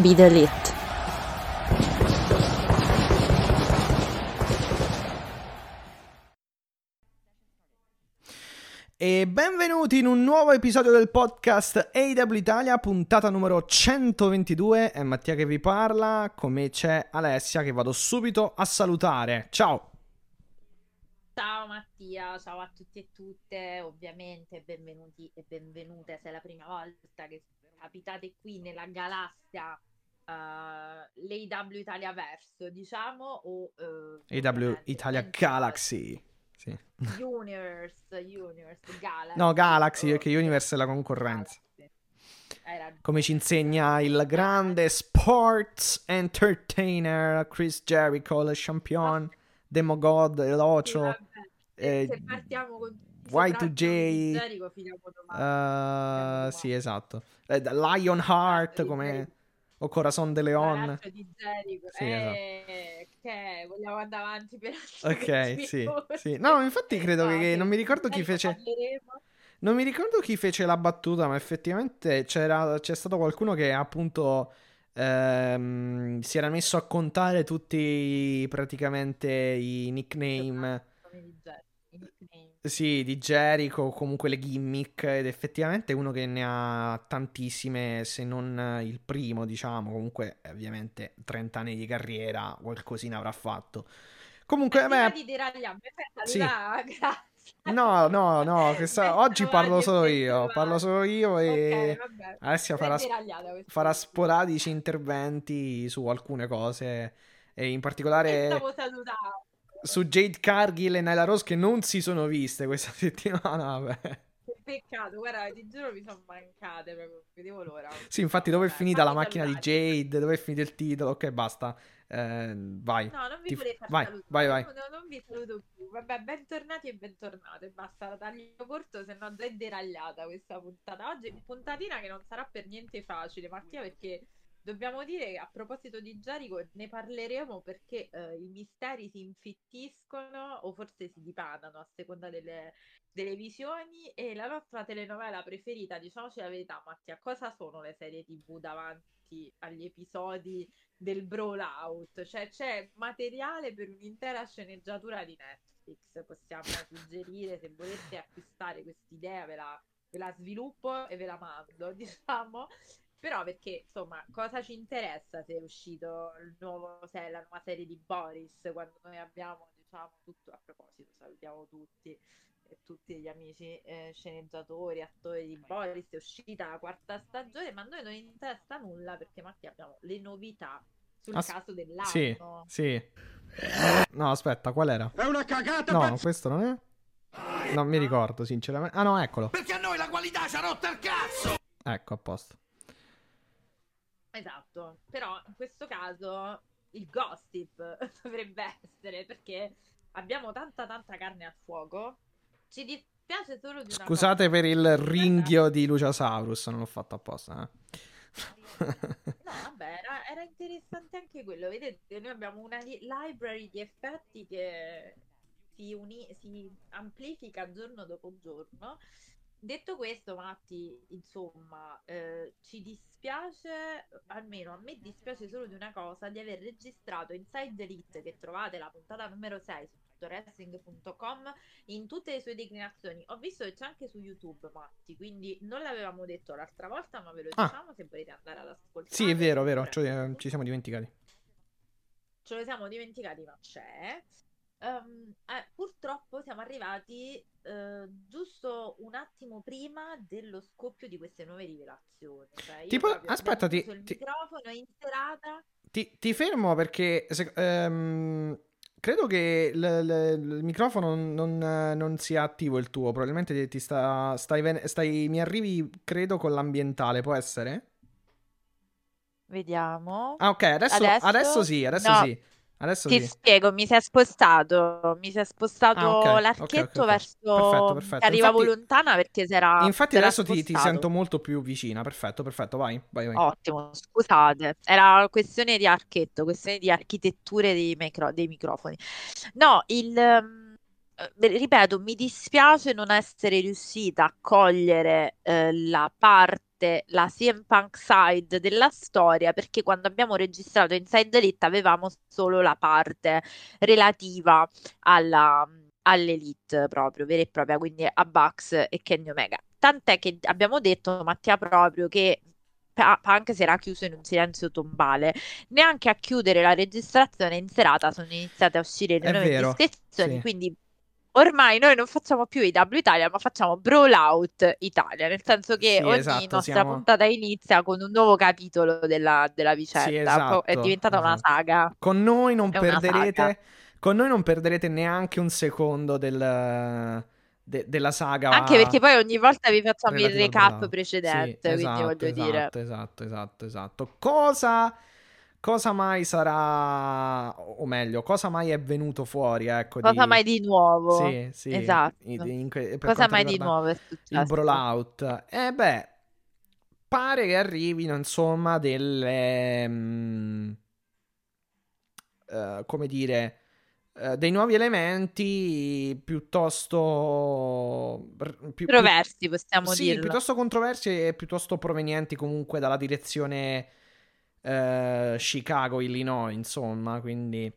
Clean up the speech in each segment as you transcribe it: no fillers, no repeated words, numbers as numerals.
Be the Elite. E benvenuti in un nuovo episodio del podcast AEW Italia, puntata numero 122. È Mattia che vi parla, come c'è Alessia che vado subito a salutare. Ciao! Ciao Mattia, ciao a tutti e tutte, ovviamente benvenuti e benvenute se è la prima volta che capitate qui nella galassia l'AEW Italia Verso, diciamo, o AEW Italia Galaxy. Sì. Universe, Galaxy. No, Galaxy, perché Universe è la concorrenza. Come ci insegna il grande sports entertainer Chris Jericho, il champion, Demogod, Elocio, se partiamo con Y2J, sì, esatto, Lionheart come o Corazon de Leon di Jericho. Sì, esatto. Ok, vogliamo andare avanti per ok, sì. No, infatti credo che non mi ricordo chi fece parleremo. Non mi ricordo chi fece la battuta, ma effettivamente c'è stato qualcuno che appunto si era messo a contare tutti praticamente i nickname. Sì, di Jericho, comunque le gimmick, ed effettivamente è uno che ne ha tantissime, se non il primo, diciamo. Comunque ovviamente 30 anni di carriera, qualcosina avrà fatto. Comunque di deragliamo, sì. No, oggi parlo solo io e okay, Alessia farà sporadici interventi su alcune cose, e in particolare su Jade Cargill e Nyla Rose, che non si sono viste questa settimana. Vabbè, peccato, guarda, ti giuro mi sono mancate proprio, vedevo l'ora. Sì, infatti, dove è finita la macchina di Jade? Dove è finito il titolo? Ok, basta. Vai. No, non vi volevo far salutare. Vai. Non vi saluto più. Vabbè, bentornati e bentornate. Basta, la taglio corto, se no già è deragliata questa puntata. Oggi puntatina che non sarà per niente facile, Mattia, perché dobbiamo dire che a proposito di Jericho ne parleremo, perché i misteri si infittiscono o forse si dipanano a seconda delle visioni, e la nostra telenovela preferita, diciamoci la verità Mattia, cosa sono le serie TV davanti agli episodi del Brawl Out? Cioè c'è materiale per un'intera sceneggiatura di Netflix, possiamo suggerire, se volete acquistare quest'idea ve la sviluppo e ve la mando, diciamo. Però perché, insomma, cosa ci interessa se è uscito la nuova serie di Boris, quando noi abbiamo, diciamo, tutto. A proposito, salutiamo tutti gli amici sceneggiatori, attori di Boris. È uscita la quarta stagione, ma a noi non interessa nulla, perché Mattia abbiamo le novità sul caso dell'anno. Sì. No, aspetta, qual era? È una cagata! No, questo non è? Non mi ricordo, sinceramente. Ah no, eccolo! Perché a noi la qualità ci ha rotto il cazzo! Ecco, a posto. Esatto, però in questo caso il gossip dovrebbe essere, perché abbiamo tanta carne al fuoco. Ci dispiace solo di una Scusate cosa. Per il ringhio di Luchasaurus, non l'ho fatto apposta. No, vabbè, era interessante anche quello. Vedete, noi abbiamo una library di effetti che si amplifica giorno dopo giorno. Detto questo, Matti, insomma, ci dispiace, almeno a me dispiace solo di una cosa, di aver registrato Inside Elite, che trovate la puntata numero 6 su wrestling.com, in tutte le sue declinazioni. Ho visto che c'è anche su YouTube, Matti, quindi non l'avevamo detto l'altra volta, ma ve lo diciamo se volete andare ad ascoltare. Sì, è vero, ci siamo dimenticati. Ce lo siamo dimenticati, ma c'è. Purtroppo siamo arrivati giusto un attimo prima dello scoppio di queste nuove rivelazioni. Cioè, tipo, aspetta, ti fermo perché Credo che il microfono non sia attivo il tuo, probabilmente ti stai mi arrivi, credo, con l'ambientale, può essere? Vediamo. Ah, ok, adesso sì, adesso no. Sì. Adesso ti spiego, mi si è spostato okay, l'archetto okay. verso perfetto. Arrivavo infatti, lontana perché s'era infatti s'era adesso ti sento molto più vicina, perfetto, vai. Ottimo, scusate, era questione di archetto, questione di architetture dei microfoni. No, ripeto, mi dispiace non essere riuscita a cogliere la CM Punk side della storia, perché quando abbiamo registrato Inside Elite avevamo solo la parte relativa all'Elite proprio vera e propria, quindi a Bucks e Kenny Omega, tant'è che abbiamo detto, Mattia, proprio che Punk si era chiuso in un silenzio tombale. Neanche a chiudere la registrazione in serata sono iniziate a uscire le nuove indiscrezioni, sì. Quindi ormai noi non facciamo più i W Italia, ma facciamo Brawlout Italia, nel senso che sì, ogni nostra puntata inizia con un nuovo capitolo della vicenda. Sì, esatto, è diventata una saga. Con noi non perderete neanche un secondo della saga. Anche perché poi ogni volta vi facciamo il recap precedente, sì, esatto, quindi voglio dire. Esatto. Cosa mai sarà, o meglio, cosa mai è venuto fuori, ecco, cosa mai di nuovo, sì, esatto, cosa mai di nuovo è successo, il Brawlout, pare che arrivino, insomma, delle dei nuovi elementi piuttosto controversi, possiamo dirlo, piuttosto controversi e piuttosto provenienti comunque dalla direzione Chicago, Illinois, insomma, quindi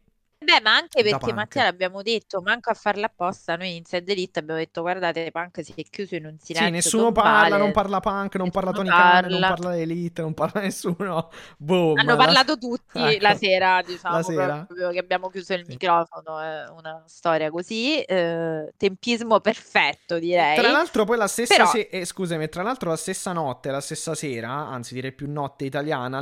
ma anche perché, Mattia, l'abbiamo detto, manco a farla apposta, noi in Inside Elite abbiamo detto: guardate, Punk si è chiuso in un silenzio, sì, nessuno tombale. non parla Punk, non parla Tony Khan, non parla Elite, non parla nessuno. Boom, hanno parlato tutti la sera, diciamo, la sera. Proprio che abbiamo chiuso il microfono, è una storia così, tempismo perfetto, direi. Tra l'altro poi la stessa scusami, tra l'altro la stessa notte, la stessa sera, anzi direi più notte italiana,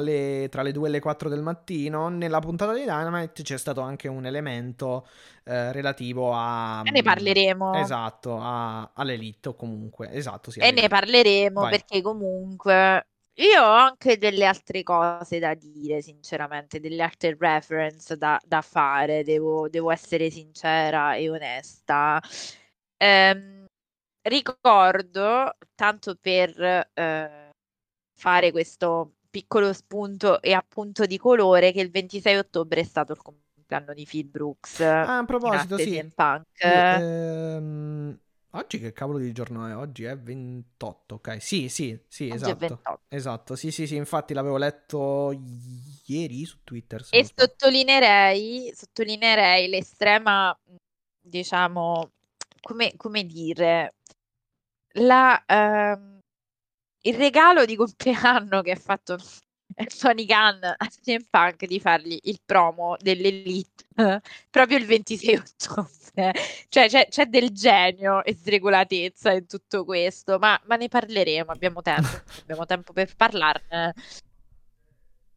tra le 2 e le 4 del mattino, nella puntata di Dynamite c'è stato anche un elemento relativo a... E ne parleremo. Esatto, all'Elite, o comunque. Esatto, sì. E ne parleremo. Vai. Perché comunque io ho anche delle altre cose da dire, sinceramente, delle altre reference da fare, devo essere sincera e onesta. Ricordo, tanto per fare questo piccolo spunto e appunto di colore, che il 26 ottobre è stato il anno di Phil Brooks. A proposito, sì. Punk. Oggi che cavolo di giorno è? Oggi è 28, ok? Sì, oggi esatto. È 28. Esatto, sì, infatti l'avevo letto ieri su Twitter. E sottolineerei l'estrema, diciamo, come dire, il regalo di compleanno che ha fatto Tony Khan a CM Punk di fargli il promo dell'Elite proprio il 26 ottobre. Cioè c'è del genio e sregolatezza in tutto questo, ma ne parleremo, abbiamo tempo per parlarne,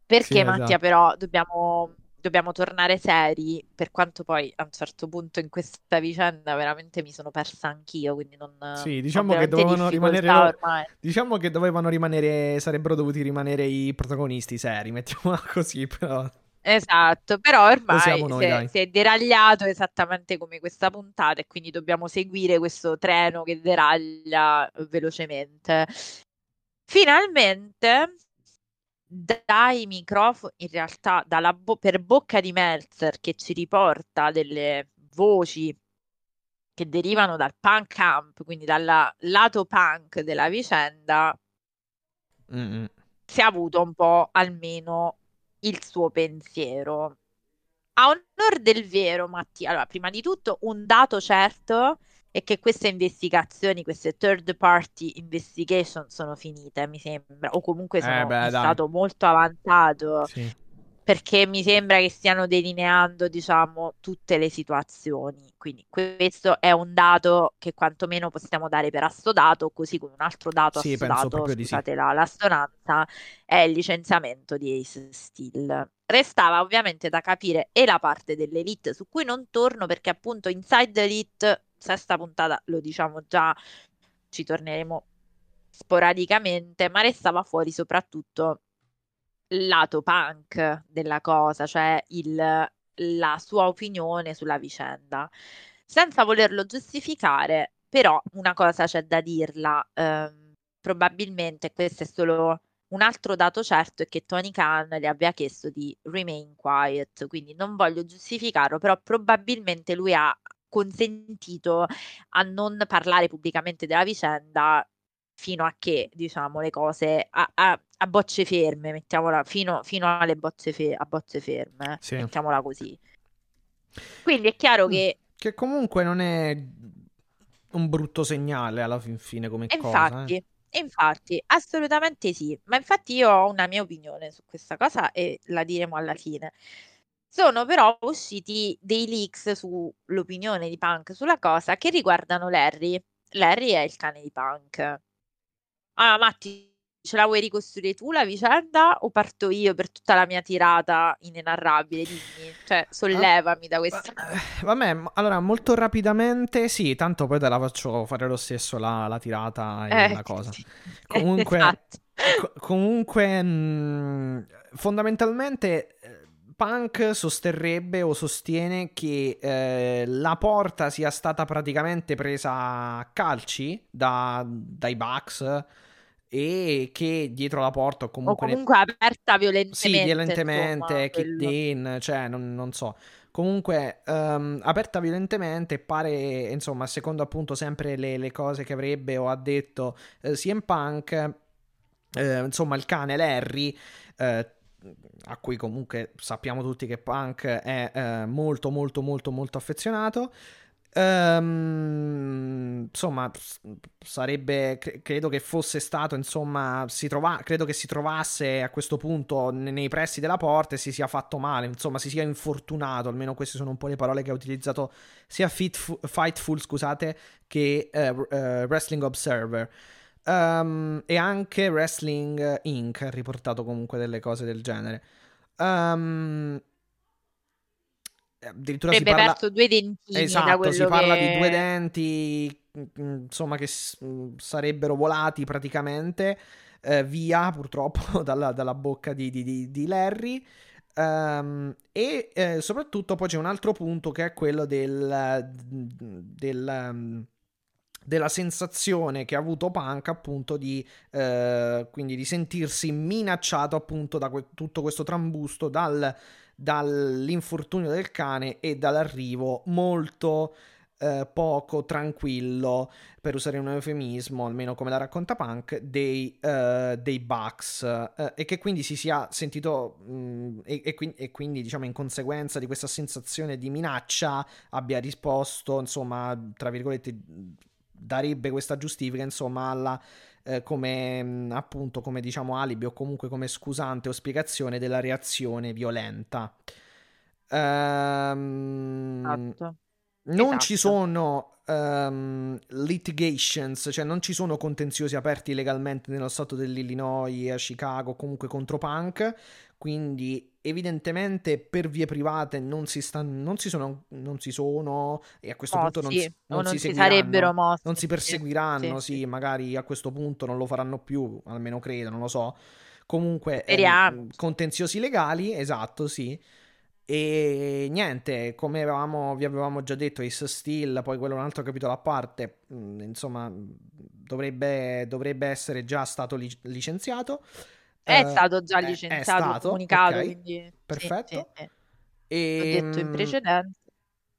perché sì, Mattia, esatto. Però dobbiamo tornare seri, per quanto poi a un certo punto in questa vicenda veramente mi sono persa anch'io, quindi non... Sì, diciamo che dovevano rimanere ormai. Diciamo che sarebbero dovuti rimanere i protagonisti seri, mettiamola così, però... Esatto, però ormai si è deragliato esattamente come questa puntata, e quindi dobbiamo seguire questo treno che deraglia velocemente. Finalmente... dai microfoni, in realtà per bocca di Meltzer, che ci riporta delle voci che derivano dal punk camp, quindi dal lato punk della vicenda, si è avuto un po' almeno il suo pensiero. A onor del vero, Mattia, allora, prima di tutto un dato certo è che queste investigazioni, queste third party investigation sono finite, mi sembra, o comunque sono stato molto avanzato, sì. perché mi sembra che stiano delineando, diciamo, tutte le situazioni. Quindi questo è un dato che quantomeno possiamo dare per assodato, così come un altro dato assodato, scusate l'assonanza, è il licenziamento di Ace Steel. Restava ovviamente da capire e la parte dell'Elite, su cui non torno perché appunto Inside the Elite, sesta puntata, lo diciamo già, ci torneremo sporadicamente, ma restava fuori soprattutto lato Punk della cosa, cioè la sua opinione sulla vicenda. Senza volerlo giustificare, però una cosa c'è da dirla, probabilmente questo è solo un altro dato certo, è che Tony Khan le abbia chiesto di remain quiet, quindi non voglio giustificarlo, però probabilmente lui ha consentito a non parlare pubblicamente della vicenda fino a che, diciamo, le cose a bocce ferme, mettiamola, fino alle bocce ferme, sì, mettiamola così. Quindi è chiaro che comunque non è un brutto segnale alla fin fine come cosa. Infatti, assolutamente sì, ma infatti io ho una mia opinione su questa cosa e la diremo alla fine. Sono però usciti dei leaks sull'opinione di Punk sulla cosa che riguardano Larry. Larry è il cane di Punk. Ah, Matti, ce la vuoi ricostruire tu la vicenda o parto io per tutta la mia tirata inenarrabile? Dimmi, cioè, sollevami da questa. Vabbè, allora molto rapidamente, sì, tanto poi te la faccio fare lo stesso la tirata e la cosa. Sì. Comunque, esatto. Fondamentalmente Punk sosterrebbe o sostiene che la porta sia stata praticamente presa a calci dai Bucks e che dietro la porta o comunque aperta violentemente, sì, violentemente, kicked in, cioè non so, comunque aperta violentemente, pare, insomma, secondo appunto sempre le cose che avrebbe o ha detto CM Punk, insomma il cane Larry, a cui comunque sappiamo tutti che Punk è molto molto molto molto affezionato, insomma sarebbe, credo che fosse stato, insomma, credo che si trovasse a questo punto nei pressi della porta e si sia fatto male, insomma si sia infortunato, almeno queste sono un po' le parole che ha utilizzato sia Fightful, scusate, che Wrestling Observer. E anche Wrestling Inc. ha riportato comunque delle cose del genere. Addirittura si parla... perso due dentini, esatto, da quello si parla di due denti, insomma, che sarebbero volati praticamente via, purtroppo, dalla bocca di Larry. E soprattutto poi c'è un altro punto che è quello della sensazione che ha avuto Punk, appunto, quindi di sentirsi minacciato, appunto, da tutto questo trambusto dall'infortunio del cane e dall'arrivo molto poco tranquillo, per usare un eufemismo, almeno come la racconta Punk, dei Bucks, e che quindi si sia sentito e quindi diciamo in conseguenza di questa sensazione di minaccia abbia risposto, insomma, tra virgolette, darebbe questa giustifica, insomma, alla come appunto come, diciamo, alibi o comunque come scusante o spiegazione della reazione violenta. Esatto. Non ci sono litigations, cioè non ci sono contenziosi aperti legalmente nello stato dell'Illinois, a Chicago, comunque contro Punk, quindi evidentemente per vie private non si sono e a questo punto non si sarebbero mossi, non si perseguiranno, sì, magari a questo punto non lo faranno più, almeno credo, non lo so, comunque contenziosi legali, esatto, sì. E niente, come vi avevamo già detto, Ace Steel, poi quello è un altro capitolo a parte, insomma dovrebbe essere già stato licenziato. È stato già licenziato, comunicato, okay, quindi... perfetto. Sì. E... l'ho detto in precedenza.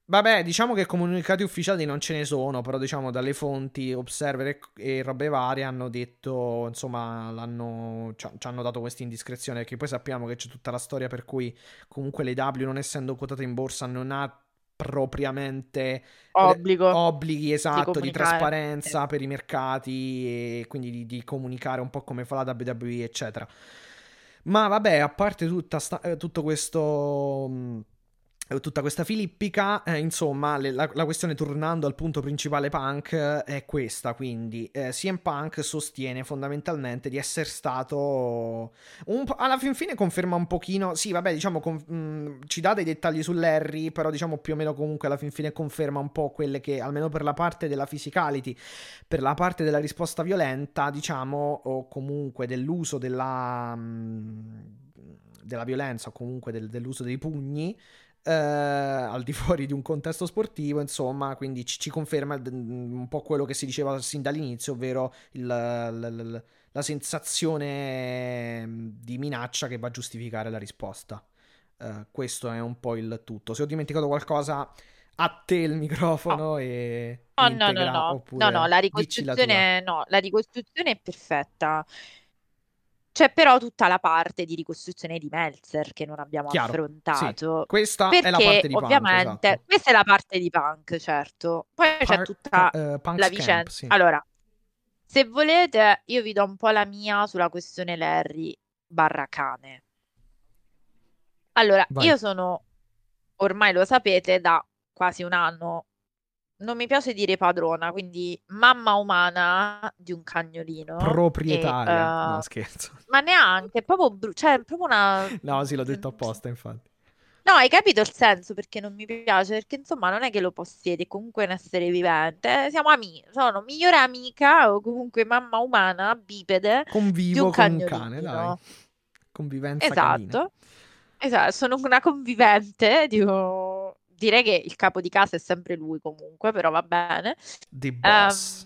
Vabbè, diciamo che comunicati ufficiali non ce ne sono, però diciamo dalle fonti Observer e robe varie hanno detto, insomma, ci hanno dato questa indiscrezione, perché poi sappiamo che c'è tutta la storia per cui comunque l'AEW, non essendo quotata in borsa, non ha propriamente obblighi, esatto, di trasparenza per i mercati e quindi di comunicare un po' come fa la WWE, eccetera. Ma vabbè, a parte tutta questa filippica, insomma, la questione, tornando al punto principale Punk, è questa. Quindi CM Punk sostiene fondamentalmente di essere stato alla fin fine conferma un pochino, sì vabbè, diciamo ci dà dei dettagli su Larry, però diciamo più o meno comunque alla fin fine conferma un po' quelle che, almeno per la parte della physicality, per la parte della risposta violenta, diciamo, o comunque dell'uso della violenza, o comunque dell'uso dei pugni, al di fuori di un contesto sportivo, insomma. Quindi ci conferma un po' quello che si diceva sin dall'inizio, ovvero la sensazione di minaccia che va a giustificare la risposta. Questo è un po' il tutto. Se ho dimenticato qualcosa, a te il microfono. No. E no, la ricostruzione è perfetta. C'è però tutta la parte di ricostruzione di Meltzer che non abbiamo affrontato. Sì. Questa perché è la parte di Punk, ovviamente, esatto. Questa è la parte di Punk, certo. Poi c'è tutta la vicenda. Camp, sì. Allora, se volete, io vi do un po' la mia sulla questione Larry Barracane. Allora, vai. Io sono, ormai lo sapete, da quasi un anno, non mi piace dire padrona, quindi mamma umana di un cagnolino. Proprietaria, no scherzo. Ma neanche, proprio, proprio una... No, sì, l'ho detto apposta, infatti. No, hai capito il senso, perché non mi piace, perché insomma non è che lo possiede, comunque è un essere vivente. Siamo amici, sono migliore amica o comunque mamma umana, bipede, convivo di un cagnolino. Con un cane, dai. Convivenza, esatto. Canina. Esatto, sono una convivente di Direi che il capo di casa è sempre lui comunque, però va bene. The boss.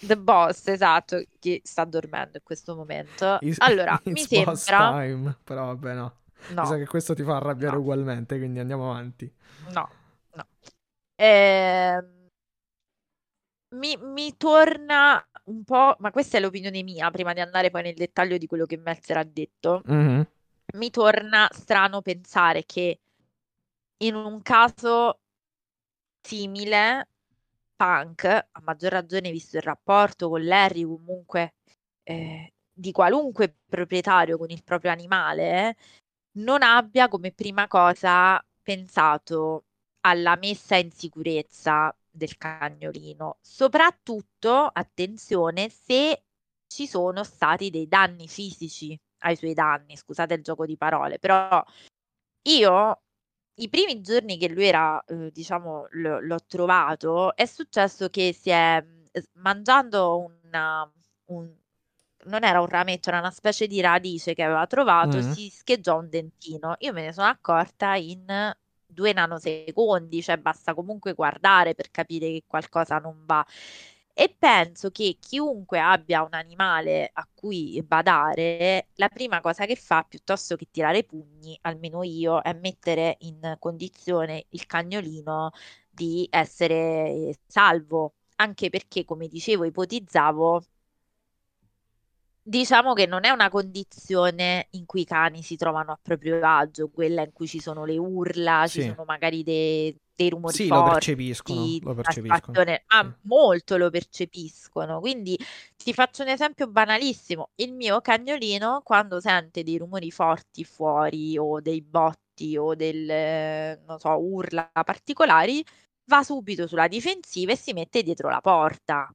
The boss, esatto, che sta dormendo in questo momento. Allora, mi sembra... Boss time, però vabbè, no. Mi sa che questo ti fa arrabbiare ugualmente, quindi andiamo avanti. No. Mi torna un po'... Ma questa è l'opinione mia, prima di andare poi nel dettaglio di quello che Meltzer ha detto. Mm-hmm. Mi torna strano pensare che in un caso simile Punk, a maggior ragione visto il rapporto con Larry, comunque di qualunque proprietario con il proprio animale, non abbia come prima cosa pensato alla messa in sicurezza del cagnolino, soprattutto, attenzione, se ci sono stati dei danni fisici ai suoi danni, scusate il gioco di parole, però io... I primi giorni che lui era, diciamo, l'ho trovato, è successo che si è mangiando non era un rametto, era una specie di radice che aveva trovato, si scheggiò un dentino. Io me ne sono accorta in 2 nanosecondi, cioè basta comunque guardare per capire che qualcosa non va. E penso che chiunque abbia un animale a cui badare, la prima cosa che fa, piuttosto che tirare pugni, almeno io, è mettere in condizione il cagnolino di essere salvo. Anche perché, come dicevo, ipotizzavo, diciamo che non è una condizione in cui i cani si trovano a proprio agio, quella in cui ci sono le urla, sì. Ci sono magari dei rumori forti. Lo percepiscono. Molto lo percepiscono. Quindi ti faccio un esempio banalissimo. Il mio cagnolino, quando sente dei rumori forti fuori o dei botti o non so, urla particolari, va subito sulla difensiva e si mette dietro la porta.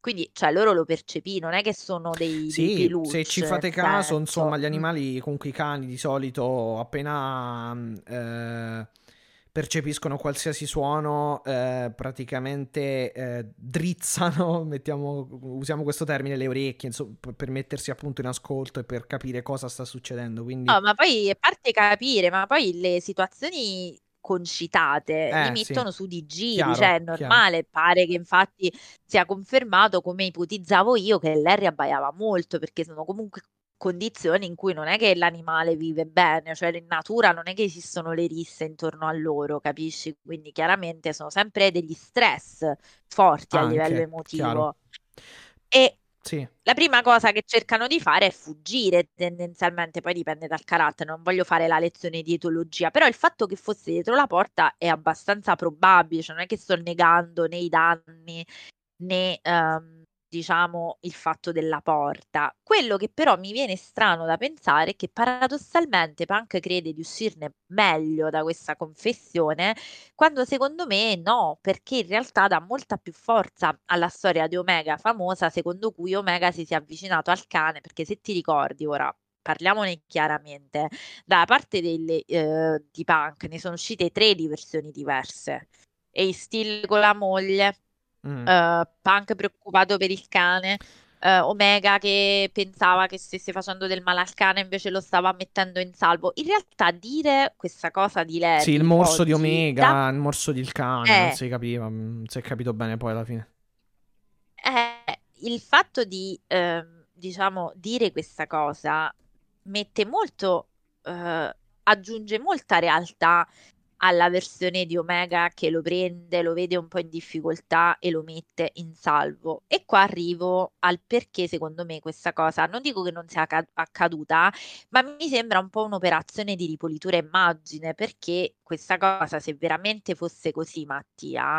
Quindi, cioè, loro lo percepì, non è che sono dei peluche. Se ci fate caso, certo. Insomma, gli animali, comunque i cani, di solito, appena percepiscono qualsiasi suono, praticamente drizzano, usiamo questo termine, le orecchie, insomma, per mettersi appunto in ascolto e per capire cosa sta succedendo. Quindi... No, ma poi, a parte capire, ma poi le situazioni... concitate, emettono su di giri, cioè è normale, chiaro. Pare che infatti sia confermato, come ipotizzavo io, che Larry abbaiava molto, perché sono comunque condizioni in cui non è che l'animale vive bene, cioè in natura non è che esistono le risse intorno a loro, capisci? Quindi chiaramente sono sempre degli stress forti a livello emotivo. Chiaro. E sì. La prima cosa che cercano di fare è fuggire, tendenzialmente, poi dipende dal carattere, non voglio fare la lezione di etologia, però il fatto che fosse dietro la porta è abbastanza probabile, cioè non è che sto negando né i danni né diciamo, il fatto della porta. Quello che però mi viene strano da pensare è che paradossalmente Punk crede di uscirne meglio da questa confessione, quando secondo me no, perché in realtà dà molta più forza alla storia di Omega famosa, secondo cui Omega si sia avvicinato al cane, perché se ti ricordi, ora parliamone chiaramente, da parte di Punk ne sono uscite 3 di versioni diverse: Ace Steel con la moglie, Punk preoccupato per il cane, Omega che pensava che stesse facendo del male al cane, invece lo stava mettendo in salvo. In realtà dire questa cosa di Larry, sì, il morso oggi, di Omega, il morso del cane, non si capiva, non si è capito bene poi alla fine. Il fatto di diciamo dire questa cosa mette molto, aggiunge molta realtà alla versione di Omega che lo prende, lo vede un po' in difficoltà e lo mette in salvo. E qua arrivo al perché secondo me questa cosa, non dico che non sia accaduta, ma mi sembra un po' un'operazione di ripulitura immagine, perché questa cosa, se veramente fosse così, Mattia,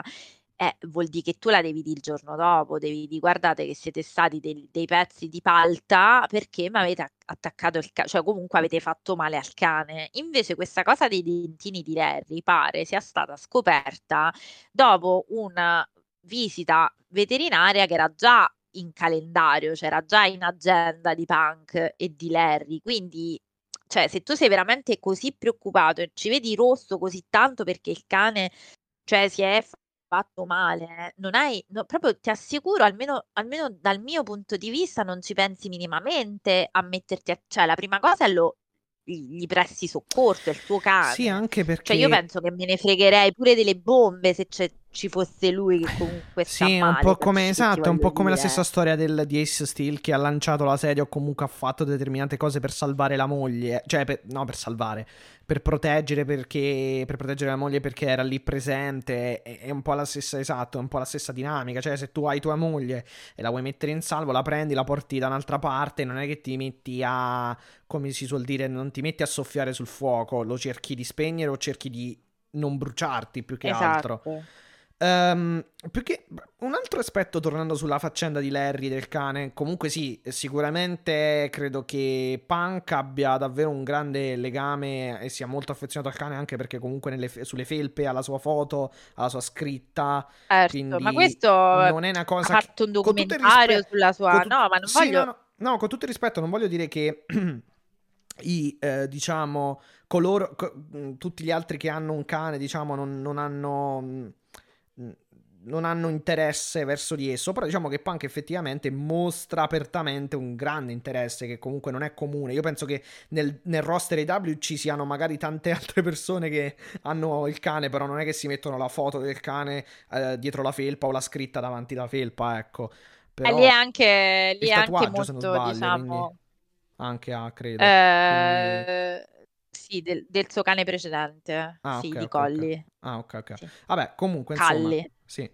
vuol dire che tu la devi dire il giorno dopo, devi dire: guardate che siete stati dei pezzi di palta, perché mi avete attaccato il cane, cioè comunque avete fatto male al cane. Invece questa cosa dei dentini di Larry pare sia stata scoperta dopo una visita veterinaria che era già in calendario, cioè era già in agenda di Punk e di Larry. Quindi, cioè, se tu sei veramente così preoccupato e ci vedi rosso così tanto perché il cane, cioè, si è fatto male, non hai, no, proprio ti assicuro, almeno dal mio punto di vista, non ci pensi minimamente a metterti a, cioè la prima cosa è gli presti soccorso, è il tuo cane. Sì, anche perché, cioè, io penso che me ne fregherei pure delle bombe se ci fosse lui che comunque sta male. Sì, un po' come, esatto, un po' come la stessa storia di Ace Steel, che ha lanciato la sedia o comunque ha fatto determinate cose per salvare la moglie, cioè per proteggere la moglie, perché era lì presente. È un po' la stessa, esatto, è un po' la stessa dinamica, cioè se tu hai tua moglie e la vuoi mettere in salvo, la prendi, la porti da un'altra parte, non è che ti metti a, come si suol dire, non ti metti a soffiare sul fuoco, lo cerchi di spegnere o cerchi di non bruciarti, più che altro. Perché un altro aspetto, tornando sulla faccenda di Larry, del cane, comunque sì, sicuramente credo che Punk abbia davvero un grande legame e sia molto affezionato al cane, anche perché comunque sulle felpe ha la sua foto, ha la sua scritta, certo, quindi ma questo non è una cosa, ha fatto un documentario sulla sua no, con tutto il rispetto, non voglio dire che tutti gli altri che hanno un cane, diciamo, non hanno interesse verso di esso, però diciamo che Punk effettivamente mostra apertamente un grande interesse che comunque non è comune. Io penso che nel roster AEW ci siano magari tante altre persone che hanno il cane, però non è che si mettono la foto del cane dietro la felpa o la scritta davanti la felpa, ecco. Però lì è anche, molto, se non sbaglio, diciamo, anche credo quindi... Sì, del suo cane precedente, sì, okay, di Colli. Okay. Ah, ok. Sì. Vabbè, comunque, insomma, sì.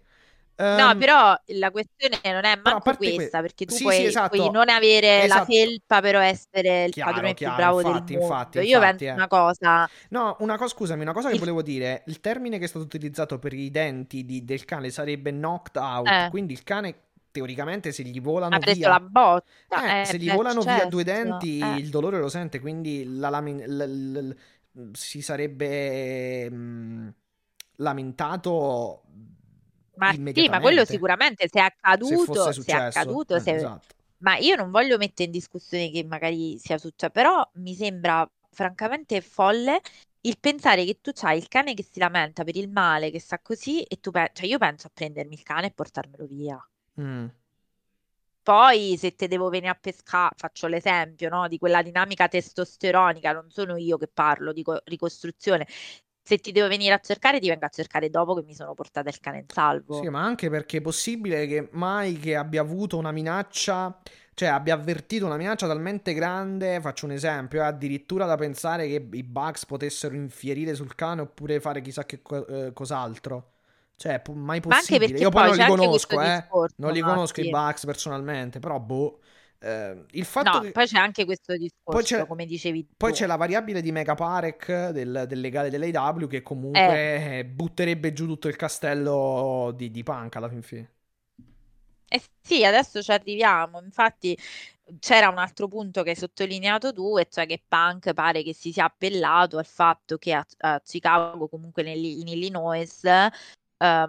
No, però la questione non è manco questa, perché tu puoi non avere la felpa, però essere il padrone più bravo del mondo. Io penso una cosa. No, una cosa che volevo dire: il termine che è stato utilizzato per i denti del cane sarebbe knocked out, quindi il cane, teoricamente, se gli volano via la botta, se gli volano via 2 denti, il dolore lo sente, quindi si sarebbe lamentato. Ma sì, ma quello sicuramente se è accaduto, esatto. Ma io non voglio mettere in discussione che magari sia successo, però mi sembra francamente folle il pensare che tu c'hai il cane che si lamenta per il male che sta così, e tu cioè, io penso a prendermi il cane e portarmelo via. Poi se te devo venire a pescare, faccio l'esempio, no, di quella dinamica testosteronica, non sono io che parlo, dico ricostruzione, se ti devo venire a cercare ti vengo a cercare dopo che mi sono portata il cane in salvo. Sì, ma anche perché è possibile che mai che abbia avuto una minaccia, cioè abbia avvertito una minaccia talmente grande, faccio un esempio, addirittura da pensare che i Bucks potessero infierire sul cane oppure fare chissà che cos'altro. Cioè, mai possibile. Io poi non li conosco, discorso, non li conosco i Bucks personalmente, però boh. Il fatto che... poi c'è anche questo discorso, come dicevi tu. Poi c'è la variabile di Megha Parek, del legale dell'AEW, che comunque butterebbe giù tutto il castello di Punk alla fin fine. Sì, adesso ci arriviamo. Infatti c'era un altro punto che hai sottolineato tu, e cioè che Punk pare che si sia appellato al fatto che a Chicago, comunque in Illinois, c'è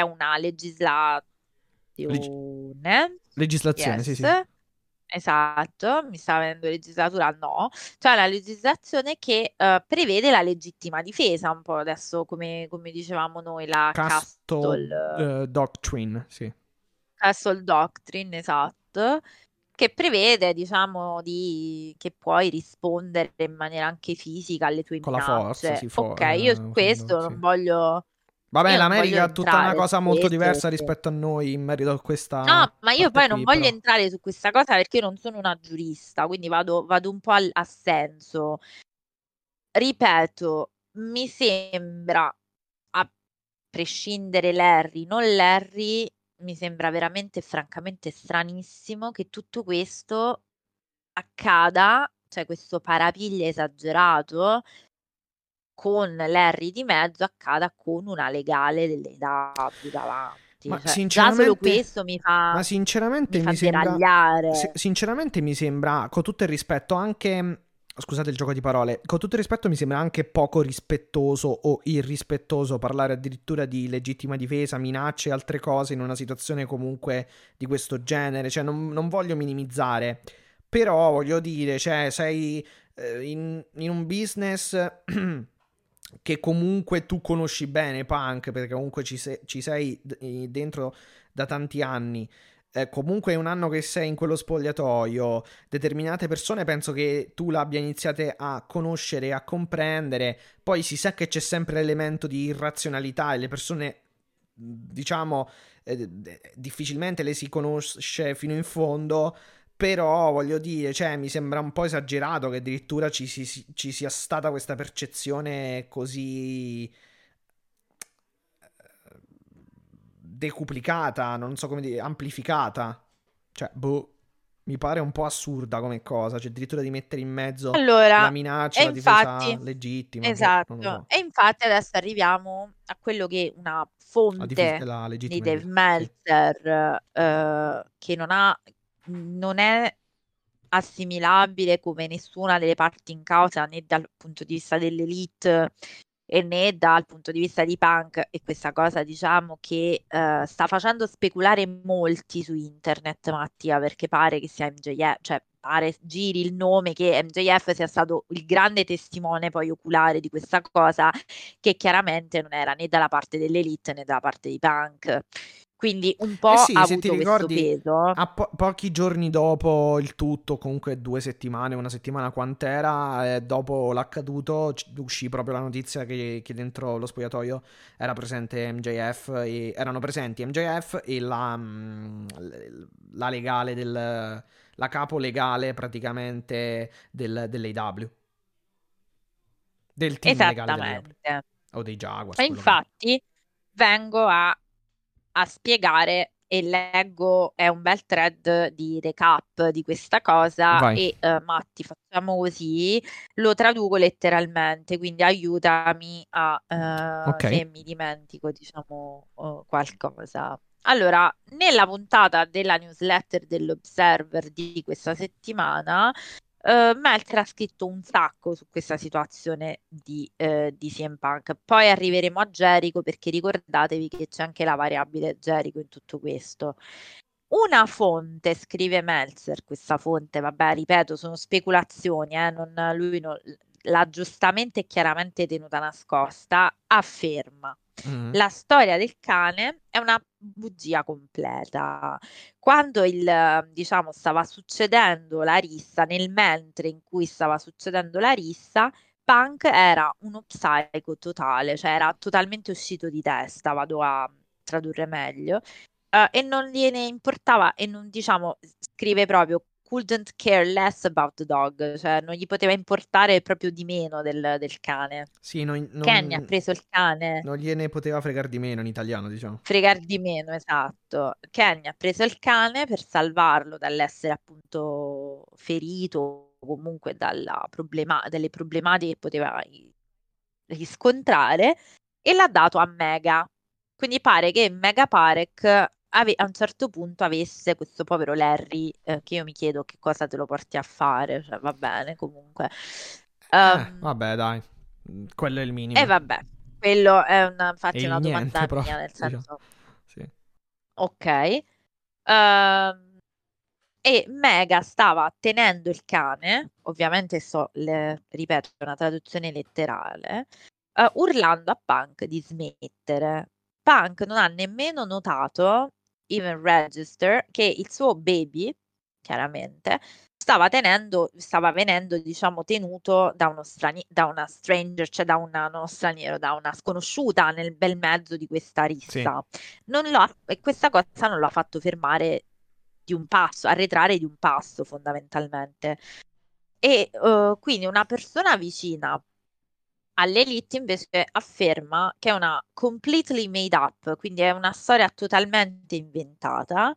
una legislazione, yes. Sì, sì. Esatto, mi sta venendo legislatura, no, cioè la legislazione che prevede la legittima difesa, un po' adesso come dicevamo noi, la Castle Doctrine, sì. Castle Doctrine, esatto, che prevede, diciamo, che puoi rispondere in maniera anche fisica alle tue minacce. Con la forza, sì, ok, io questo non voglio... Vabbè, l'America è tutta una cosa molto diversa rispetto a noi in merito a questa... No, ma io poi non voglio entrare su questa cosa perché io non sono una giurista, quindi vado un po' a senso. Ripeto, mi sembra, a prescindere Larry, non Larry, mi sembra veramente, francamente, stranissimo che tutto questo accada, cioè questo parapiglia esagerato... con Larry di mezzo accada con una legale delle AEW davanti, ma cioè, sinceramente, già solo questo mi sembra con tutto il rispetto anche, scusate il gioco di parole, con tutto il rispetto mi sembra anche poco rispettoso o irrispettoso parlare addirittura di legittima difesa, minacce e altre cose in una situazione comunque di questo genere, cioè non voglio minimizzare, però voglio dire, cioè sei in un business che comunque tu conosci bene, Punk, perché comunque ci sei dentro da tanti anni, comunque è un anno che sei in quello spogliatoio, determinate persone penso che tu l'abbia iniziate a conoscere, a comprendere, poi si sa che c'è sempre l'elemento di irrazionalità e le persone, diciamo, difficilmente le si conosce fino in fondo. Però voglio dire, cioè, mi sembra un po' esagerato che addirittura ci sia stata questa percezione così decuplicata, non so come dire, amplificata. Cioè, mi pare un po' assurda come cosa, cioè addirittura di mettere in mezzo la minaccia, la difesa legittima. Esatto, so. E infatti adesso arriviamo a quello che una fonte di Dave Meltzer, sì, che non è assimilabile come nessuna delle parti in causa, né dal punto di vista dell'elite e né dal punto di vista di Punk, e questa cosa, diciamo, che sta facendo speculare molti su internet, Mattia, perché pare che sia MJF, cioè pare, giri il nome, che MJF sia stato il grande testimone poi oculare di questa cosa, che chiaramente non era né dalla parte dell'elite né dalla parte di Punk. Quindi un po' sì, ha se avuto ti ricordi, questo peso. A pochi giorni dopo il tutto, comunque 2 settimane, una settimana quant'era, dopo l'accaduto uscì proprio la notizia che dentro lo spogliatoio era presente MJF, erano presenti MJF e la legale, la capo legale praticamente dell'AEW. Del team legale dell'AEW. O dei Jaguars. E infatti vengo a spiegare, e leggo, è un bel thread di recap di questa cosa. Vai. E Matti, facciamo così, lo traduco letteralmente, quindi aiutami okay, se mi dimentico, diciamo, qualcosa. Allora, nella puntata della newsletter dell'Observer di questa settimana, Meltzer ha scritto un sacco su questa situazione di CM Punk. Poi arriveremo a Jericho, perché ricordatevi che c'è anche la variabile Jericho in tutto questo. Una fonte, scrive Meltzer, questa fonte, vabbè, ripeto, sono speculazioni, l'ha giustamente e chiaramente tenuta nascosta, afferma: la storia del cane è una bugia completa. Quando stava succedendo la rissa, nel mentre in cui stava succedendo la rissa, Punk era uno psico totale, cioè era totalmente uscito di testa, vado a tradurre meglio, e non gliene importava, e non, diciamo, scrive proprio couldn't care less about the dog, cioè non gli poteva importare proprio di meno del cane. Sì, Kenny ha preso il cane. Non gliene poteva fregar di meno, in italiano, diciamo. Fregar di meno, esatto. Kenny ha preso il cane per salvarlo dall'essere appunto ferito, o comunque dalle problematiche che poteva riscontrare, e l'ha dato a Megha. Quindi pare che Megha Parek a un certo punto avesse questo povero Larry, che io mi chiedo che cosa te lo porti a fare, cioè, va bene comunque. Vabbè dai, quello è il minimo. Vabbè, quello è una domanda mia, nel senso... Sì. Ok. E Megha stava tenendo il cane, ovviamente ripeto, è una traduzione letterale, urlando a Punk di smettere. Punk non ha nemmeno notato, even register, che il suo baby, chiaramente, stava venendo, diciamo, tenuto da una sconosciuta nel bel mezzo di questa rissa. Sì. Questa cosa non l'ha fatto fermare di un passo, arretrare di un passo, fondamentalmente. E quindi una persona vicina all'Elite invece afferma che è una completely made up, quindi è una storia totalmente inventata,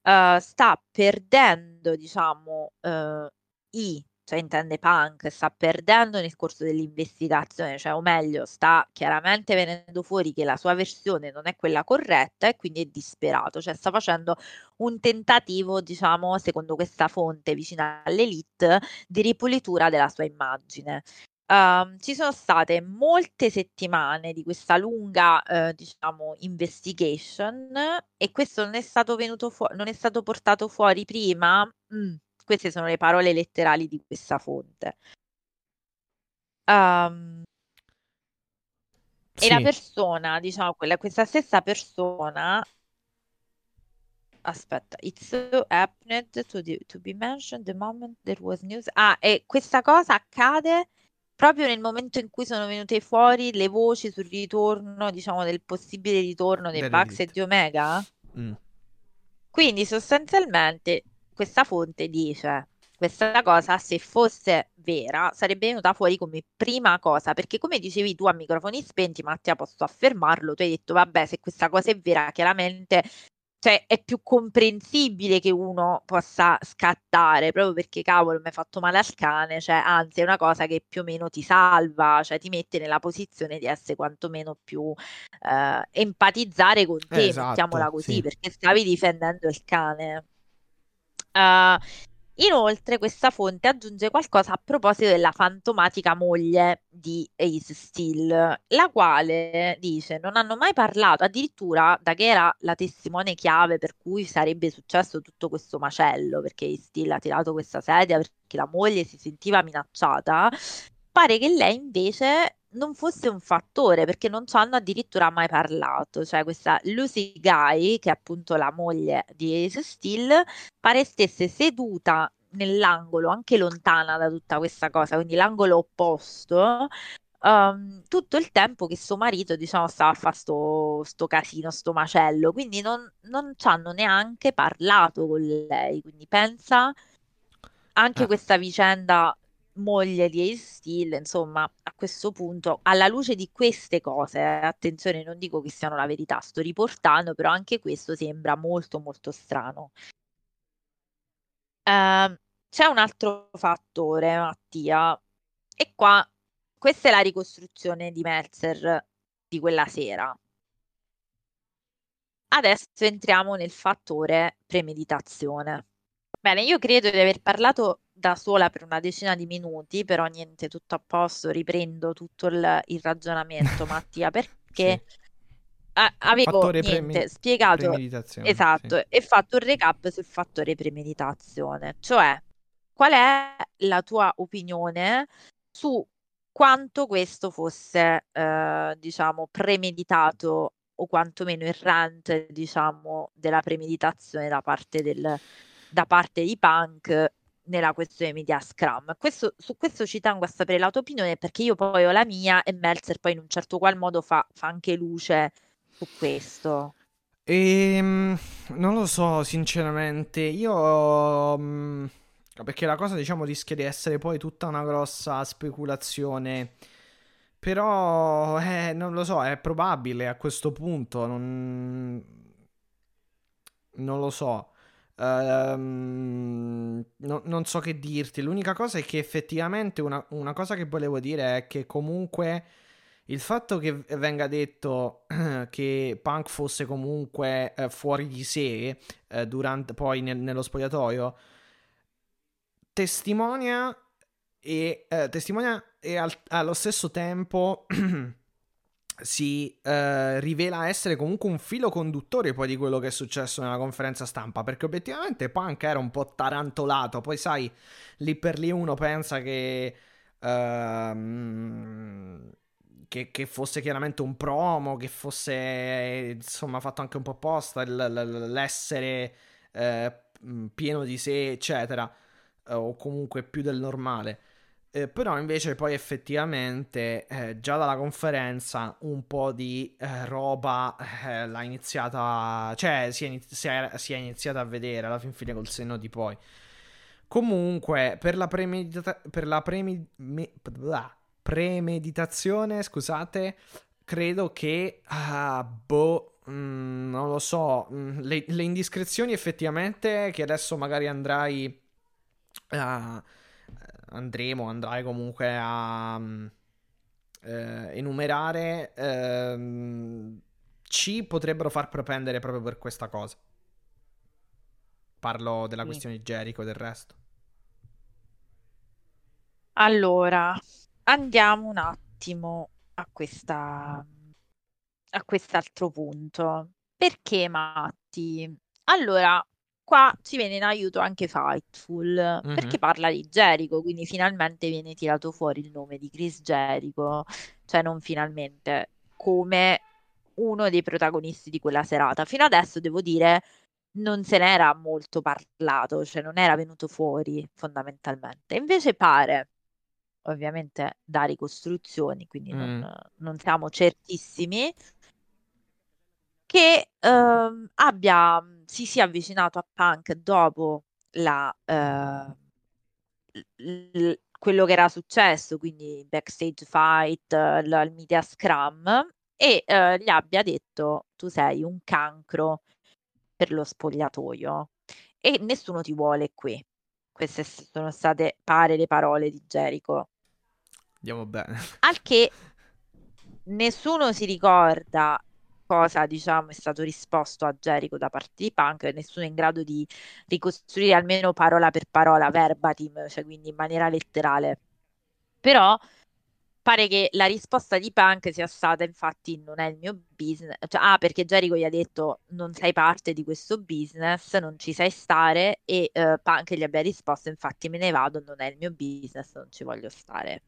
sta perdendo, diciamo, cioè intende Punk, sta perdendo nel corso dell'investigazione, cioè, o meglio, sta chiaramente venendo fuori che la sua versione non è quella corretta e quindi è disperato, cioè sta facendo un tentativo, diciamo, secondo questa fonte vicina all'Elite, di ripulitura della sua immagine. Ci sono state molte settimane di questa lunga investigation, e questo non è stato portato fuori prima. Queste sono le parole letterali di questa fonte. Sì. E la persona, diciamo, questa stessa persona, aspetta, it's so happened to be mentioned the moment there was news. E questa cosa accade proprio nel momento in cui sono venute fuori le voci sul ritorno, diciamo, del possibile ritorno dei Bucks e di Omega. Quindi sostanzialmente questa fonte dice: questa cosa, se fosse vera, sarebbe venuta fuori come prima cosa, perché, come dicevi tu a microfoni spenti, Mattia, posso affermarlo, tu hai detto vabbè, se questa cosa è vera, chiaramente, cioè, è più comprensibile che uno possa scattare, proprio perché cavolo, mi hai fatto male al cane, cioè, anzi, è una cosa che più o meno ti salva, cioè ti mette nella posizione di essere quantomeno più empatizzare con te, esatto, mettiamola così, sì, perché stavi difendendo il cane. Inoltre questa fonte aggiunge qualcosa a proposito della fantomatica moglie di Ace Steel, la quale dice: non hanno mai parlato, addirittura, da che era la testimone chiave per cui sarebbe successo tutto questo macello, perché Ace Steel ha tirato questa sedia perché la moglie si sentiva minacciata. Pare che lei invece non fosse un fattore, perché non ci hanno addirittura mai parlato, cioè questa Lucy Guy, che è appunto la moglie di Ace Steel, pare stesse seduta nell'angolo, anche lontana da tutta questa cosa, quindi l'angolo opposto, tutto il tempo che suo marito, diciamo, stava a fare sto casino, sto macello, quindi non ci hanno neanche parlato con lei, quindi pensa anche questa vicenda moglie di Ace Steel, insomma, a questo punto, alla luce di queste cose, attenzione, non dico che siano la verità, sto riportando, però anche questo sembra molto molto strano. C'è un altro fattore, Mattia, e qua questa è la ricostruzione di Meltzer di quella sera. Adesso entriamo nel fattore premeditazione. Bene, io credo di aver parlato da sola per una decina di minuti, però niente, tutto a posto, riprendo tutto il ragionamento, Mattia, perché sì, avevo spiegato, esatto, sì, e fatto un recap sul fattore premeditazione, cioè qual è la tua opinione su quanto questo fosse diciamo premeditato, o quantomeno il rant, diciamo, della premeditazione da parte di Punk nella questione media scrum. Su questo ci tengo a sapere la tua opinione, perché io poi ho la mia e Meltzer poi in un certo qual modo fa anche luce su questo. Non lo so, sinceramente, io perché la cosa, diciamo, rischia di essere poi tutta una grossa speculazione, però non lo so, è probabile a questo punto, non lo so. Non so che dirti. L'unica cosa è che effettivamente una cosa che volevo dire è che comunque Il fatto che venga detto che Punk fosse comunque fuori di sé durante, poi nello spogliatoio, testimonia e allo stesso tempo si rivela essere comunque un filo conduttore poi di quello che è successo nella conferenza stampa, perché obiettivamente Punk era un po' tarantolato. Poi sai, lì per lì uno pensa che fosse chiaramente un promo, che fosse insomma fatto anche un po' apposta, l'essere pieno di sé eccetera, o comunque più del normale. Però invece poi effettivamente già dalla conferenza un po' di roba l'ha iniziata, cioè si è iniziata a vedere alla fin fine col senno di poi. Comunque per la premeditazione, scusate, credo che non lo so, le indiscrezioni effettivamente che adesso magari andrai comunque a enumerare, ci potrebbero far propendere proprio per questa cosa. Parlo della questione di Jericho e del resto. Allora, andiamo un attimo a quest'altro punto. Perché Matti? Allora, qua ci viene in aiuto anche Fightful, perché parla di Jericho, quindi finalmente viene tirato fuori il nome di Chris Jericho, cioè non finalmente, come uno dei protagonisti di quella serata. Fino adesso, devo dire, non se n'era molto parlato, cioè non era venuto fuori fondamentalmente. Invece pare, ovviamente da ricostruzioni, quindi non siamo certissimi, che si sia avvicinato a Punk dopo quello che era successo, quindi backstage fight, il media scrum, e gli abbia detto: tu sei un cancro per lo spogliatoio e nessuno ti vuole qui. Queste sono state, pare, le parole di Jericho. Andiamo bene. Al che nessuno si ricorda cosa, diciamo, è stato risposto a Jericho da parte di Punk, e nessuno è in grado di ricostruire almeno parola per parola, verbatim, cioè quindi in maniera letterale. Però pare che la risposta di Punk sia stata, infatti, non è il mio business, cioè, perché Jericho gli ha detto non sei parte di questo business, non ci sai stare, e Punk gli abbia risposto: infatti me ne vado, non è il mio business, non ci voglio stare.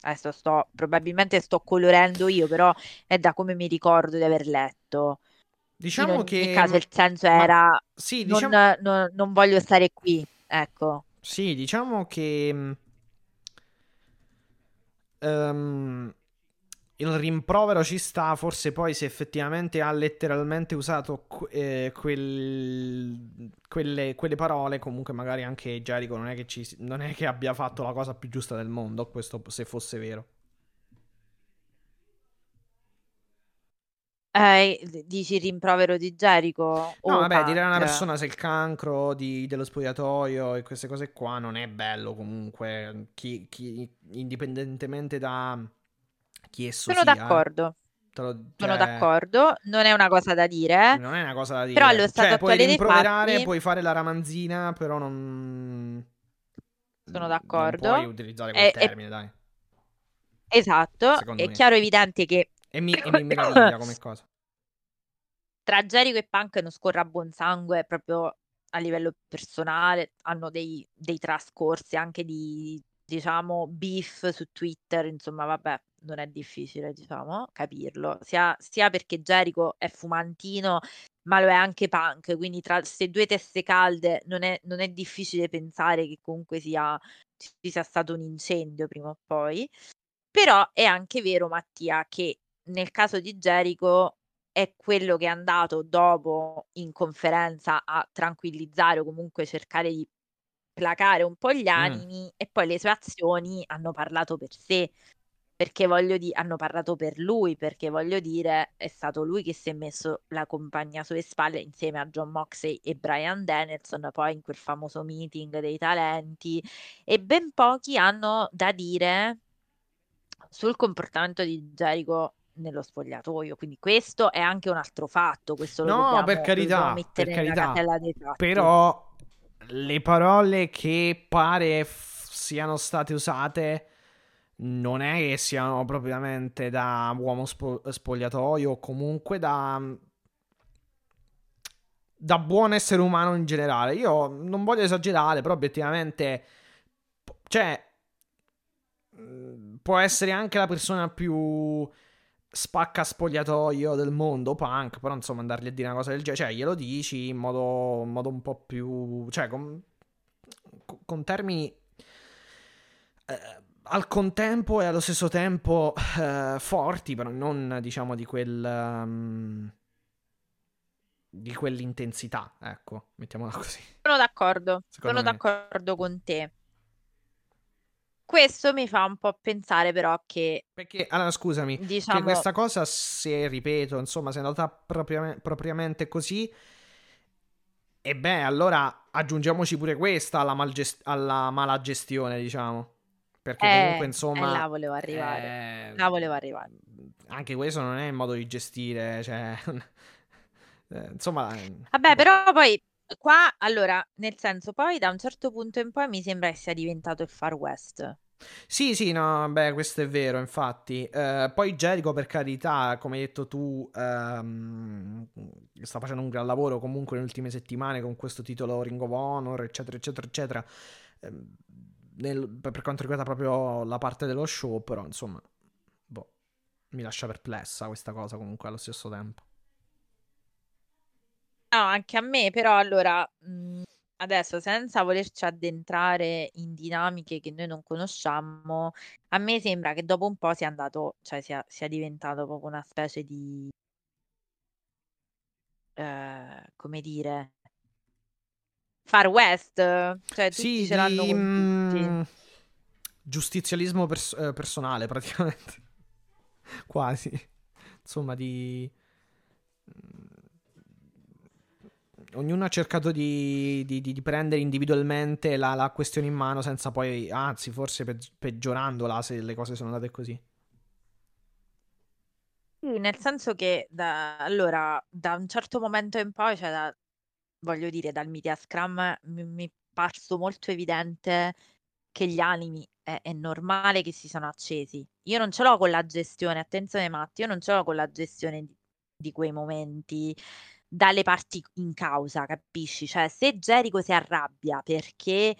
Adesso probabilmente sto colorando io, però è da come mi ricordo di aver letto. Diciamo in ogni caso il senso era sì, diciamo, non voglio stare qui, ecco. Sì, diciamo che il rimprovero ci sta, forse poi se effettivamente ha letteralmente usato quelle parole, comunque magari anche Jericho non è che abbia fatto la cosa più giusta del mondo, questo se fosse vero. Dici il rimprovero di Jericho? No, vabbè, dire a una persona se il cancro dello spogliatoio e queste cose qua non è bello comunque, chi indipendentemente da chi esso sono sia, d'accordo. Sono d'accordo, non è una cosa da dire. Non è una cosa da dire. Però allo stato attuale puoi rimproverare, fatti, puoi fare la ramanzina, però non sono d'accordo. Non puoi utilizzare quel termine, dai. Esatto, secondo me. Chiaro evidente che e mi meraviglia come cosa. Tra Jericho e Punk non scorre a buon sangue proprio a livello personale, hanno dei trascorsi anche di, diciamo, beef su Twitter, insomma, vabbè, non è difficile, diciamo, capirlo, sia perché Jericho è fumantino, ma lo è anche Punk, quindi tra queste due teste calde non è difficile pensare che comunque ci sia stato un incendio prima o poi. Però è anche vero, Mattia, che nel caso di Jericho è quello che è andato dopo in conferenza a tranquillizzare o comunque cercare di placare un po' gli animi, e poi le sue azioni hanno parlato per sé, hanno parlato per lui, perché voglio dire è stato lui che si è messo la compagnia sulle spalle insieme a Jon Moxley e Bryan Danielson poi in quel famoso meeting dei talenti, e ben pochi hanno da dire sul comportamento di Jericho nello spogliatoio, quindi questo è anche un altro fatto, questo lo dobbiamo, per carità, dei fatti. Però le parole che pare siano state usate non è che siano propriamente da uomo spogliatoio o comunque da buon essere umano in generale. Io non voglio esagerare, però obiettivamente, cioè, può essere anche la persona più spacca spogliatoio del mondo, Punk, però insomma andargli a dire una cosa del genere, cioè glielo dici in modo un po' più, cioè con termini al contempo e allo stesso tempo forti, però non diciamo di quell'intensità, ecco, mettiamola così. Sono d'accordo con te. Questo mi fa un po' pensare però che... Perché, allora scusami, diciamo... che questa cosa, se ripeto, insomma, se è andata propriamente così, e beh, allora aggiungiamoci pure questa alla mala gestione, diciamo. Perché comunque, insomma... La volevo arrivare. Anche questo non è il modo di gestire, cioè... insomma... Vabbè, però poi... Qua, allora, nel senso, poi da un certo punto in poi mi sembra che sia diventato il Far West. Sì, no, beh, questo è vero, infatti. Poi Jericho, per carità, come hai detto tu, sta facendo un gran lavoro comunque nelle ultime settimane con questo titolo Ring of Honor, eccetera, eccetera, eccetera, per quanto riguarda proprio la parte dello show, però, insomma, boh, mi lascia perplessa questa cosa comunque allo stesso tempo. No, anche a me, però allora adesso senza volerci addentrare in dinamiche che noi non conosciamo, a me sembra che dopo un po' sia andato, cioè sia diventato proprio una specie di come dire, Far West, cioè tutti sì, ce l'hanno con tutti. Giustizialismo personale praticamente. Quasi. Insomma, di ognuno ha cercato di prendere individualmente la questione in mano, senza poi, anzi forse peggiorandola se le cose sono andate così. Sì, nel senso che da un certo momento in poi, cioè voglio dire, dal media scrum mi è parso molto evidente che gli animi è normale che si sono accesi. Io non ce l'ho con la gestione, attenzione Matti, io non ce l'ho con la gestione di quei momenti dalle parti in causa, capisci? Cioè, se Jericho si arrabbia perché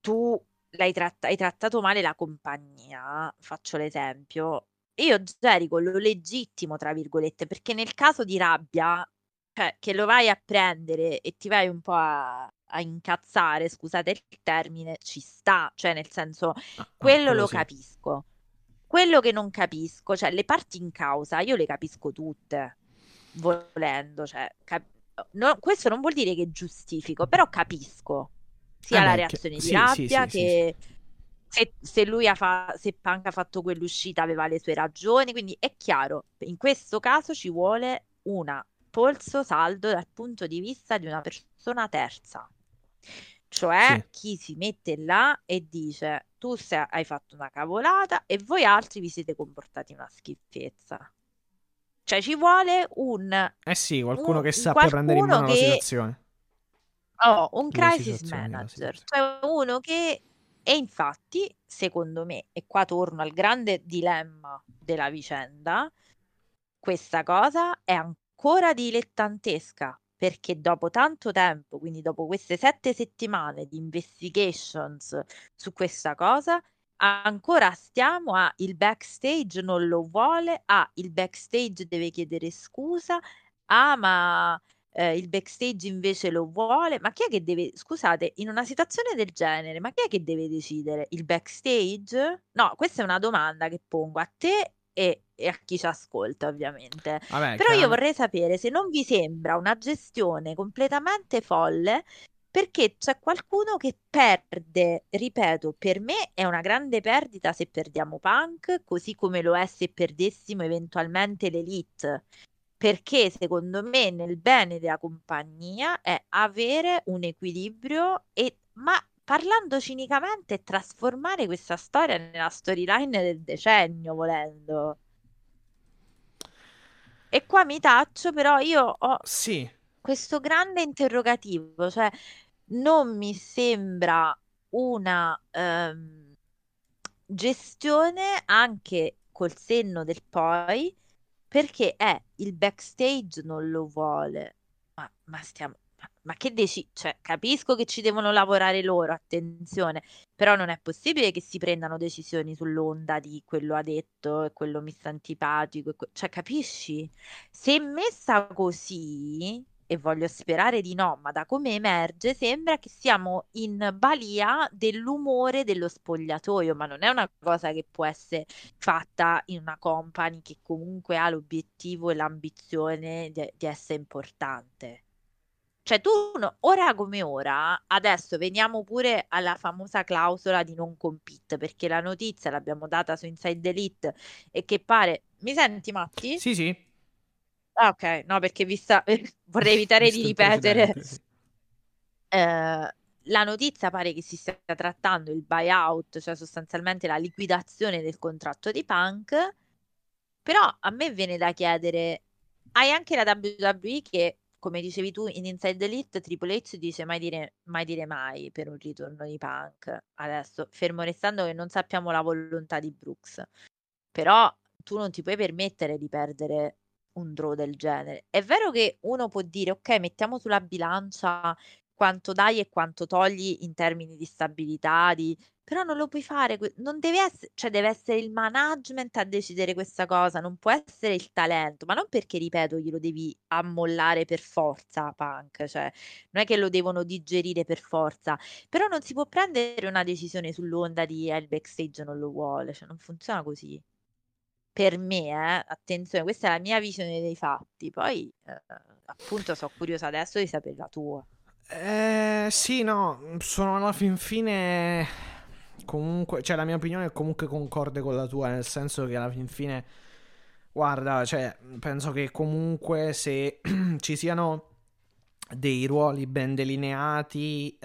tu hai trattato male la compagnia, faccio l'esempio, io Jericho lo legittimo, tra virgolette, perché nel caso di rabbia, cioè, che lo vai a prendere e ti vai un po' a incazzare, scusate il termine, ci sta, cioè nel senso, quello lo sì, capisco. Quello che non capisco, cioè le parti in causa, io le capisco tutte, volendo, cioè no, questo non vuol dire che giustifico, però capisco sia la reazione di rabbia che se Punk ha fatto quell'uscita aveva le sue ragioni, quindi è chiaro, in questo caso ci vuole un polso saldo dal punto di vista di una persona terza, cioè chi si mette là e dice tu hai fatto una cavolata e voi altri vi siete comportati una schifezza. Cioè ci vuole qualcuno che sappia prendere in mano la situazione. Oh, un crisis manager. Cioè uno che... E infatti, secondo me, e qua torno al grande dilemma della vicenda, questa cosa è ancora dilettantesca, perché dopo tanto tempo, quindi dopo queste 7 settimane di investigations su questa cosa... Ancora stiamo a il backstage non lo vuole, il backstage deve chiedere scusa, ma il backstage invece lo vuole, ma chi è che deve, scusate, in una situazione del genere, ma chi è che deve decidere? Il backstage? No, questa è una domanda che pongo a te e a chi ci ascolta ovviamente. Vabbè, però io vorrei sapere se non vi sembra una gestione completamente folle, perché c'è qualcuno che perde, ripeto, per me è una grande perdita se perdiamo Punk, così come lo è se perdessimo eventualmente l'Elite, perché secondo me nel bene della compagnia è avere un equilibrio, ma parlando cinicamente, trasformare questa storia nella storyline del decennio, volendo. E qua mi taccio, però io ho questo grande interrogativo, cioè non mi sembra una gestione, anche col senno del poi, perché il backstage non lo vuole, ma che dici? Cioè, capisco che ci devono lavorare loro, attenzione, però non è possibile che si prendano decisioni sull'onda di quello ha detto e quello mi sta antipatico, cioè, capisci? Se è messa così, e voglio sperare di no, ma da come emerge sembra che siamo in balia dell'umore dello spogliatoio, ma non è una cosa che può essere fatta in una company che comunque ha l'obiettivo e l'ambizione di essere importante. Cioè tu, ora come ora, adesso veniamo pure alla famosa clausola di non compete, perché la notizia l'abbiamo data su Inside Elite e che pare... Mi senti, Matti? Sì, sì. Ah, ok, no, perché vorrei evitare di ripetere. La notizia pare che si stia trattando il buyout, cioè sostanzialmente la liquidazione del contratto di Punk, però a me viene da chiedere, hai anche la WWE che... Come dicevi tu, in Inside Elite, Triple H dice mai dire mai per un ritorno di Punk. Adesso, fermo restando che non sappiamo la volontà di Brooks. Però tu non ti puoi permettere di perdere un draw del genere. È vero che uno può dire, ok, mettiamo sulla bilancia quanto dai e quanto togli in termini di stabilità, però non lo puoi fare, non deve essere, cioè deve essere il management a decidere questa cosa, non può essere il talento, ma non perché, ripeto, glielo devi ammollare per forza Punk, cioè non è che lo devono digerire per forza, però non si può prendere una decisione sull'onda di il backstage non lo vuole, cioè non funziona così. Per me, attenzione, questa è la mia visione dei fatti, poi appunto sono curiosa adesso di sapere la tua. Sì, no, sono alla fin fine... Comunque, cioè, la mia opinione comunque concorde con la tua, nel senso che alla fin fine, guarda, cioè, penso che comunque se ci siano dei ruoli ben delineati,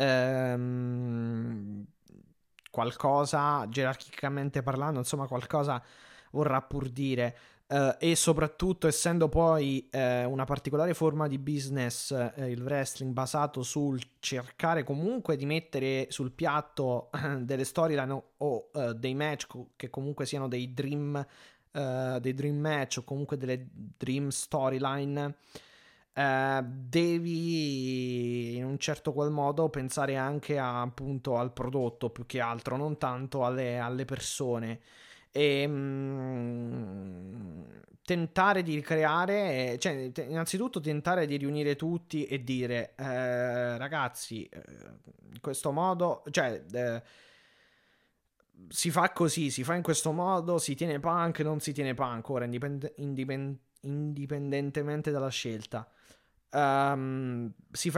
qualcosa gerarchicamente parlando, insomma, qualcosa vorrà pur dire. E soprattutto, essendo poi una particolare forma di business, il wrestling, basato sul cercare comunque di mettere sul piatto delle storyline o dei match che comunque siano dei dream match o comunque delle dream storyline, devi in un certo qual modo pensare anche appunto al prodotto più che altro, non tanto alle persone. Tentare di ricreare, cioè innanzitutto tentare di riunire tutti e dire ragazzi, in questo modo, cioè si fa così, si fa in questo modo, si tiene Punk, non si tiene Punk, ora indipendentemente dalla scelta, si fa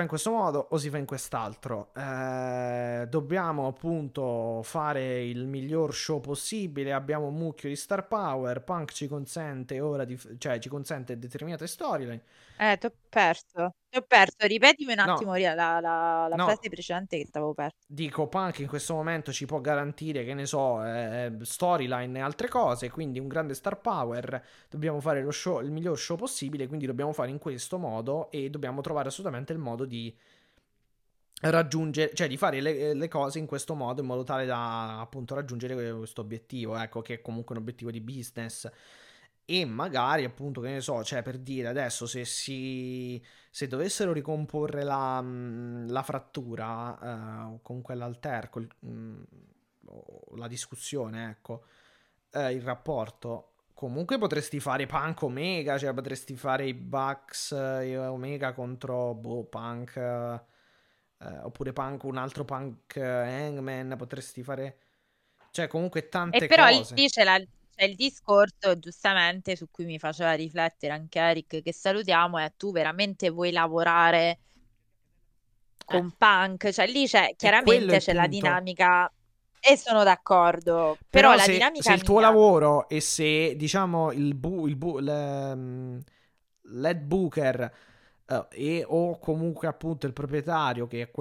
in questo modo o si fa in quest'altro, dobbiamo appunto fare il miglior show possibile, abbiamo un mucchio di star power, Punk ci consente ora cioè ci consente determinate storyline. T'ho perso, ripetimi un attimo, no, la no, frase precedente che stavo perso. Dico, Punk in questo momento ci può garantire, che ne so, storyline e altre cose, quindi un grande star power, dobbiamo fare lo show, il miglior show possibile, quindi dobbiamo fare in questo modo e dobbiamo trovare assolutamente il modo di raggiungere, cioè di fare le cose in questo modo, in modo tale da appunto raggiungere questo obiettivo, ecco, che è comunque un obiettivo di business. E magari appunto, che ne so, cioè per dire adesso se dovessero ricomporre la frattura, o comunque l'alterco, la discussione, ecco, il rapporto, comunque potresti fare Punk Omega, cioè potresti fare i Bucks Omega contro Punk, oppure Punk, un altro Punk Hangman, potresti fare, cioè comunque tante cose. E però cose. Lì c'è il discorso, giustamente, su cui mi faceva riflettere anche Eric, che salutiamo, è: tu veramente vuoi lavorare con Punk? Cioè lì chiaramente c'è la dinamica, e sono d'accordo, però la dinamica, se il tuo lavoro, e se diciamo l'head booker e o comunque appunto il proprietario, che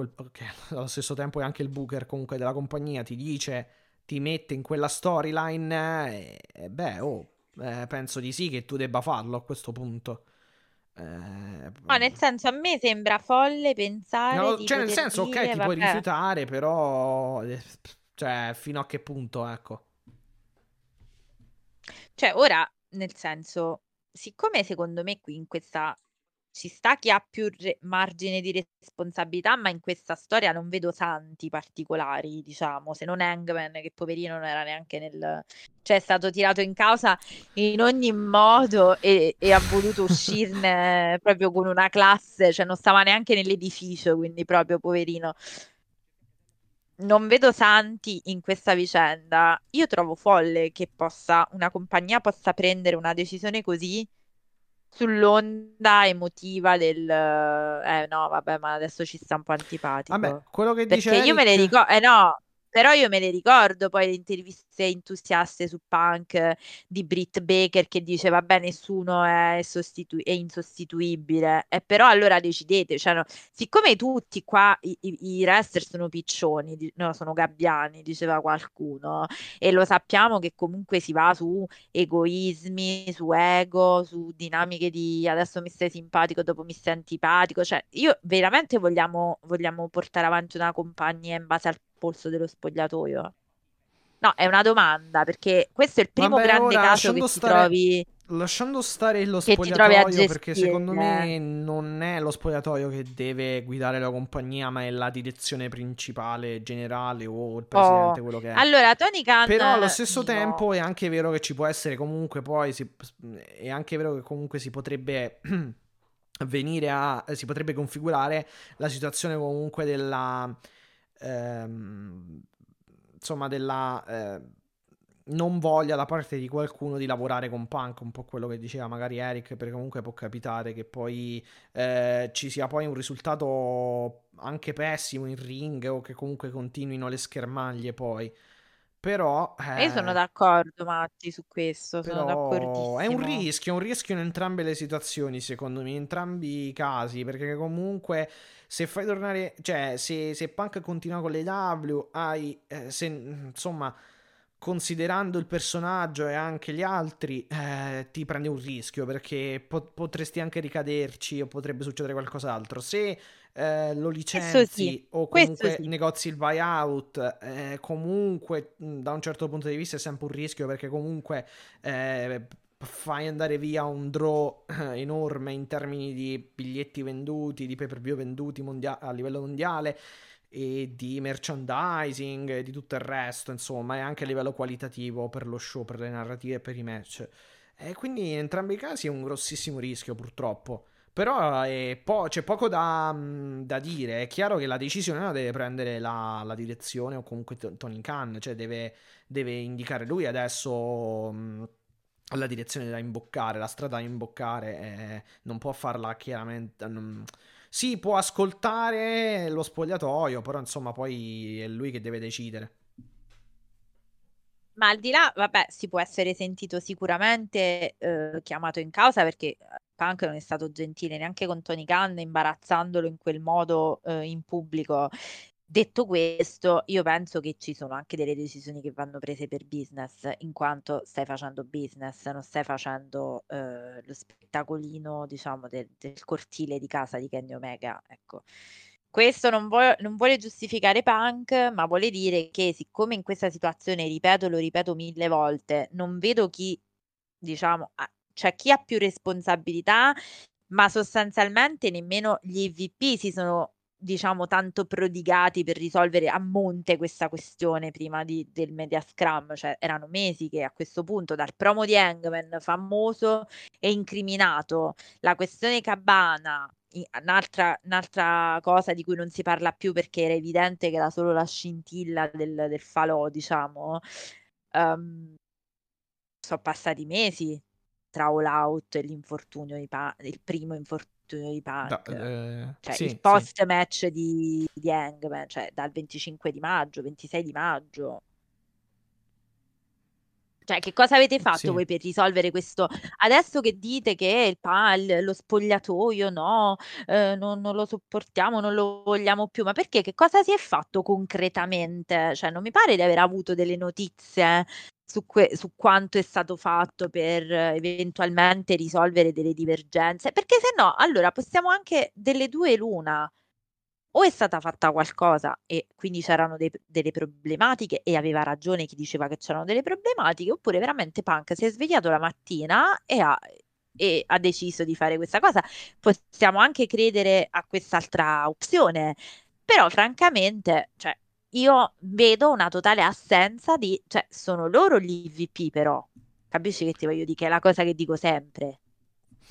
allo stesso tempo è anche il booker comunque della compagnia, ti dice, ti mette in quella storyline, penso di sì che tu debba farlo a questo punto. No, nel senso, a me sembra folle pensare ti puoi rifiutare, però cioè fino a che punto, ecco. Cioè ora, nel senso, siccome secondo me qui in questa ci sta chi ha più margine di responsabilità, ma in questa storia non vedo santi particolari, diciamo, se non Hangman, che poverino non era neanche nel... cioè è stato tirato in causa in ogni modo e ha voluto uscirne proprio con una classe, cioè non stava neanche nell'edificio, quindi proprio poverino. Non vedo santi in questa vicenda. Io trovo folle che una compagnia possa prendere una decisione così sull'onda emotiva del no vabbè, ma adesso ci sta un po' antipatico. Vabbè, quello che dice, perché io me le ricordo, però io me le ricordo poi le interviste entusiaste su Punk di Britt Baker che dice vabbè, nessuno è insostituibile, però allora decidete, cioè, no, siccome tutti qua i wrestler sono piccioni, sono gabbiani, diceva qualcuno, e lo sappiamo che comunque si va su egoismi, su ego, su dinamiche di adesso mi stai simpatico, dopo mi stai antipatico, cioè io veramente vogliamo portare avanti una compagnia in base al polso dello spogliatoio? No, è una domanda, perché questo è il primo grande caso che trovi, lasciando stare lo spogliatoio, perché secondo me non è lo spogliatoio che deve guidare la compagnia, ma è la direzione principale generale o il presidente, quello che è. Allora, Tony Khan, però allo stesso tempo è anche vero che ci può essere comunque poi è anche vero che comunque si potrebbe si potrebbe configurare la situazione comunque della non voglia da parte di qualcuno di lavorare con Punk, un po' quello che diceva magari Eric, perché comunque può capitare che poi ci sia poi un risultato anche pessimo in ring, o che comunque continuino le schermaglie poi. Però io sono d'accordo, Matti, su questo, sono d'accordissimo. È un rischio in entrambe le situazioni, secondo me, in entrambi i casi, perché comunque se fai tornare, cioè se Punk continua con le W, considerando il personaggio e anche gli altri, ti prendi un rischio, perché potresti anche ricaderci o potrebbe succedere qualcos'altro. Se lo licenzi, sì, o comunque sì, negozi il buyout, comunque da un certo punto di vista è sempre un rischio, perché comunque fai andare via un draw enorme in termini di biglietti venduti, di pay-per-view venduti a livello mondiale, e di merchandising e di tutto il resto, insomma, e anche a livello qualitativo per lo show, per le narrative e per i match, e quindi in entrambi i casi è un grossissimo rischio, purtroppo. Però c'è poco da dire. È chiaro che la decisione la deve prendere la direzione, o comunque Tony Khan, cioè deve indicare lui adesso la direzione da imboccare, la strada da imboccare, non può farla chiaramente. Si può ascoltare lo spogliatoio, però insomma poi è lui che deve decidere. Ma al di là, vabbè, si può essere sentito sicuramente chiamato in causa, perché Punk non è stato gentile neanche con Tony Khan, imbarazzandolo in quel modo in pubblico. Detto questo, io penso che ci sono anche delle decisioni che vanno prese per business, in quanto stai facendo business, non stai facendo lo spettacolino, diciamo, del cortile di casa di Kenny Omega, ecco. Questo non vuole giustificare Punk, ma vuole dire che, siccome in questa situazione, lo ripeto 1000 volte, non vedo chi, diciamo, cioè chi ha più responsabilità, ma sostanzialmente nemmeno gli EVP si sono, diciamo, tanto prodigati per risolvere a monte questa questione prima del media scrum, cioè erano mesi che a questo punto, dal promo di Hangman famoso e incriminato, la questione Cabana, un'altra cosa di cui non si parla più perché era evidente che era solo la scintilla del falò, diciamo, sono passati mesi tra All Out e l'infortunio il primo infortunio di Punk, cioè sì, il post match di Hangman, cioè dal 25 di maggio, 26 di maggio. Cioè, che cosa avete fatto voi per risolvere questo? Adesso che dite che lo spogliatoio no, non lo sopportiamo, non lo vogliamo più, ma perché? Che cosa si è fatto concretamente? Cioè, non mi pare di aver avuto delle notizie su quanto è stato fatto per eventualmente risolvere delle divergenze, perché se no, allora, possiamo anche delle due l'una. O è stata fatta qualcosa e quindi c'erano delle problematiche e aveva ragione chi diceva che c'erano delle problematiche, oppure veramente Punk si è svegliato la mattina e ha deciso di fare questa cosa. Possiamo anche credere a quest'altra opzione, però francamente, cioè, io vedo una totale assenza di... Cioè, sono loro gli IVP, però. Capisci che ti voglio dire? Che è la cosa che dico sempre.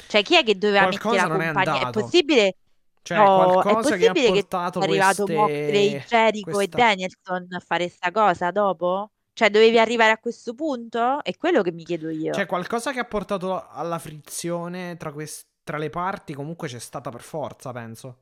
Cioè, chi è che doveva qualcosa mettere la compagnia? È possibile... Cioè, qualcosa è possibile che ha portato, che è arrivato Moxley, Jericho e Danielson a fare sta cosa dopo? Cioè, dovevi arrivare a questo punto? È quello che mi chiedo io. Cioè, qualcosa che ha portato alla frizione tra le parti comunque c'è stata per forza, penso.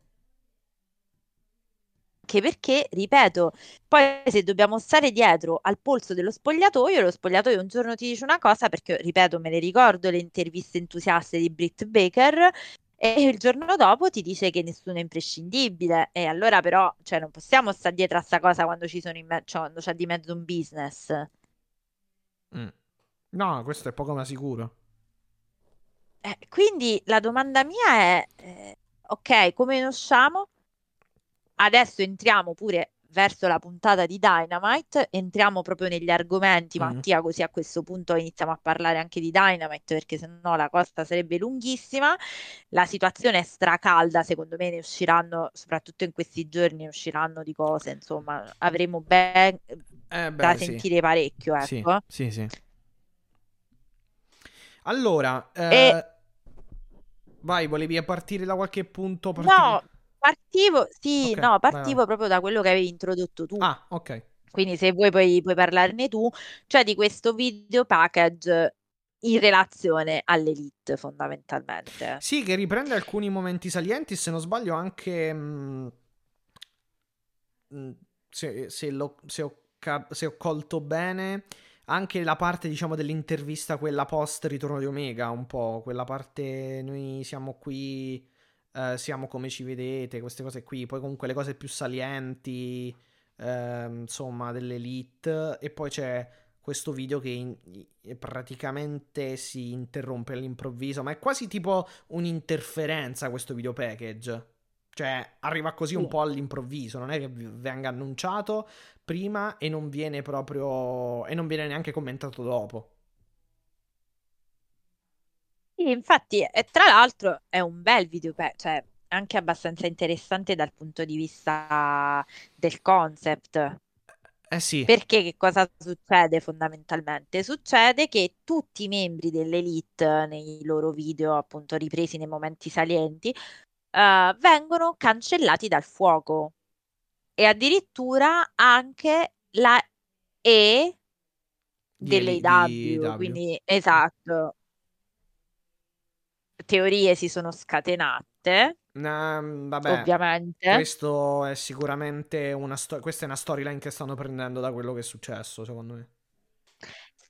Anche perché, ripeto, poi se dobbiamo stare dietro al polso dello spogliatoio, lo spogliatoio un giorno ti dice una cosa, perché, ripeto, me ne ricordo le interviste entusiaste di Britt Baker, e il giorno dopo ti dice che nessuno è imprescindibile, e allora però, cioè, non possiamo stare dietro a sta cosa quando quando c'è di mezzo un business. No, questo è poco ma sicuro. Quindi la domanda mia è ok, come ne usciamo? Adesso entriamo pure verso la puntata di Dynamite, entriamo proprio negli argomenti, Mattia, così a questo punto iniziamo a parlare anche di Dynamite, perché sennò la costa sarebbe lunghissima. La situazione è stracalda, secondo me ne usciranno, soprattutto in questi giorni ne usciranno di cose, insomma avremo da sentire parecchio, ecco. Sì. Allora vai, volevi partire da qualche punto particolare? No, partivo proprio da quello che avevi introdotto tu. Ah, ok. Quindi se vuoi puoi parlarne tu, cioè di questo video package in relazione all'Elite, fondamentalmente. Sì, che riprende alcuni momenti salienti, se non sbaglio anche se ho colto bene, anche la parte, diciamo, dell'intervista, quella post ritorno di Omega, un po' quella parte noi siamo qui, siamo come ci vedete, queste cose qui, poi comunque le cose più salienti insomma dell'Elite, e poi c'è questo video che praticamente si interrompe all'improvviso, ma è quasi tipo un'interferenza questo video package, cioè arriva così un po' all'improvviso, non è che venga annunciato prima e non viene proprio e non viene neanche commentato dopo. Infatti, e tra l'altro è un bel video, cioè anche abbastanza interessante dal punto di vista del concept. Sì. Perché che cosa succede fondamentalmente? Succede che tutti i membri dell'Elite, nei loro video appunto ripresi nei momenti salienti, vengono cancellati dal fuoco, e addirittura anche la E dell'AEW, quindi esatto. Teorie si sono scatenate, vabbè, ovviamente. Questo è sicuramente questa è una storyline che stanno prendendo da quello che è successo, secondo me.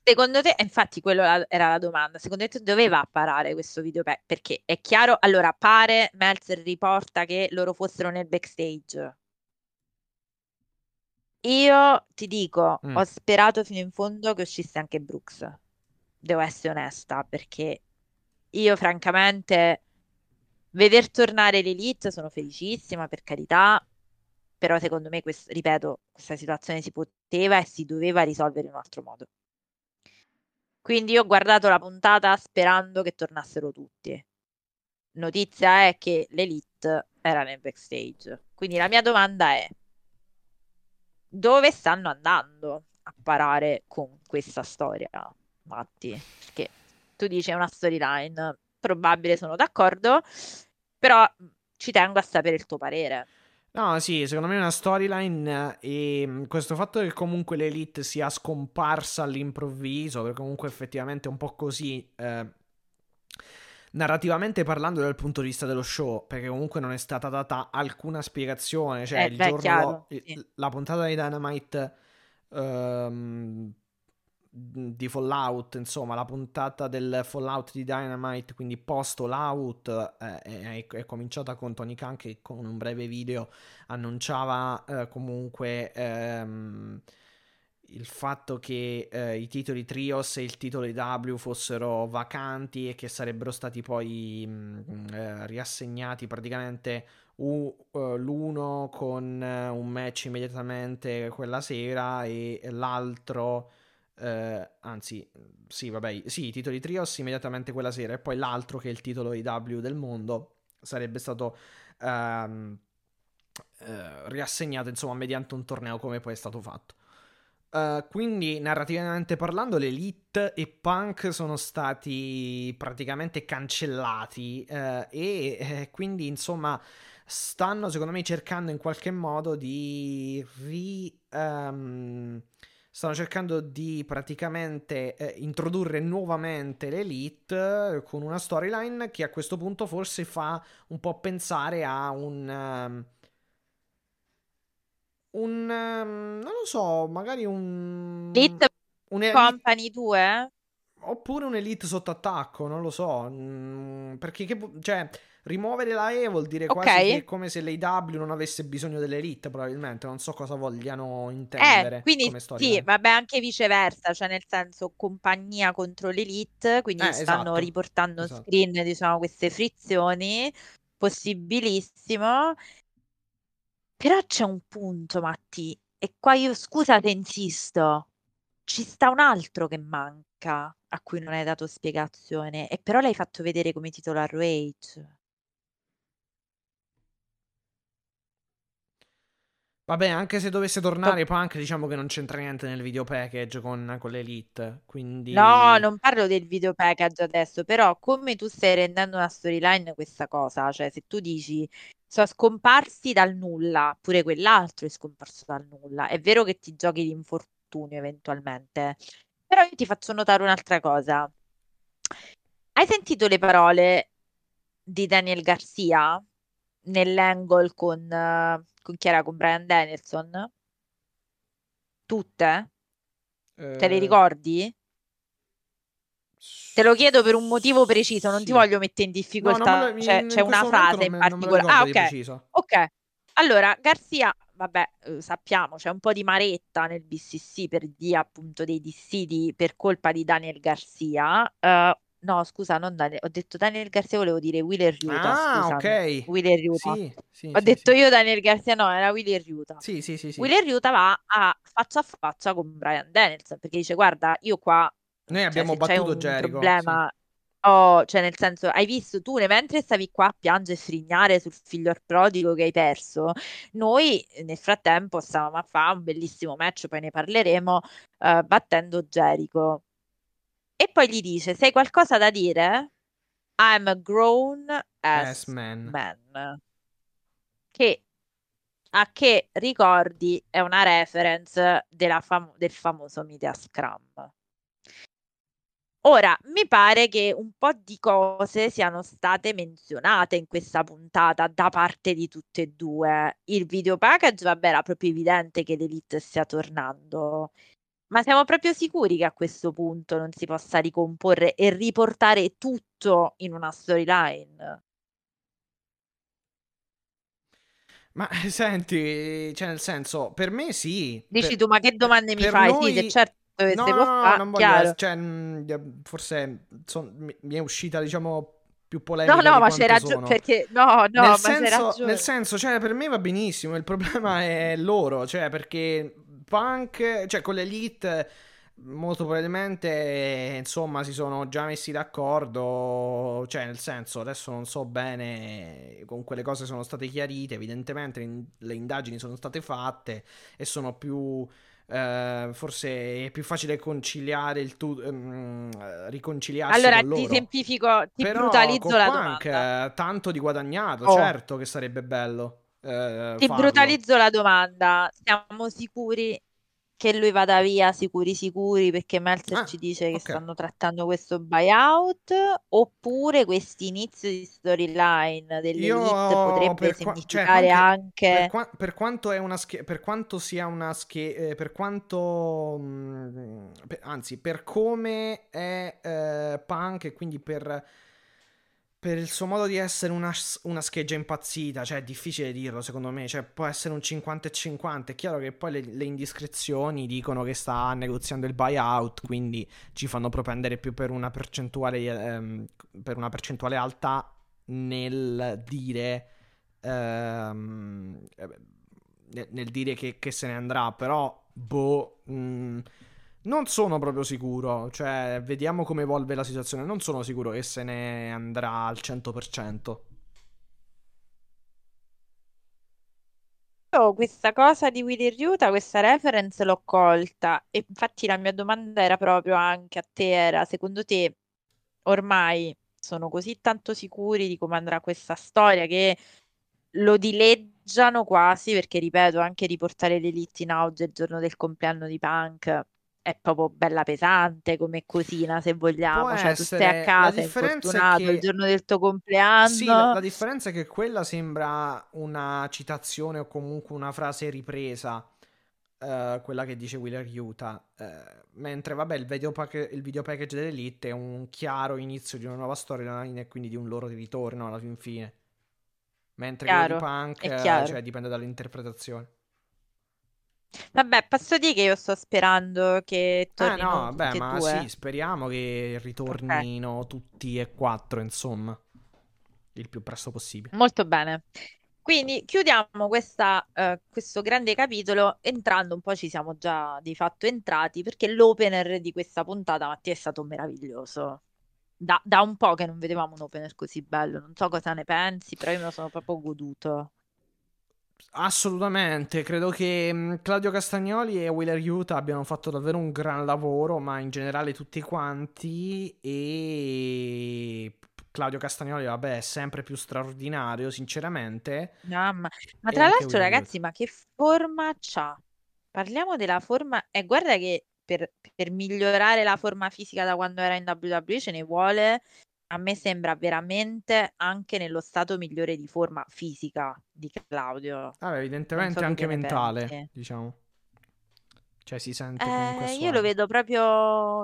Secondo te, infatti, quella era la domanda. Secondo te doveva apparare questo video? Perché è chiaro, allora pare, Meltzer riporta che loro fossero nel backstage. Io ti dico, ho sperato fino in fondo che uscisse anche Brooks. Devo essere onesta, perché io francamente veder tornare l'Elite sono felicissima, per carità, però secondo me questa situazione si poteva e si doveva risolvere in un altro modo. Quindi io ho guardato la puntata sperando che tornassero tutti. Notizia è che l'Elite era nel backstage, quindi la mia domanda è: dove stanno andando a parare con questa storia, Matti? Perché tu dici è una storyline probabile, sono d'accordo, però ci tengo a sapere il tuo parere. No, sì, secondo me è una storyline, e questo fatto che comunque l'Elite sia scomparsa all'improvviso, perché comunque effettivamente è un po' così, narrativamente parlando dal punto di vista dello show, perché comunque non è stata data alcuna spiegazione, cioè il giorno, chiaro, sì. La puntata di Dynamite di Fallout, insomma la puntata del Fallout di Dynamite, quindi post Fallout, è cominciata con Tony Khan che con un breve video annunciava comunque il fatto che i titoli Trios e il titolo AEW fossero vacanti e che sarebbero stati poi riassegnati praticamente l'uno con un match immediatamente quella sera e l'altro i titoli Trios immediatamente quella sera e poi l'altro che è il titolo AEW del mondo sarebbe stato riassegnato insomma mediante un torneo come poi è stato fatto. Quindi narrativamente parlando l'Elite e Punk sono stati praticamente cancellati e quindi insomma stanno secondo me cercando in qualche modo di stanno cercando di praticamente introdurre nuovamente l'Elite con una storyline che a questo punto forse fa un po' pensare a non lo so, magari un Elite Company 2 oppure un Elite sotto attacco, non lo so, perché rimuovere la E vuol dire quasi che è come se l'AEW non avesse bisogno dell'Elite, probabilmente, non so cosa vogliano intendere quindi come storia. Sì, vabbè, anche viceversa, cioè nel senso compagnia contro l'Elite, quindi stanno riportando screen, diciamo, queste frizioni, possibilissimo. Però c'è un punto, Matti, e qua io scusa te insisto, ci sta un altro che manca, a cui non hai dato spiegazione, e però l'hai fatto vedere come titolo a Rage. Vabbè, anche se dovesse tornare Punk, diciamo che non c'entra niente nel video package con l'Elite, quindi... No, non parlo del video package adesso, però come tu stai rendendo una storyline questa cosa, cioè se tu dici... sono scomparsi dal nulla, pure quell'altro è scomparso dal nulla, è vero che ti giochi l'infortunio eventualmente, però io ti faccio notare un'altra cosa. Hai sentito le parole di Daniel Garcia nell'angle con chi era, con Bryan Danielson? Tutte? Te le ricordi? Te lo chiedo per un motivo preciso, non ti voglio mettere in difficoltà, no, c'è una frase in particolare. Ok. Allora, Garcia, vabbè, sappiamo, c'è un po' di maretta nel BCC per via appunto dei dissidi per colpa di Daniel Garcia. No, scusa, non Daniel, ho detto Daniel Garcia, volevo dire Wheeler Yuta. Ok. Wheeler Yuta. Io Daniel Garcia, no, era Wheeler Yuta. Sì. Wheeler Yuta va a faccia con Bryan Danielson perché dice: guarda, io qua noi abbiamo battuto Jericho. Problema. Sì. Nel senso, hai visto tu, mentre stavi qua a piangere e frignare sul figlio prodigo che hai perso, noi nel frattempo stavamo a fare un bellissimo match, poi ne parleremo, battendo Jericho. E poi gli dice: sei qualcosa da dire? I'm a grown ass man. Che a che ricordi è una reference del famoso Media Scrum. Ora, mi pare che un po' di cose siano state menzionate in questa puntata da parte di tutte e due. Il video package, vabbè, era proprio evidente che l'Elite stia tornando. Ma siamo proprio sicuri che a questo punto non si possa ricomporre e riportare tutto in una storyline? Ma senti, nel senso, per me sì. Dici tu, ma che domande mi fai? Noi... Sì, certo. Non voglio, forse mi è uscita, diciamo, più polemica. No, ma c'era ragione, perché nel senso, per me va benissimo, il problema è loro, perché Punk, con l'Elite molto probabilmente insomma si sono già messi d'accordo, nel senso, adesso non so bene, comunque le cose sono state chiarite, evidentemente le indagini sono state fatte e sono più forse è più facile conciliare riconciliarsi allora con loro. Ti semplifico, però brutalizzo la Punk, domanda tanto di guadagnato, certo che sarebbe bello brutalizzo la domanda. Siamo sicuri che lui vada via sicuri, perché Meltzer ci dice che stanno trattando questo buyout, oppure questo inizio di storyline dell'Elite potrebbe significare anche... per come è Punk, e quindi per il suo modo di essere una scheggia impazzita, cioè è difficile dirlo secondo me, cioè può essere un 50-50, è chiaro che poi le indiscrezioni dicono che sta negoziando il buyout, quindi ci fanno propendere più per una percentuale alta nel dire che se ne andrà, però non sono proprio sicuro, cioè vediamo come evolve la situazione, non sono sicuro che se ne andrà al 100%. Io questa cosa di Wheeler Yuta, questa reference l'ho colta, e infatti la mia domanda era proprio anche a te, era secondo te ormai sono così tanto sicuri di come andrà questa storia che lo dileggiano quasi, perché ripeto, anche riportare l'Elite in auge il giorno del compleanno di Punk è proprio bella pesante come cosina, se vogliamo, cioè tu stai a casa infortunato il giorno del tuo compleanno. Sì, la differenza è che quella sembra una citazione o comunque una frase ripresa, quella che dice Wheeler Yuta, mentre vabbè il video package dell'Elite è un chiaro inizio di una nuova storyline e quindi di un loro ritorno alla fin fine, mentre quello di Punk cioè, dipende dall'interpretazione. Vabbè, posso dire che io sto sperando che tornino sì, speriamo che ritornino tutti e quattro, insomma, il più presto possibile. Molto bene. Quindi chiudiamo questo grande capitolo entrando un po', ci siamo già di fatto entrati, perché l'opener di questa puntata, Mattia, è stato meraviglioso. Da un po' che non vedevamo un opener così bello, non so cosa ne pensi, però io me lo sono proprio goduto. Assolutamente, credo che Claudio Castagnoli e Wheeler Yuta abbiano fatto davvero un gran lavoro, ma in generale tutti quanti, e Claudio Castagnoli vabbè è sempre più straordinario sinceramente. No, ma tra l'altro ragazzi, ma che forma c'ha? Parliamo della forma, e guarda che per migliorare la forma fisica da quando era in WWE ce ne vuole. A me sembra veramente anche nello stato migliore di forma fisica di Claudio. Evidentemente anche mentale, diciamo. Cioè si sente comunque suono. Io lo vedo proprio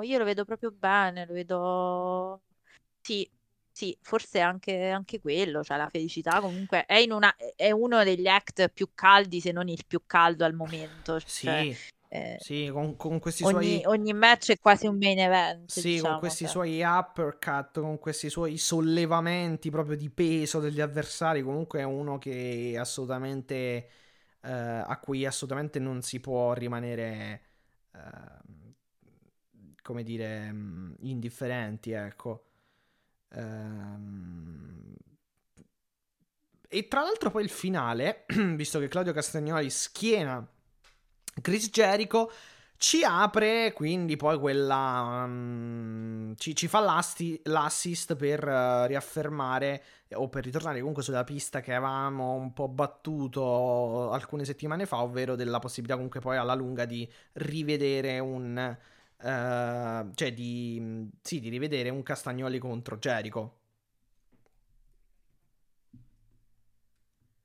bene, lo vedo... Sì, forse anche quello, cioè la felicità comunque è uno degli act più caldi, se non il più caldo al momento. Cioè, sì. Sì, con questi ogni match è quasi un main event, sì, diciamo, con questi suoi uppercut, con questi suoi sollevamenti proprio di peso degli avversari, comunque è uno che assolutamente a cui assolutamente non si può rimanere come dire indifferenti, ecco. E tra l'altro poi il finale, visto che Claudio Castagnoli schiena Chris Jericho, ci apre quindi poi quella ci fa l'assist per riaffermare o per ritornare comunque sulla pista che avevamo un po' battuto alcune settimane fa, ovvero della possibilità comunque poi alla lunga di rivedere di rivedere un Castagnoli contro Jericho.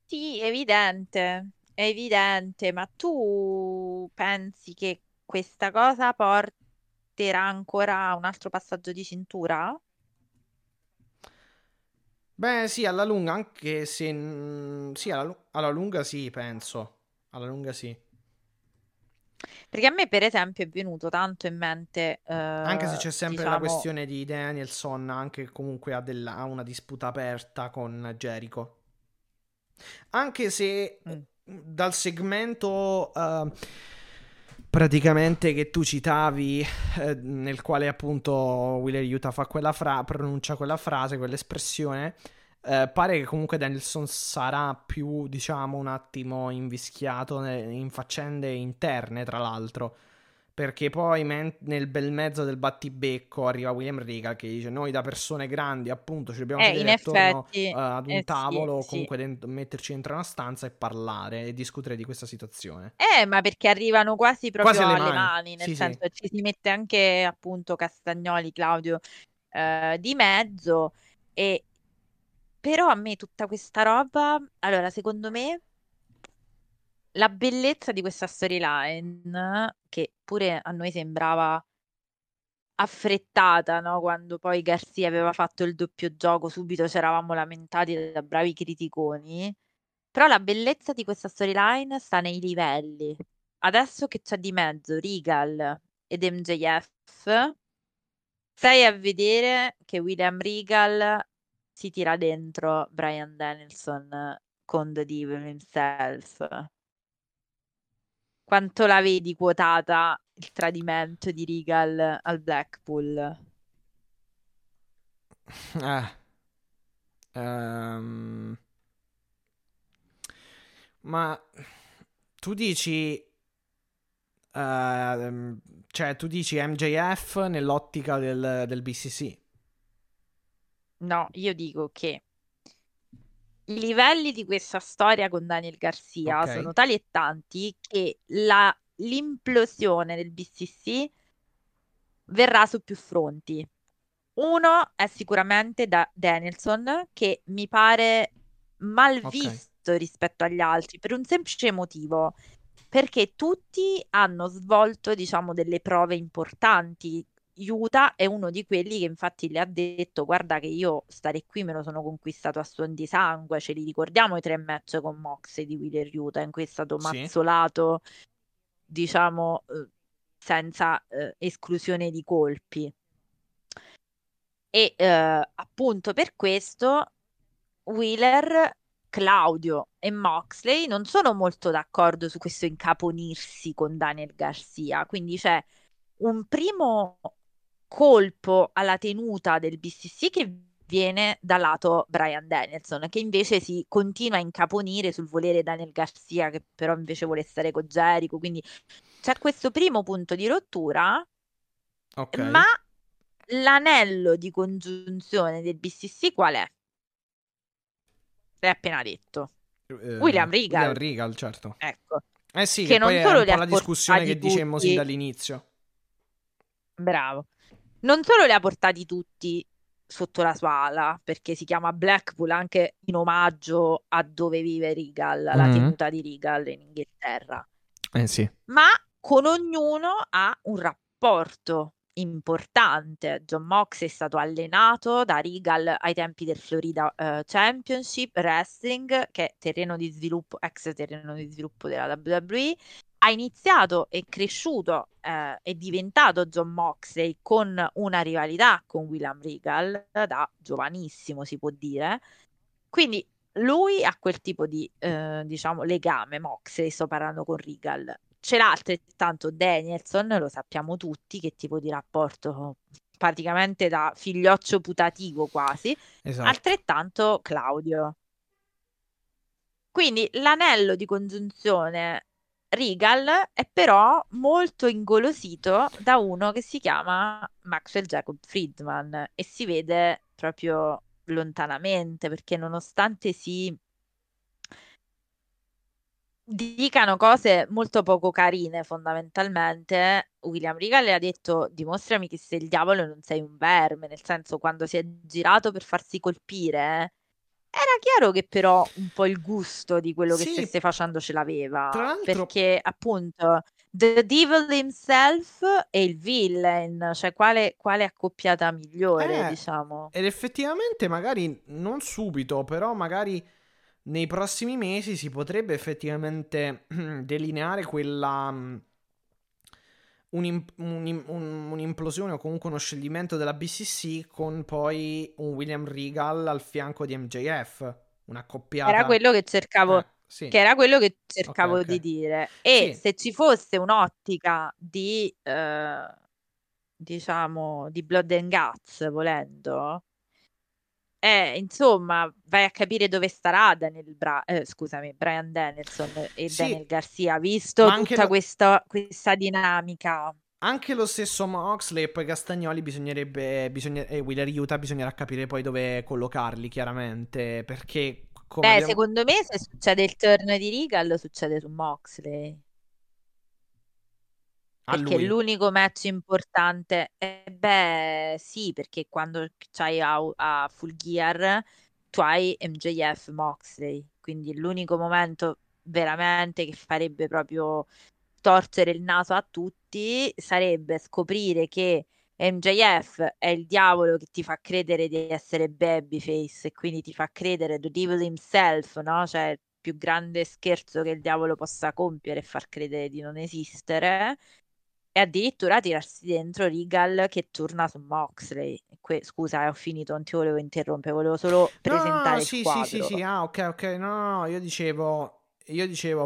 Sì, È evidente, ma tu pensi che questa cosa porterà ancora a un altro passaggio di cintura? Beh, sì, alla lunga, anche se... Sì, alla lunga sì, penso. Alla lunga sì. Perché a me, per esempio, è venuto tanto in mente... anche se c'è sempre la questione di Danielson, anche comunque ha una disputa aperta con Jericho. Anche se... Dal segmento praticamente che tu citavi, nel quale appunto Wheeler Yuta fa pronuncia quella frase, quell'espressione, pare che comunque Danielson sarà più, diciamo, un attimo invischiato in faccende interne, tra l'altro, perché poi nel bel mezzo del battibecco arriva William Regal che dice: noi da persone grandi appunto ci dobbiamo sedere attorno ad un tavolo, o comunque metterci dentro una stanza e parlare e discutere di questa situazione. Ma perché arrivano quasi proprio quasi alle mani, nel senso che ci si mette anche appunto Castagnoli, Claudio di mezzo. E però a me tutta questa roba, allora secondo me la bellezza di questa storyline, che pure a noi sembrava affrettata, no? Quando poi Garcia aveva fatto il doppio gioco, subito ci eravamo lamentati da bravi criticoni, però la bellezza di questa storyline sta nei livelli. Adesso che c'è di mezzo Regal ed MJF, stai a vedere che William Regal si tira dentro Bryan Danielson con The Devil himself. Quanto la vedi quotata il tradimento di Regal al Blackpool? Ma tu dici, cioè tu dici MJF nell'ottica del BCC? No, io dico che i livelli di questa storia con Daniel Garcia sono tali e tanti che l'implosione del BCC verrà su più fronti. Uno è sicuramente da Danielson, che mi pare mal visto rispetto agli altri per un semplice motivo, perché tutti hanno svolto, diciamo, delle prove importanti. Yuta è uno di quelli che infatti le ha detto: guarda che io stare qui me lo sono conquistato a suon di sangue. Ce li ricordiamo i 3 match con Moxley di Wheeler Yuta, in cui è stato mazzolato diciamo senza esclusione di colpi, e appunto per questo Wheeler, Claudio e Moxley non sono molto d'accordo su questo incaponirsi con Daniel Garcia, quindi c'è un primo colpo alla tenuta del BCC che viene dal lato Bryan Danielson, che invece si continua a incaponire sul volere Daniel Garcia, che però invece vuole stare con Jericho, quindi c'è questo primo punto di rottura. Ma l'anello di congiunzione del BCC qual è? L'hai appena detto, William Regal. William Regal, certo. Ecco. Che non poi solo è un po' la discussione che dicemmo sin dall'inizio. Bravo. Non solo li ha portati tutti sotto la sua ala, perché si chiama Blackpool anche in omaggio a dove vive Regal, la tenuta di Regal in Inghilterra, ma con ognuno ha un rapporto importante. Jon Moxley è stato allenato da Regal ai tempi del Florida Championship Wrestling, che è terreno di sviluppo, ex terreno di sviluppo della WWE. Ha iniziato e cresciuto è diventato Jon Moxley con una rivalità con William Regal da giovanissimo, si può dire. Quindi lui ha quel tipo di diciamo legame, Moxley, sto parlando con Regal. Ce l'ha altrettanto Danielson, lo sappiamo tutti che tipo di rapporto, praticamente da figlioccio putativo quasi, altrettanto Claudio. Quindi l'anello di congiunzione Regal è però molto ingolosito da uno che si chiama Maxwell Jacob Friedman, e si vede proprio lontanamente, perché nonostante si dicano cose molto poco carine, fondamentalmente William Regal le ha detto: dimostrami che sei il diavolo e non sei un verme. Nel senso, quando si è girato per farsi colpire, era chiaro che però un po' il gusto di quello che stesse facendo ce l'aveva, perché appunto The Devil himself e il villain, cioè quale accoppiata migliore, diciamo. Ed effettivamente magari non subito, però magari nei prossimi mesi si potrebbe effettivamente delineare quella un'implosione o comunque uno scioglimento della BCC, con poi un William Regal al fianco di MJF, una coppiata. Era quello che cercavo, che era quello che cercavo di dire. E se ci fosse un'ottica di diciamo di Blood and Guts, volendo, insomma, vai a capire dove starà Bryan Danielson e Daniel Garcia, visto tutta questa dinamica. Anche lo stesso Moxley e poi Castagnoli e Wheeler Yuta bisognerà capire poi dove collocarli, chiaramente, perché... Come secondo me se succede il turn di Regal succede su Moxley. Perché lui. L'unico match importante sì, perché quando c'hai a Full Gear tu hai MJF Moxley, quindi l'unico momento veramente che farebbe proprio torcere il naso a tutti sarebbe scoprire che MJF è il diavolo che ti fa credere di essere babyface e quindi ti fa credere the devil himself, no? Cioè il più grande scherzo che il diavolo possa compiere è far credere di non esistere, e addirittura tirarsi dentro Regal che torna su Moxley. Scusa, ho finito, non ti volevo interrompere, volevo solo presentare il quadro. Sì. Ah, ok, no, io dicevo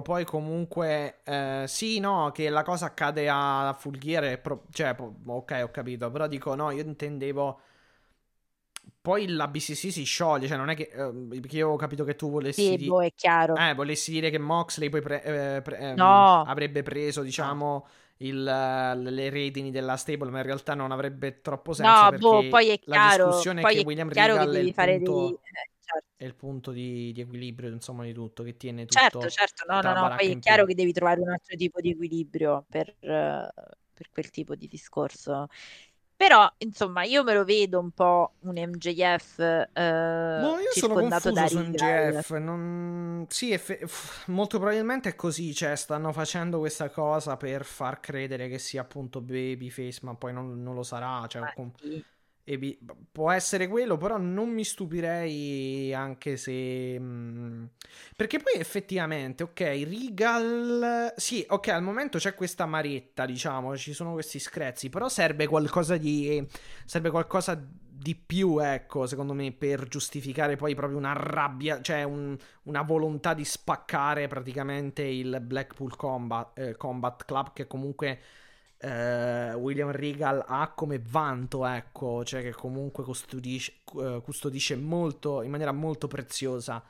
poi comunque che la cosa accade a Full Gear, cioè ok, ho capito, però dico no, io intendevo poi la BCC si scioglie, cioè non è che perché io avevo capito che tu volessi è chiaro. Volessi dire che Moxley poi avrebbe preso, diciamo, le redini della stable, ma in realtà non avrebbe troppo senso, perché poi è chiaro, la discussione poi è che William Regal che devi fare è il punto di equilibrio, insomma, di tutto, che tiene tutto. Certo, no, poi è chiaro che devi trovare un altro tipo di equilibrio per quel tipo di discorso. Però, insomma, io me lo vedo un po' un MJF io sono confuso su MJF. Sì, molto probabilmente è così, cioè stanno facendo questa cosa per far credere che sia appunto babyface, ma poi non lo sarà, cioè... può essere quello, però non mi stupirei anche se perché poi effettivamente ok, Regal sì, ok, al momento c'è questa maretta, diciamo, ci sono questi screzi, però serve qualcosa di più, ecco, secondo me, per giustificare poi proprio una rabbia, cioè una volontà di spaccare praticamente il Blackpool Combat Club, che comunque William Regal ha come vanto, ecco, cioè che comunque custodisce molto, in maniera molto preziosa,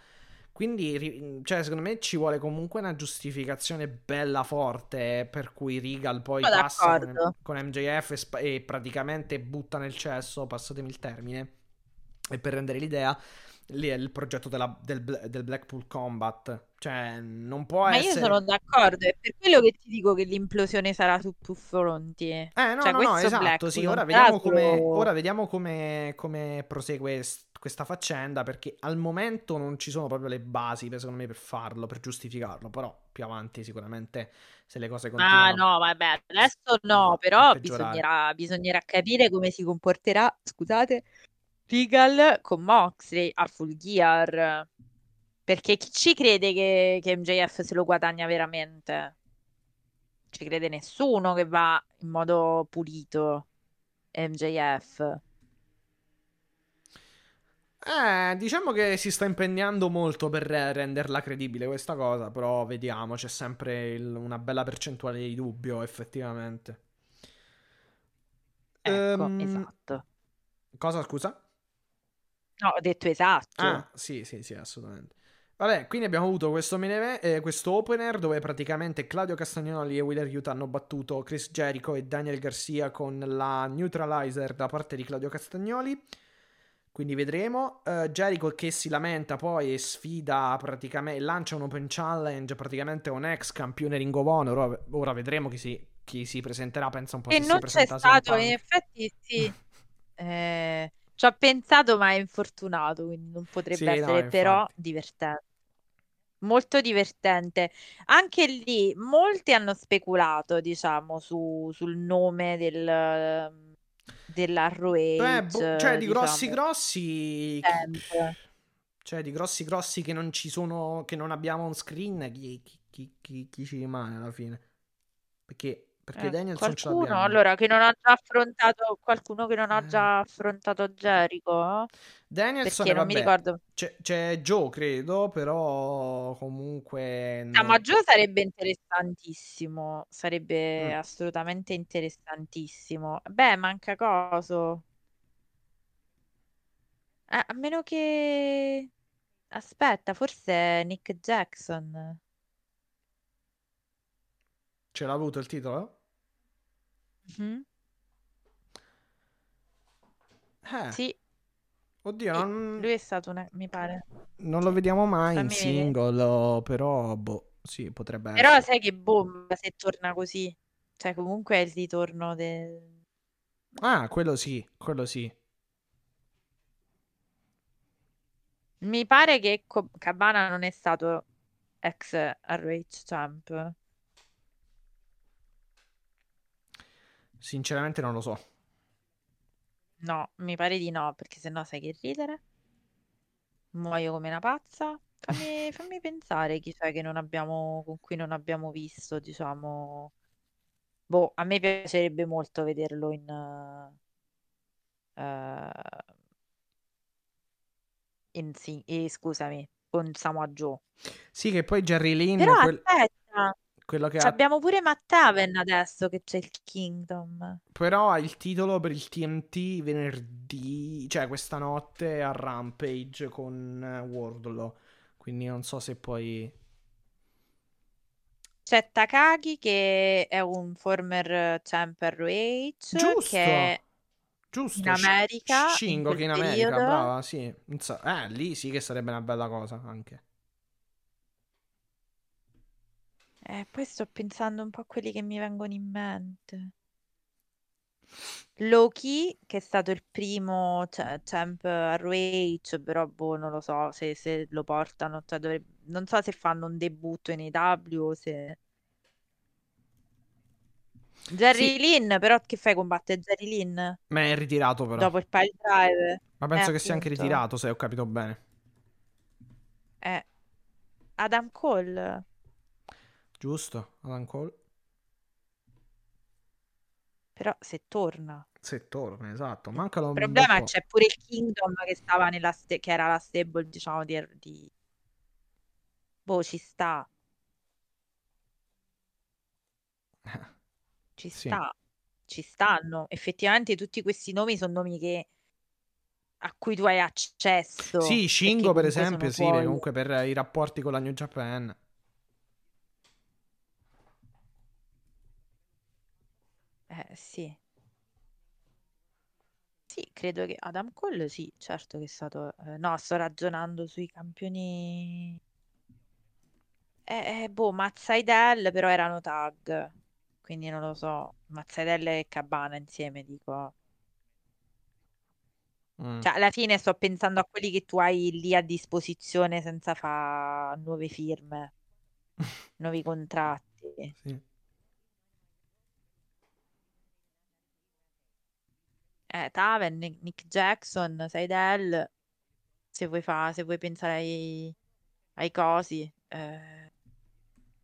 quindi cioè secondo me ci vuole comunque una giustificazione bella forte per cui Regal poi passa con MJF e praticamente butta nel cesso, passatemi il termine, e per rendere l'idea lì è il progetto del Blackpool Combat, cioè non può essere. Ma io sono d'accordo, è per quello che ti dico che l'implosione sarà su più fronti. Esatto, sì, ora vediamo come prosegue questa faccenda, perché al momento non ci sono proprio le basi, secondo me, per farlo, per giustificarlo, però più avanti sicuramente se le cose continuano. Adesso no, però bisognerà capire come si comporterà, scusate, Regal con Moxley a Full Gear, perché chi ci crede che MJF se lo guadagna veramente? Non ci crede nessuno che va in modo pulito MJF. Diciamo che si sta impegnando molto per renderla credibile questa cosa, però vediamo, c'è sempre una bella percentuale di dubbio, effettivamente. Ecco, esatto. Cosa, scusa? No, ho detto esatto. Ah, sì, assolutamente. Vabbè, quindi abbiamo avuto questo opener dove praticamente Claudio Castagnoli e Wheeler Yuta hanno battuto Chris Jericho e Daniel Garcia con la neutralizer da parte di Claudio Castagnoli. Quindi vedremo. Jericho che si lamenta poi e sfida praticamente, lancia un open challenge praticamente un ex campione Ring of Honor. Ora vedremo chi si presenterà, pensa un po' se si presenta. E non c'è stato, in effetti sì. Ci ho pensato, ma è infortunato, quindi non potrebbe essere, però divertente, molto divertente. Anche lì molti hanno speculato, diciamo, sul nome dell'Arrowage, cioè di grossi cioè di grossi che non ci sono, che non abbiamo on screen, chi ci rimane alla fine, perché Danielson ce l'abbiamo. Allora, che non ha già affrontato qualcuno che non ha già affrontato Jericho, Danielson, perché non mi ricordo, c'è Joe, credo, però comunque ma Joe sarebbe interessantissimo, sarebbe assolutamente interessantissimo. Manca coso, a meno che aspetta, forse Nick Jackson. Ce l'ha avuto il titolo? Mhm. Sì. Oddio, Lui è stato mi pare. Non lo vediamo mai in singolo, però boh, sì, potrebbe essere. Però sai che bomba se torna così. Cioè, comunque è il ritorno del... Ah, quello sì, quello sì. Mi pare che Cabana non è stato ex RH champ. Sinceramente non lo so. No, mi pare di no, perché sennò sai che ridere. Muoio come una pazza. Fammi pensare chi c'è che con cui non abbiamo visto, diciamo. Boh, a me piacerebbe molto vederlo scusami, con Samoa Joe. Sì, che poi Jerry Lynn. Però aspetta, quello che abbiamo pure Matt Taven adesso che c'è il Kingdom. Però ha il titolo per il TNT venerdì, cioè questa notte a Rampage con Wardlow. Quindi non so se poi... C'è Takagi che è un former champ ROH. Giusto. In America. Shingo che in America, brava, sì. Lì sì che sarebbe una bella cosa anche. Poi sto pensando un po' a quelli che mi vengono in mente. Loki, che è stato il primo champ ROH, però boh, non lo so se lo portano, cioè non so se fanno un debutto in AEW o se... Jerry Lynn, però che fai, combattere Jerry Lynn? Ma è ritirato però. Dopo il pile driver. Ma penso che sia anche ritirato, se ho capito bene. Adam Cole. Giusto, Adam Cole. Però se torna, esatto, mancano. Il problema è che c'è pure il Kingdom che stava che era la stable, diciamo, di... Boh, ci sta. Ci sta. Sì. Ci stanno. Effettivamente tutti questi nomi sono nomi a cui tu hai accesso. Sì, Shingo per esempio, sì, comunque per i rapporti con la New Japan. Sì. Sì, credo che Adam Cole, sì, certo che è stato... no, sto ragionando sui campioni... boh, Matt Sydal però erano tag, quindi non lo so. Matt Sydal e Cabana insieme, dico. Cioè, alla fine sto pensando a quelli che tu hai lì a disposizione senza fare nuove firme, nuovi contratti. Sì. Taven, Nick Jackson, Sydal, se vuoi pensare ai cosi.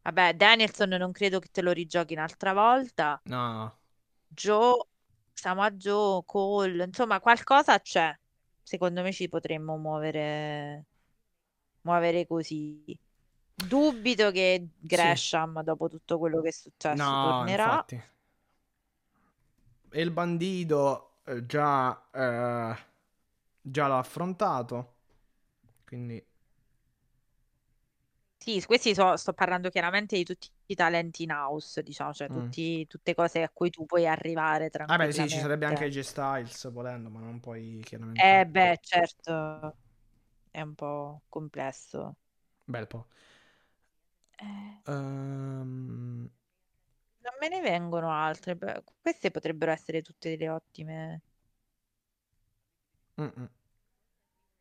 Vabbè, Danielson non credo che te lo rigiochi un'altra volta. No. Joe, Samoa Joe, Cole, insomma qualcosa c'è. Secondo me ci potremmo muovere così. Dubito che Gresham, sì, dopo tutto quello che è successo, tornerà. Infatti. E il bandito... Già l'ho affrontato, quindi sì, questi sto parlando chiaramente di tutti i talenti in house, diciamo, cioè tutte cose a cui tu puoi arrivare tranquillamente. Sì, ci sarebbe anche AJ Styles volendo, ma non puoi chiaramente. Certo, è un po' complesso, bel po'. Non me ne vengono altre. Beh, queste potrebbero essere tutte delle ottime.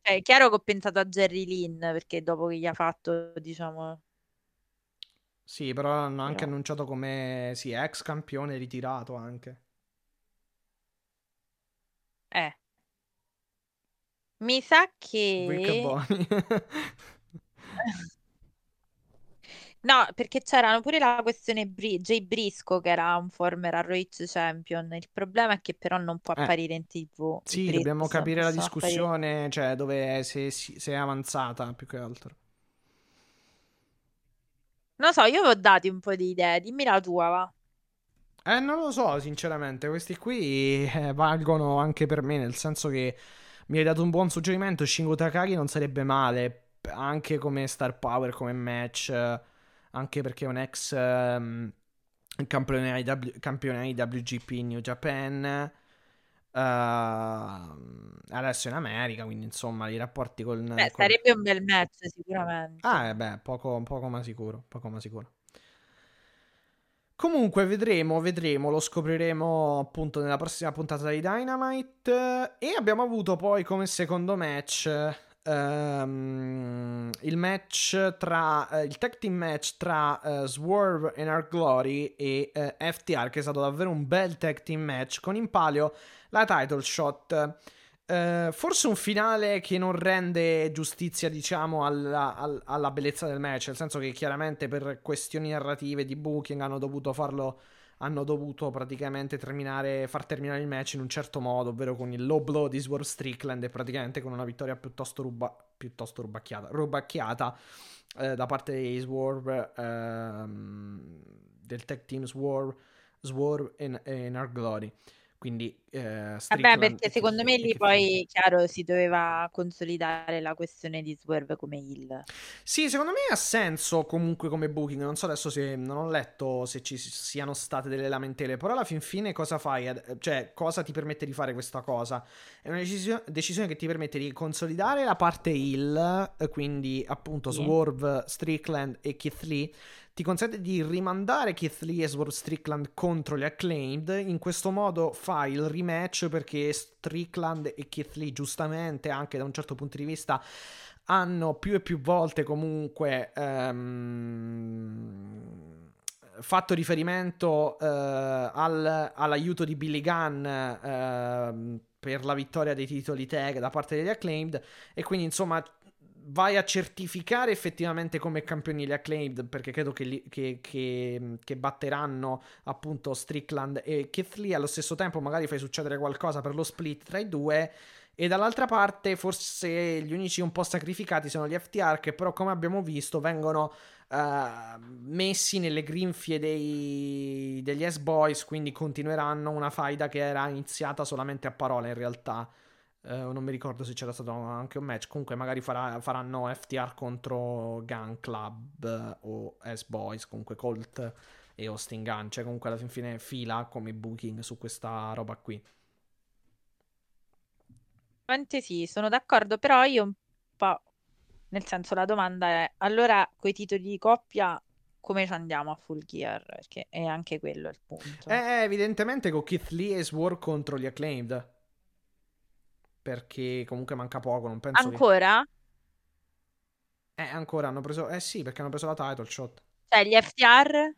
È chiaro che ho pensato a Jerry Lynn perché dopo che gli ha fatto, diciamo... Sì, però hanno anche annunciato come ex campione ritirato anche. Mi sa che... Rick Bonnie. No, perché c'erano pure la questione Jay Brisco, che era un former ROH champion. Il problema è che però non può apparire in TV. Sì, dobbiamo capire la discussione, cioè dove se è avanzata, più che altro. Non so, io vi ho dato un po' di idee, dimmi la tua, va. Non lo so, sinceramente, questi qui valgono anche per me, nel senso che mi hai dato un buon suggerimento. Shingo Takagi non sarebbe male, anche come star power, come match... Anche perché è un ex campione IWGP in New Japan, adesso in America, quindi insomma i rapporti con... Beh, sarebbe un bel match sicuramente. Ah, beh, poco ma sicuro. Comunque vedremo, lo scopriremo appunto nella prossima puntata di Dynamite. E abbiamo avuto poi come secondo match il match tra il tag team match tra Swerve and Our Glory e FTR, che è stato davvero un bel tag team match con in palio la title shot. Forse un finale che non rende giustizia, diciamo, alla bellezza del match, nel senso che chiaramente per questioni narrative di booking hanno dovuto praticamente far terminare il match in un certo modo, ovvero con il low blow di Swerve Strickland e praticamente con una vittoria piuttosto rubacchiata da parte di Swerve, del tag team Swerve e Our Glory. Quindi Strickland... Vabbè, perché secondo me lì poi, chiaro, si doveva consolidare la questione di Swerve come heel. Sì, secondo me ha senso comunque come booking. Non so adesso, se non ho letto se ci siano state delle lamentele, però alla fin fine cosa fai? Cioè, cosa ti permette di fare questa cosa? È una decisione che ti permette di consolidare la parte heel, quindi appunto Swerve, Strickland e Keith Lee. Ti consente di rimandare Keith Lee e Swerve Strickland contro gli Acclaimed. In questo modo fa il rematch, perché Strickland e Keith Lee, giustamente anche da un certo punto di vista, hanno più e più volte comunque fatto riferimento all'aiuto di Billy Gunn per la vittoria dei titoli tag da parte degli Acclaimed, e quindi insomma vai a certificare effettivamente come campioni gli Acclaimed, perché credo che batteranno appunto Strickland e Keith Lee. Allo stesso tempo magari fai succedere qualcosa per lo split tra i due, e dall'altra parte forse gli unici un po' sacrificati sono gli FTR, che però, come abbiamo visto, vengono messi nelle grinfie degli S-Boys, quindi continueranno una faida che era iniziata solamente a parole in realtà. Non mi ricordo se c'era stato anche un match. Comunque magari faranno FTR contro Gun Club o S-Boys, comunque Colt e Austin Gunn. Cioè comunque alla fin fine fila come booking su questa roba qui. Sì, sono d'accordo, però io un po', nel senso, la domanda è: allora coi titoli di coppia come ci andiamo a Full Gear? Perché è anche quello il punto. Evidentemente con Keith Lee e Swerve contro gli Acclaimed, perché comunque manca poco, non penso ancora? Che... ancora hanno preso... sì, perché hanno preso la title shot. Cioè, gli FTR?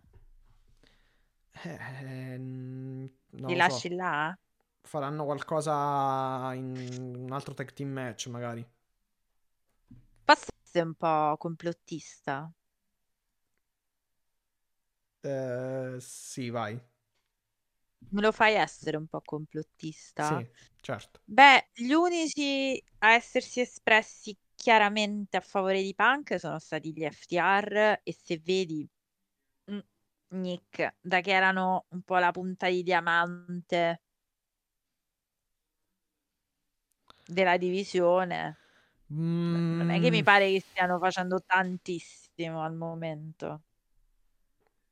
Non li lasci so. Là? Faranno qualcosa in un altro tag team match, magari. Posso essere un po' complottista? Sì, vai. Me lo fai essere un po' complottista? Sì, certo. Beh, gli unici a essersi espressi chiaramente a favore di Punk sono stati gli FTR, e se vedi Nick, da che erano un po' la punta di diamante della divisione, non è che mi pare che stiano facendo tantissimo al momento.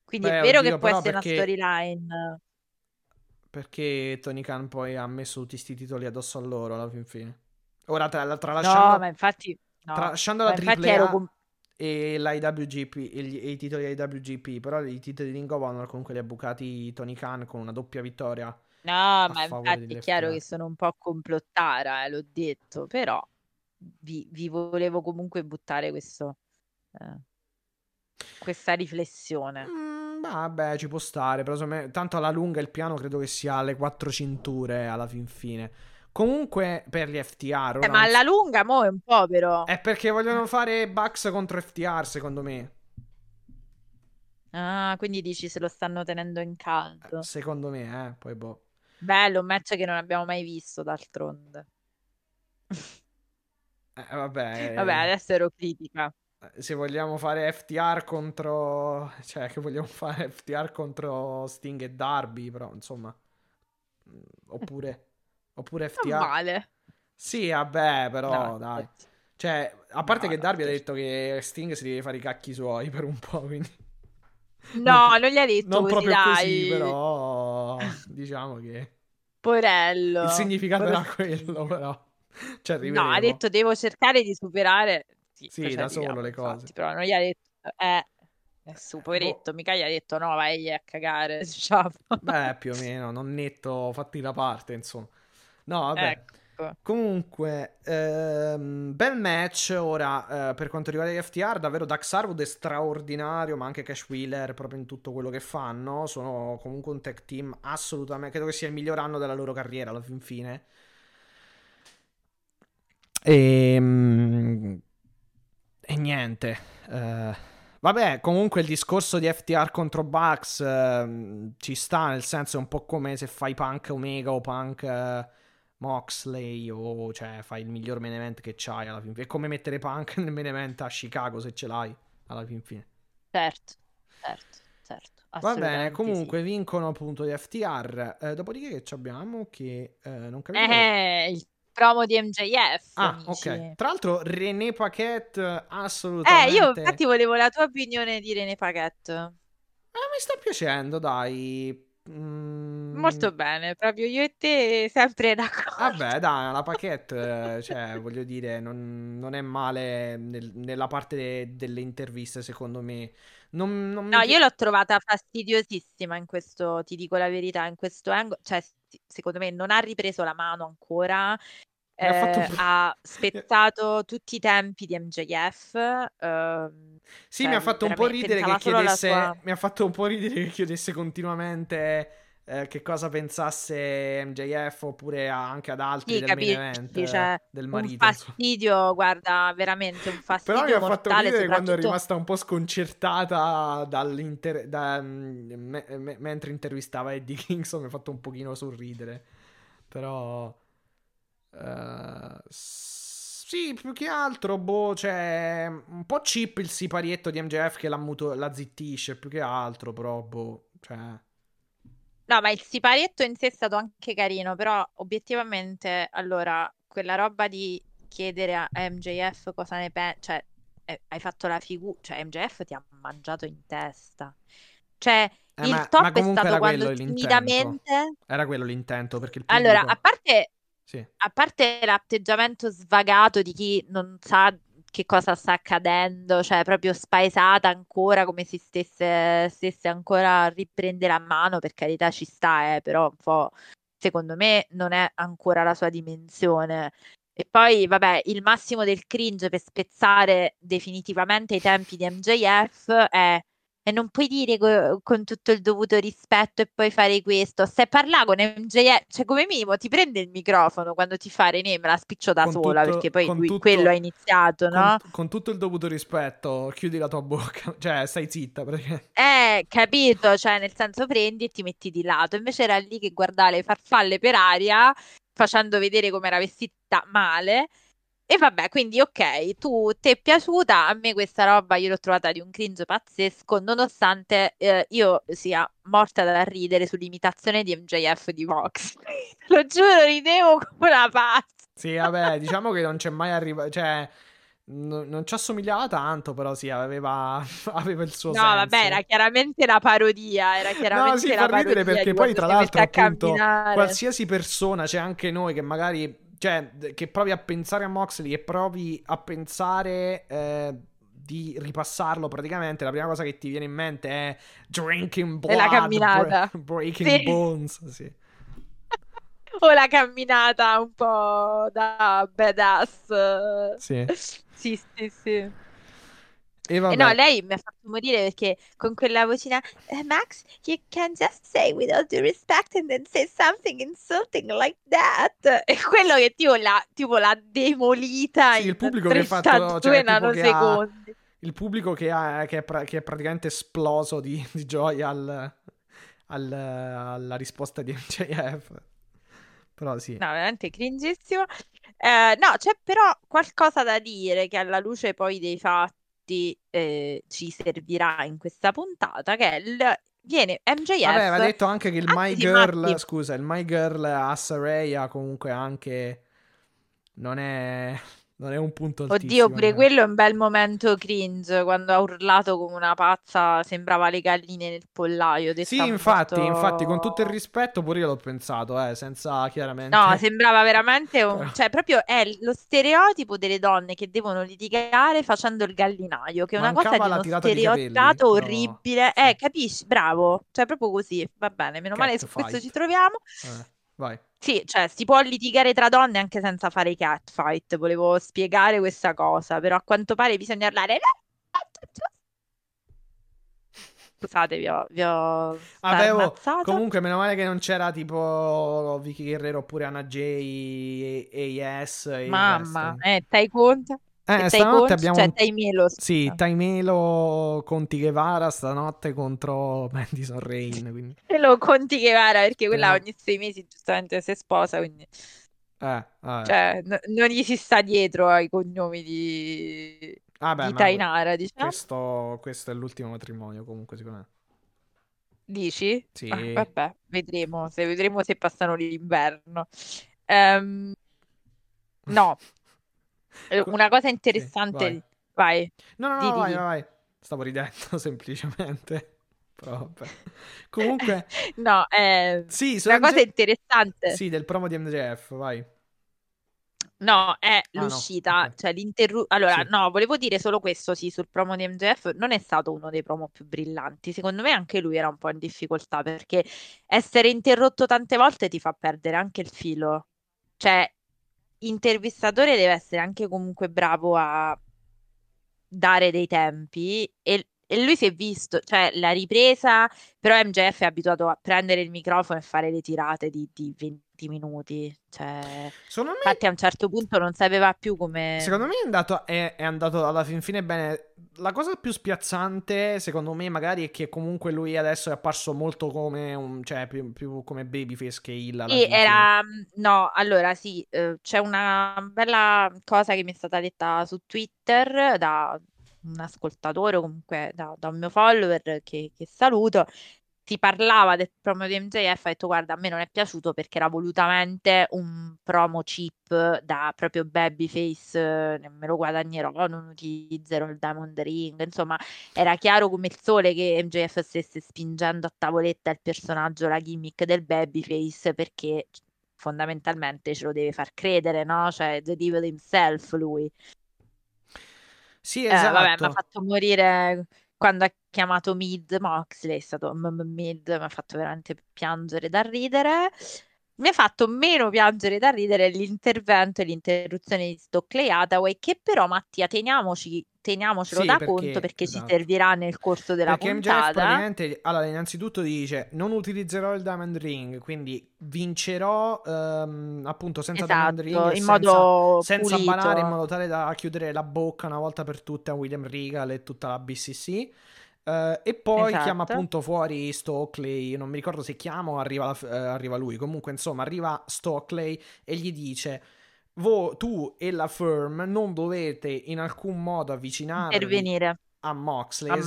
Quindi è vero, oddio, che può essere perché... una storyline... Perché Tony Khan poi ha messo tutti sti titoli addosso a loro alla fin fine. Ora tralasciando, no, ma infatti, no, tralasciando la AAA e la IWGP e i titoli IWGP, però i titoli di Ring of Honor comunque li ha bucati Tony Khan con una doppia vittoria. No, ma infatti è chiaro che sono un po' complottara, l'ho detto, però vi volevo comunque buttare questo questa riflessione. Vabbè, ci può stare, però tanto alla lunga il piano credo che sia alle 4 cinture alla fin fine. Comunque per gli FTR ora ma alla lunga mo' è un po', però è perché vogliono fare Bucks contro FTR, secondo me. Ah, quindi dici se lo stanno tenendo in caldo. Secondo me, poi boh. Bello, un match che non abbiamo mai visto d'altronde. Vabbè, adesso ero critica. Se vogliamo fare FTR contro... Cioè, che vogliamo fare FTR contro Sting e Darby, però, insomma. Oppure FTR... Non male. Sì, vabbè, però, no, dai. Cioè, a parte che Darby ha detto che Sting si deve fare i cacchi suoi per un po', quindi... No, non gli ha detto non così, proprio dai. Così, però diciamo che... Porello. Il significato era quello, però. Ci arriveremo. No, ha detto devo cercare di superare... Sì, da solo le cose. Infatti, però non gli ha detto... Poveretto, mica gli ha detto no, vai a cagare, diciamo. Beh, più o meno, nonnetto, fatti da parte, insomma. No, vabbè. Ecco. Comunque, bel match ora per quanto riguarda gli FTR, davvero Dax Harwood è straordinario, ma anche Cash Wheeler proprio in tutto quello che fanno. Sono comunque un tag team assolutamente, credo che sia il miglior anno della loro carriera alla fin fine. E niente, vabbè, comunque il discorso di FTR contro Bucks ci sta, nel senso è un po' come se fai Punk Omega o Punk Moxley, o cioè fai il miglior main event che c'hai alla fin fine. È come mettere Punk nel main event a Chicago se ce l'hai alla fin fine. Certo. Va bene, comunque sì. Vincono appunto gli FTR. Dopodiché che abbiamo che non capisco. Il promo di MJF. Ok. Tra l'altro René Paquette assolutamente. Io infatti volevo la tua opinione di René Paquette. Mi sta piacendo, dai. Molto bene, proprio io e te sempre d'accordo. Vabbè, dai, la Paquette, cioè, voglio dire, non è male nella parte delle interviste, secondo me. No, io l'ho trovata fastidiosissima in questo, ti dico la verità, in questo angolo, cioè secondo me non ha ripreso la mano ancora. Ha spezzato tutti i tempi di MJF. Sì, cioè, mi ha fatto un po' ridere che chiedesse mi ha fatto un po' ridere che chiedesse continuamente che cosa pensasse MJF, oppure anche ad altri, sì, del main event, cioè, del marito. Un fastidio, insomma. Guarda, veramente un fastidio. Però mi ha fatto ridere soprattutto... quando è rimasta un po' sconcertata mentre intervistava Eddie Kingston, mi ha fatto un pochino sorridere. Però sì, più che altro, cioè, un po' cheap il siparietto di MJF che la zittisce, più che altro, però, cioè... No, ma il siparietto in sé è stato anche carino, però, obiettivamente, allora, quella roba di chiedere a MJF cosa ne pensa, cioè, hai fatto la figura, cioè, MJF ti ha mangiato in testa, cioè... il top è stato quando timidamente... Era quello l'intento, perché il pubblico... Allora, a parte l'atteggiamento svagato di chi non sa che cosa sta accadendo, cioè proprio spaesata ancora, come se stesse ancora a riprendere a mano, per carità ci sta, però un po' secondo me non è ancora la sua dimensione. E poi, vabbè, il massimo del cringe per spezzare definitivamente i tempi di MJF è... E non puoi dire con tutto il dovuto rispetto e poi fare questo. Se parla con MJF, cioè come minimo ti prende il microfono quando ti fa René, me la spiccio da sola, perché poi quello ha iniziato, no? Con tutto il dovuto rispetto, chiudi la tua bocca, cioè stai zitta perché... capito, cioè nel senso prendi e ti metti di lato. Invece era lì che guardava le farfalle per aria, facendo vedere come era vestita male. E vabbè, quindi ok, ti è piaciuta, a me questa roba io l'ho trovata di un cringe pazzesco, nonostante io sia morta da ridere sull'imitazione di MJF di Vox. Lo giuro, ridevo come una pazza. Sì, vabbè, diciamo che non c'è mai arrivato, cioè non ci assomigliava tanto, però sì, aveva il suo senso. No, vabbè, era chiaramente la parodia, no, sì, la parodia. No, si fa ridere perché poi tra l'altro appunto qualsiasi persona, c'è anche noi che magari... Cioè, che provi a pensare a Moxley e provi a pensare di ripassarlo, praticamente la prima cosa che ti viene in mente è Drinking Blood, è la camminata. Breaking sì. Bones, sì. O la camminata un po' da badass. Sì, sì. E no, lei mi ha fatto morire perché con quella vocina Max, you can just say with all due respect and then say something insulting like that. E quello che tipo l'ha demolita, sì, in il pubblico 32 cioè, nanosecondi. Il pubblico che è praticamente esploso di gioia alla risposta di MJF. Però sì. No, veramente cringissimo. No, c'è però qualcosa da dire che alla luce poi dei fatti ci servirà in questa puntata, che viene MJF. Vabbè, aveva detto anche che il My Girl, il My Girl a Saraya comunque anche non è non è un punto altissimo. Oddio, pure quello è un bel momento cringe, quando ha urlato come una pazza, sembrava le galline nel pollaio. Sì, infatti, con tutto il rispetto, pure io l'ho pensato, senza chiaramente... No, sembrava veramente un... cioè, proprio è lo stereotipo delle donne che devono litigare facendo il gallinaio, che è una mancava cosa di uno stereotipato di orribile. Sì. Capisci? Bravo, cioè proprio così, va bene, meno male su questo ci troviamo. Vai. Sì, cioè si può litigare tra donne anche senza fare catfight, volevo spiegare questa cosa, però a quanto pare bisogna parlare. Scusate, vi ho ammazzato. Comunque meno male che non c'era tipo Vicky Guerrero oppure Anna Jay e mamma, stai conto? Stanotte abbiamo Taimelo Conti Guevara stanotte contro Madison Rain, quindi. Conti Guevara, perché quella ogni 6 mesi giustamente si sposa, quindi cioè, non gli si sta dietro ai cognomi di Tainara, diciamo. Questo è l'ultimo matrimonio comunque, secondo me. Dici? Sì. Vabbè, vedremo se passano l'inverno. No. Una cosa interessante, sì, vai. No, vai. Stavo ridendo semplicemente. Però, comunque, no, sì, una cosa interessante. Sì, del promo di MJF, vai. No, è l'uscita, no. Okay. Cioè allora, sì. No, volevo dire solo questo, sì, sul promo di MJF non è stato uno dei promo più brillanti. Secondo me anche lui era un po' in difficoltà, perché essere interrotto tante volte ti fa perdere anche il filo. Cioè, intervistatore deve essere anche comunque bravo a dare dei tempi e lui si è visto, cioè la ripresa, però MJF è abituato a prendere il microfono e fare le tirate di 20 minuti, cioè, infatti a un certo punto non sapeva più come... Secondo me è andato alla fin fine bene. La cosa più spiazzante secondo me magari è che comunque lui adesso è apparso molto come più come babyface che heel. Sì, c'è una bella cosa che mi è stata detta su Twitter da un ascoltatore, o comunque da un mio follower che saluto. Si parlava del promo di MJF, ha detto guarda, a me non è piaciuto perché era volutamente un promo cheap da proprio babyface, me lo guadagnerò, non utilizzerò il diamond ring, insomma era chiaro come il sole che MJF stesse spingendo a tavoletta il personaggio, la gimmick del babyface, perché fondamentalmente ce lo deve far credere, no? Cioè the devil himself lui. Sì, esatto. Vabbè, mi ha fatto morire quando ha chiamato Moxley, è stato Mid, mi ha fatto veramente piangere da ridere. Mi ha fatto meno piangere da ridere l'intervento e l'interruzione di Stockley Hathaway, che però, Mattia, teniamocelo sì, da conto, perché esatto, ci servirà nel corso della puntata. MJF allora innanzitutto dice non utilizzerò il Diamond Ring, quindi vincerò appunto senza, esatto, Diamond Ring, senza banare, in modo tale da chiudere la bocca una volta per tutte a William Regal e tutta la BCC. E poi chiama appunto fuori Stockley, non mi ricordo se arriva lui, comunque insomma arriva Stockley e gli dice tu e la Firm non dovete in alcun modo avvicinarvi a Moxley,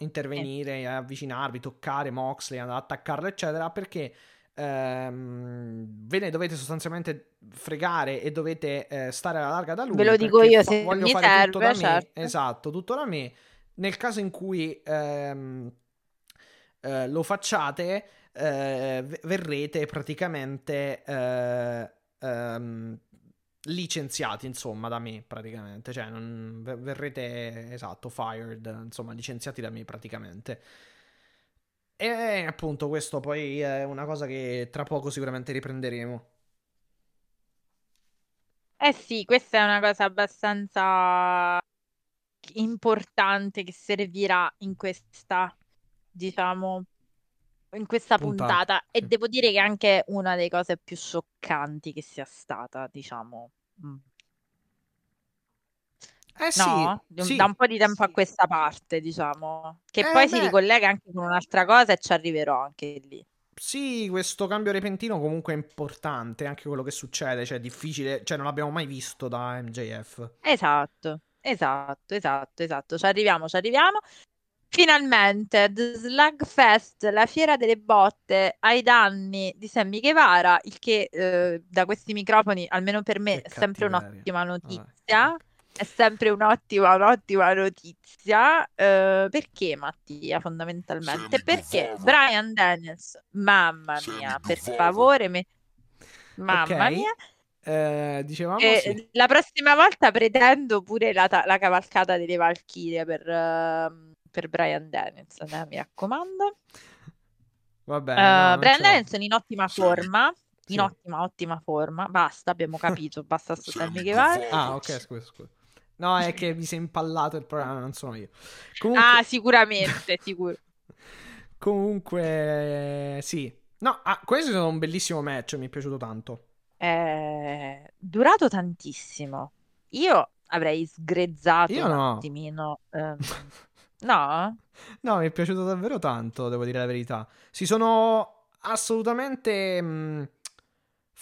intervenire, avvicinarvi, toccare Moxley, attaccarlo eccetera, perché ve ne dovete sostanzialmente fregare e dovete stare alla larga da lui. Ve lo dico io, se voglio mi fare serve, tutto da me, esatto, tutto da me. Nel caso in cui lo facciate, verrete praticamente licenziati, insomma, da me, praticamente. Cioè, verrete, esatto, fired, insomma, licenziati da me, praticamente. E appunto questo poi è una cosa che tra poco sicuramente riprenderemo. Eh sì, questa è una cosa abbastanza... importante, che servirà in questa, diciamo, in questa puntata. E devo dire che è anche una delle cose più scioccanti che sia stata, diciamo. Da un po' di tempo a questa parte, diciamo, che poi si ricollega anche con un'altra cosa e ci arriverò anche lì. Sì, questo cambio repentino comunque è importante, anche quello che succede, cioè è difficile, cioè non l'abbiamo mai visto da MJF. Esatto. Ci arriviamo. Finalmente, The Slugfest, la fiera delle botte ai danni di Sammy Guevara, il che da questi microfoni, almeno per me, è sempre un'ottima notizia. È sempre un'ottima notizia. Perché, Mattia, fondamentalmente? Perché Bryan Danielson, mamma mia, per favore, mamma mia. Dicevamo, sì. La prossima volta pretendo pure la cavalcata delle Valchirie per Bryan Danielson, mi raccomando. Vabbè, no, Bryan Danielson in ottima forma, sì. in ottima forma. Basta, abbiamo capito. Basta ascoltarmi che va. Ah, ok, scusa. No, è che mi sei impallato il programma, non sono io. Comunque... Ah, sicuramente, sicuro. Comunque, sì. No, questo è stato un bellissimo match, mi è piaciuto tanto. Durato tantissimo. Io avrei sgrezzato un attimino. No? No, mi è piaciuto davvero tanto, devo dire la verità. Si sono assolutamente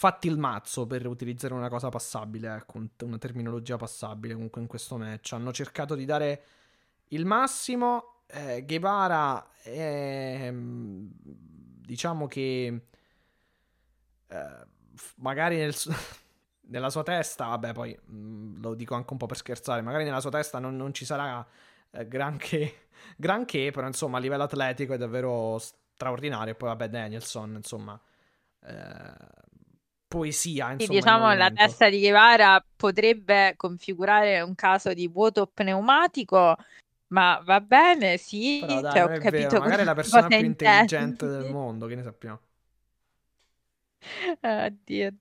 fatti il mazzo per utilizzare una cosa passabile, una terminologia passabile comunque in questo match. Hanno cercato di dare il massimo. Guevara diciamo che magari nella sua testa, vabbè, poi lo dico anche un po' per scherzare, magari nella sua testa non ci sarà granché, però insomma a livello atletico è davvero straordinario. Poi vabbè, Danielson, insomma, poesia, insomma, sì, diciamo la testa di Guevara potrebbe configurare un caso di vuoto pneumatico, ma va bene, sì, però dai, cioè, ho capito, magari è la persona più intelligente del mondo, che ne sappiamo. Addio.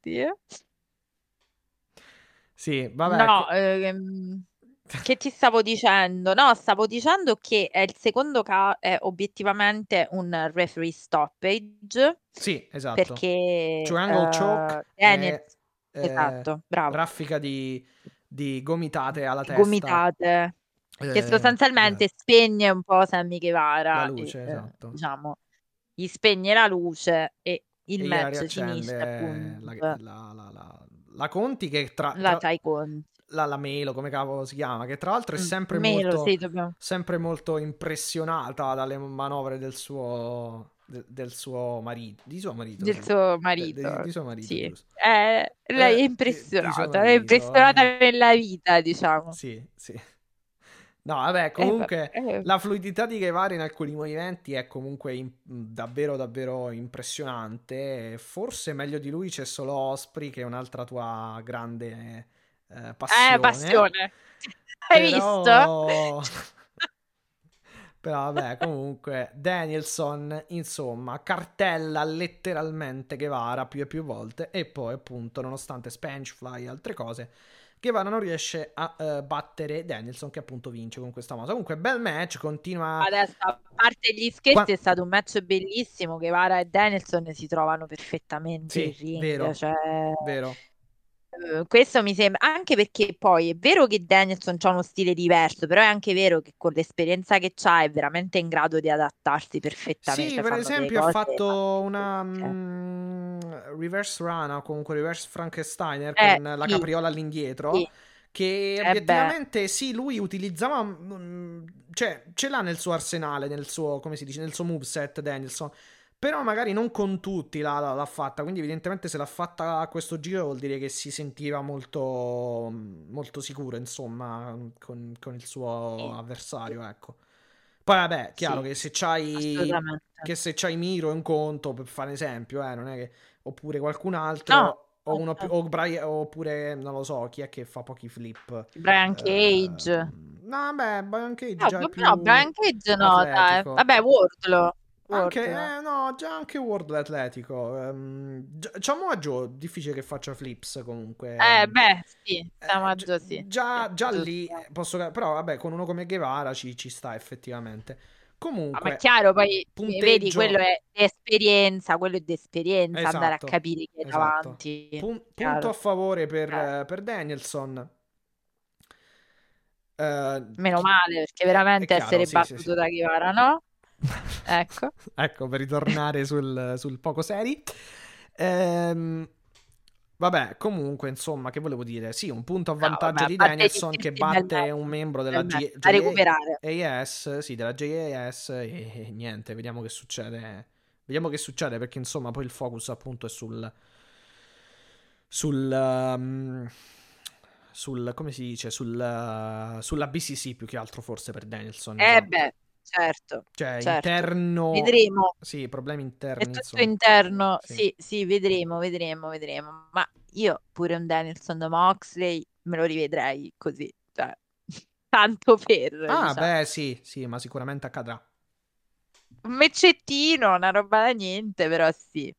Sì, vabbè. No, che ti stavo dicendo? No, stavo dicendo che è il secondo è obiettivamente un referee stoppage. Sì, esatto. Perché triangle choke è esatto, bravo. Raffica di gomitate alla testa. Gomitate. Che sostanzialmente spegne un po' Sammy Guevara. La luce, esatto. Diciamo, gli spegne la luce e il match finisce, appunto. La Conti, che la Melo, come cavolo si chiama, che tra l'altro è sempre Melo, molto, sì, sempre molto impressionata dalle manovre del suo marito. Sì. Lei è impressionata nella vita, diciamo. Sì. No, vabbè, comunque la fluidità di Guevara in alcuni movimenti è comunque davvero impressionante. Forse meglio di lui c'è solo Osprey, che è un'altra tua grande passione. Però... visto? Però vabbè, comunque Danielson, insomma, cartella letteralmente Guevara più e più volte, e poi appunto, nonostante Spanchfly e altre cose, Guevara non riesce a battere Danielson, che appunto vince con questa mossa. Comunque bel match, continua. Adesso, a parte gli scherzi, è stato un match bellissimo. Guevara e Danielson si trovano perfettamente, sì, in ring. Vero. Questo mi sembra, anche perché poi è vero che Danielson c'ha uno stile diverso, però è anche vero che con l'esperienza che c'ha è veramente in grado di adattarsi perfettamente. Sì, per esempio ha fatto una reverse run, o comunque reverse Frankensteiner, con la capriola all'indietro, sì, che obiettivamente sì, lui utilizzava, cioè ce l'ha nel suo arsenale, nel suo, come si dice, nel suo moveset Danielson. Però magari non con tutti l'ha fatta, quindi evidentemente se l'ha fatta a questo giro vuol dire che si sentiva molto, molto sicuro, insomma, con il suo avversario, ecco. Poi vabbè, chiaro, sì, che se c'hai Miro è un conto, per fare esempio, non è che... Oppure qualcun altro, no, o uno più, o Brian, oppure, non lo so, chi è che fa pochi flip? Brian Cage. No, beh, Brian Cage no, già no, più... No, Brian Cage no, dai. Vabbè, Wardlow. Anche, no, già anche World atletico. C'è Mojo, difficile che faccia flips comunque. Mojo, sì. Già lì posso, però vabbè, con uno come Guevara ci sta effettivamente. Comunque, ma è chiaro, poi punteggio... vedi, quello è d'esperienza, esatto, andare a capire chi è davanti. Punto a favore per Danielson. Meno male, perché veramente chiaro, essere battuto da Guevara, no? ecco per ritornare sul poco seri, Vabbè, comunque, insomma, che volevo dire? Sì, un punto a vantaggio di Danielson che batte un membro della AES, sì, della JAS, e niente, vediamo che succede. Vediamo che succede, perché insomma poi il focus appunto è sul come si dice, sulla BCC più che altro, forse, per Danielson. Beh, certo. Cioè, certo. Interno. Vedremo. Sì, problemi interni. È tutto interno. Sì, vedremo. Ma io pure un Danielson Moxley me lo rivedrei così, cioè, tanto per. Beh, sì, ma sicuramente accadrà. Un meccettino, una roba da niente, però sì.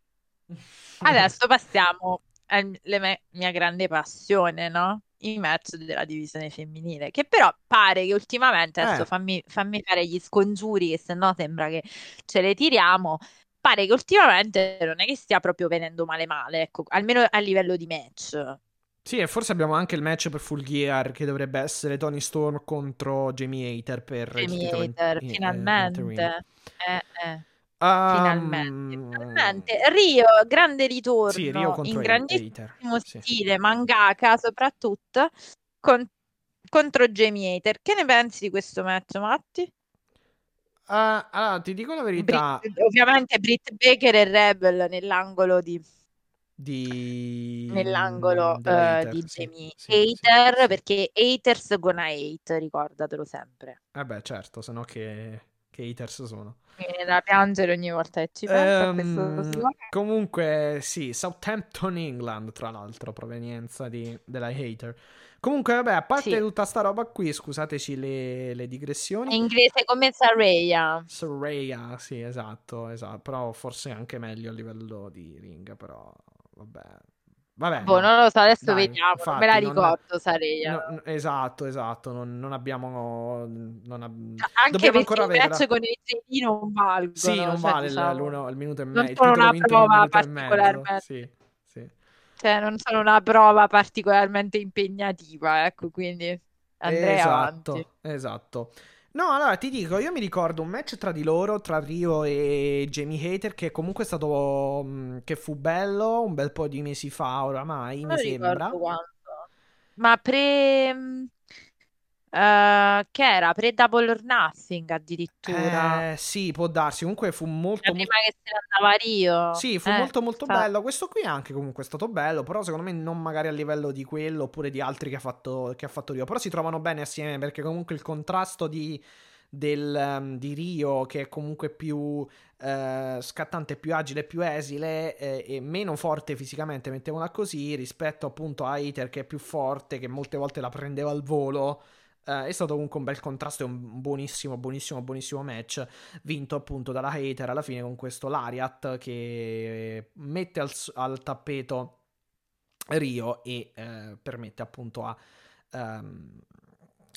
Adesso passiamo alla mia grande passione, no? I match della divisione femminile, che però pare che ultimamente, adesso fammi fare gli scongiuri che sennò sembra che ce le tiriamo, pare che ultimamente non è che stia proprio venendo male, ecco, almeno a livello di match. Sì, e forse abbiamo anche il match per Full Gear, che dovrebbe essere Toni Storm contro Jamie Hayter per finalmente. Finalmente Riho, grande ritorno, sì, in grandissimo stile mangaka, soprattutto contro Jamie Hayter. Che ne pensi di questo match, Matti? Ti dico la verità, ovviamente Britt Baker e Rebel nell'angolo di Jamie Hayter, sì. Perché haters gonna hate, ricordatelo sempre. Beh, certo, sennò che haters sono. Viene da piangere ogni volta che ci penso. Comunque sì, Southampton, England, tra l'altro, provenienza della Hayter. Comunque vabbè, a parte tutta sta roba qui, scusateci le digressioni. In inglese come Saraya, sì, esatto, però forse anche meglio a livello di ring, però vabbè. Boh, non lo so, adesso dai, vediamo, infatti, me la ricordo Saraya. No, esatto, non abbiamo anche dobbiamo ancora vedere. Anche con il CD non valgono. Sì, non vale, diciamo, il minuto e mezzo. Non sono una prova particolarmente. Sì. Cioè, non sono una prova particolarmente impegnativa, ecco, quindi andrei avanti. Esatto. No, allora ti dico, io mi ricordo un match tra di loro, tra Riho e Jamie Hayter, che comunque è stato che fu bello un bel po' di mesi fa oramai, mi sembra. Quanto. Ma che era? Pre-Double or Nothing addirittura. Sì, può darsi. Comunque fu molto prima che se ne andava Riho. Sì, fu molto bello. Questo qui anche comunque è stato bello, però secondo me non magari a livello di quello oppure di altri che ha fatto Riho. Però si trovano bene assieme, perché comunque il contrasto di Riho, che è comunque più scattante, più agile, più esile e meno forte fisicamente, mettiamola così, rispetto appunto a Hayter, che è più forte, che molte volte la prendeva al volo. È stato comunque un bel contrasto e un buonissimo match, vinto appunto dalla Hayter alla fine con questo Lariat che mette al tappeto Riho e permette appunto alla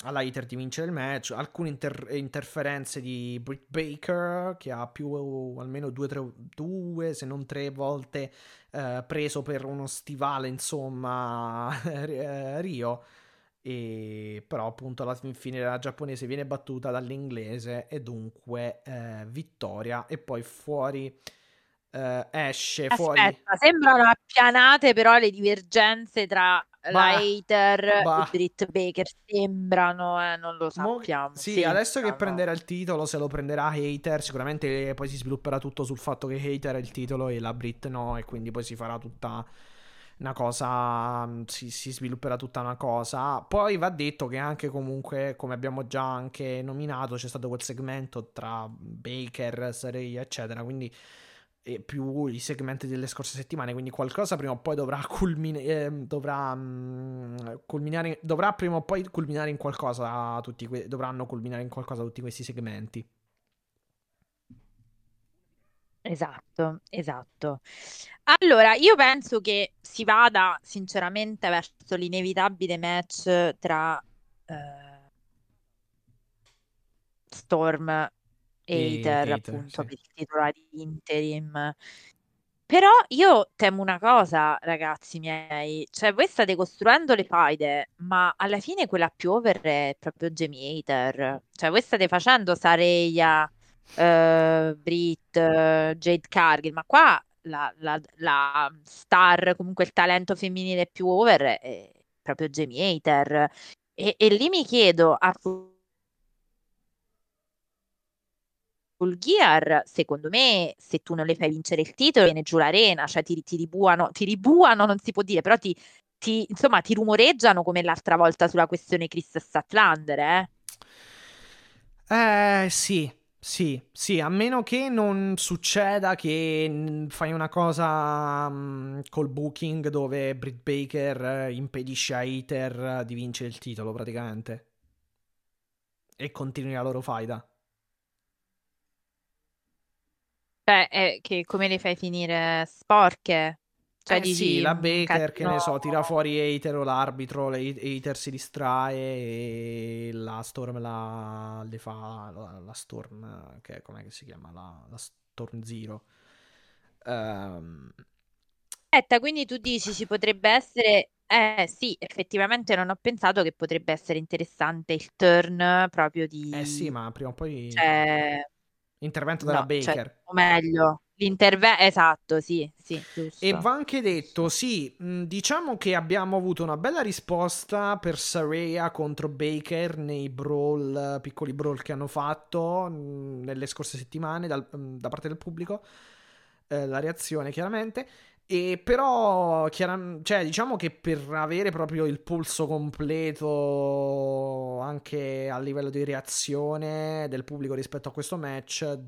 Hayter di vincere il match. Alcune interferenze di Britt Baker, che ha almeno due se non tre volte preso per uno stivale, insomma, Riho. E però appunto alla fine la giapponese viene battuta dall'inglese e dunque vittoria. E poi fuori esce fuori. Aspetta, sembrano appianate però le divergenze tra la Hayter e Britt Baker, sembrano, non lo sappiamo. Adesso che prenderà il titolo, se lo prenderà Hayter, sicuramente poi si svilupperà tutto sul fatto che Hayter è il titolo e la Britt no, e quindi poi si farà tutta una cosa, si svilupperà tutta una cosa. Poi va detto che anche comunque, come abbiamo già anche nominato, c'è stato quel segmento tra Baker, Saraya eccetera, quindi più i segmenti delle scorse settimane, quindi qualcosa prima o poi dovranno culminare in qualcosa tutti questi segmenti. Esatto. Allora, io penso che si vada sinceramente verso l'inevitabile match tra Storm e Hayter, appunto, per il titolo di interim. Però io temo una cosa, ragazzi miei, cioè voi state costruendo le faide, ma alla fine quella più over è proprio Jamie Hayter. Cioè voi state facendo Saraya, Britt, Jade Cargill, ma qua la star, comunque il talento femminile più over è proprio Jamie Hayter, e lì mi chiedo a Full Gear, secondo me, se tu non le fai vincere il titolo viene giù l'arena, cioè ti ribuano, non si può dire, però ti rumoreggiano come l'altra volta sulla questione Chris Statlander, Sì, a meno che non succeda che fai una cosa col booking dove Britt Baker impedisce a Hayter di vincere il titolo praticamente e continui la loro faida. Beh, che come le fai finire sporche? Cioè sì, la Baker, cazzo, che ne so, tira fuori Hayter o l'arbitro, Hayter si distrae e la Storm le fa, la Storm, che com'è che si chiama? La Storm Zero. Quindi tu dici ci potrebbe essere, sì, effettivamente non ho pensato che potrebbe essere interessante il turn proprio di... sì, ma prima o poi... Cioè... Intervento della Baker. Cioè, o meglio... L'intervento, esatto, sì, giusto. E va anche detto, sì, diciamo che abbiamo avuto una bella risposta per Saraya contro Baker nei brawl, piccoli brawl che hanno fatto nelle scorse settimane da parte del pubblico, la reazione chiaramente, e però cioè, diciamo che per avere proprio il polso completo anche a livello di reazione del pubblico rispetto a questo match,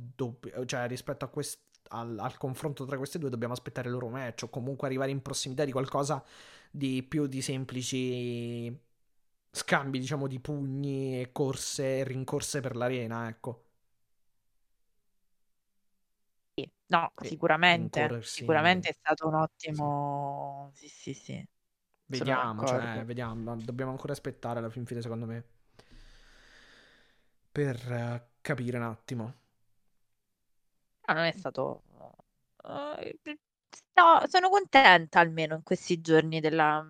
cioè rispetto a questo al confronto tra queste due dobbiamo aspettare il loro match o comunque arrivare in prossimità di qualcosa di più di semplici scambi, diciamo, di pugni e corse e rincorse per l'arena, ecco. No, sicuramente è stato un ottimo sì. Vediamo, dobbiamo ancora aspettare alla fin fine, secondo me, per capire un attimo. Non è stato... No, sono contenta almeno in questi giorni della...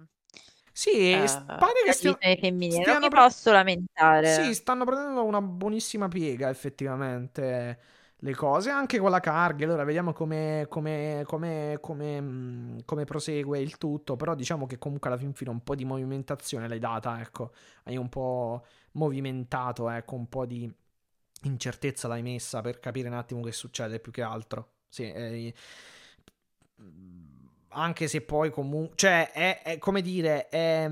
Sì, pare che non mi posso lamentare. Sì, stanno prendendo una buonissima piega effettivamente le cose, anche con la Carghi. Allora vediamo come prosegue il tutto, però diciamo che comunque alla fin fine un po' di movimentazione l'hai data, ecco. Hai un po' movimentato, ecco, un po' di... incertezza l'hai messa per capire un attimo che succede, più che altro. Sì, anche se poi comunque, cioè è come dire, è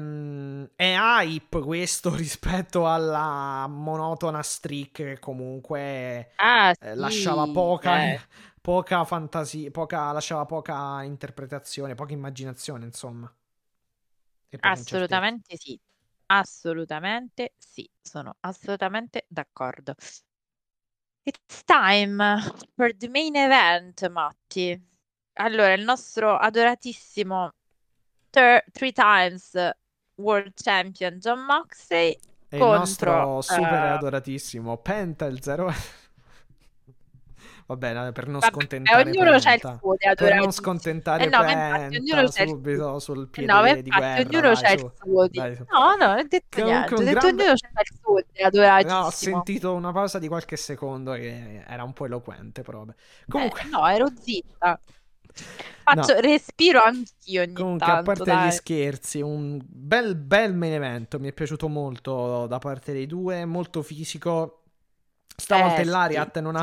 hype questo rispetto alla monotona streak che comunque sì, lasciava poca fantasia, lasciava poca interpretazione, poca immaginazione, insomma. E assolutamente sì, sono assolutamente d'accordo. It's time for the main event, Matti. Allora, il nostro adoratissimo three times world champion Jon Moxley e contro il nostro super adoratissimo Penta, il zero. Vabbè, per non scontentare ognuno Penta, c'ha il suo di adoratissimo. Per non scontentare Penta, ognuno subito sul piede di guerra. Ognuno c'ha il suo di... No, non ho detto niente. Ho detto ognuno c'ha il suo di adoratissimo. No, ho sentito una pausa di qualche secondo che era un po' eloquente, però vabbè. Comunque... no, ero zitta. Respiro anch'io ogni comunque, tanto. Comunque, a parte gli scherzi, un bel main event. Mi è piaciuto molto da parte dei due, molto fisico. Stavolta l'Ariat sì. non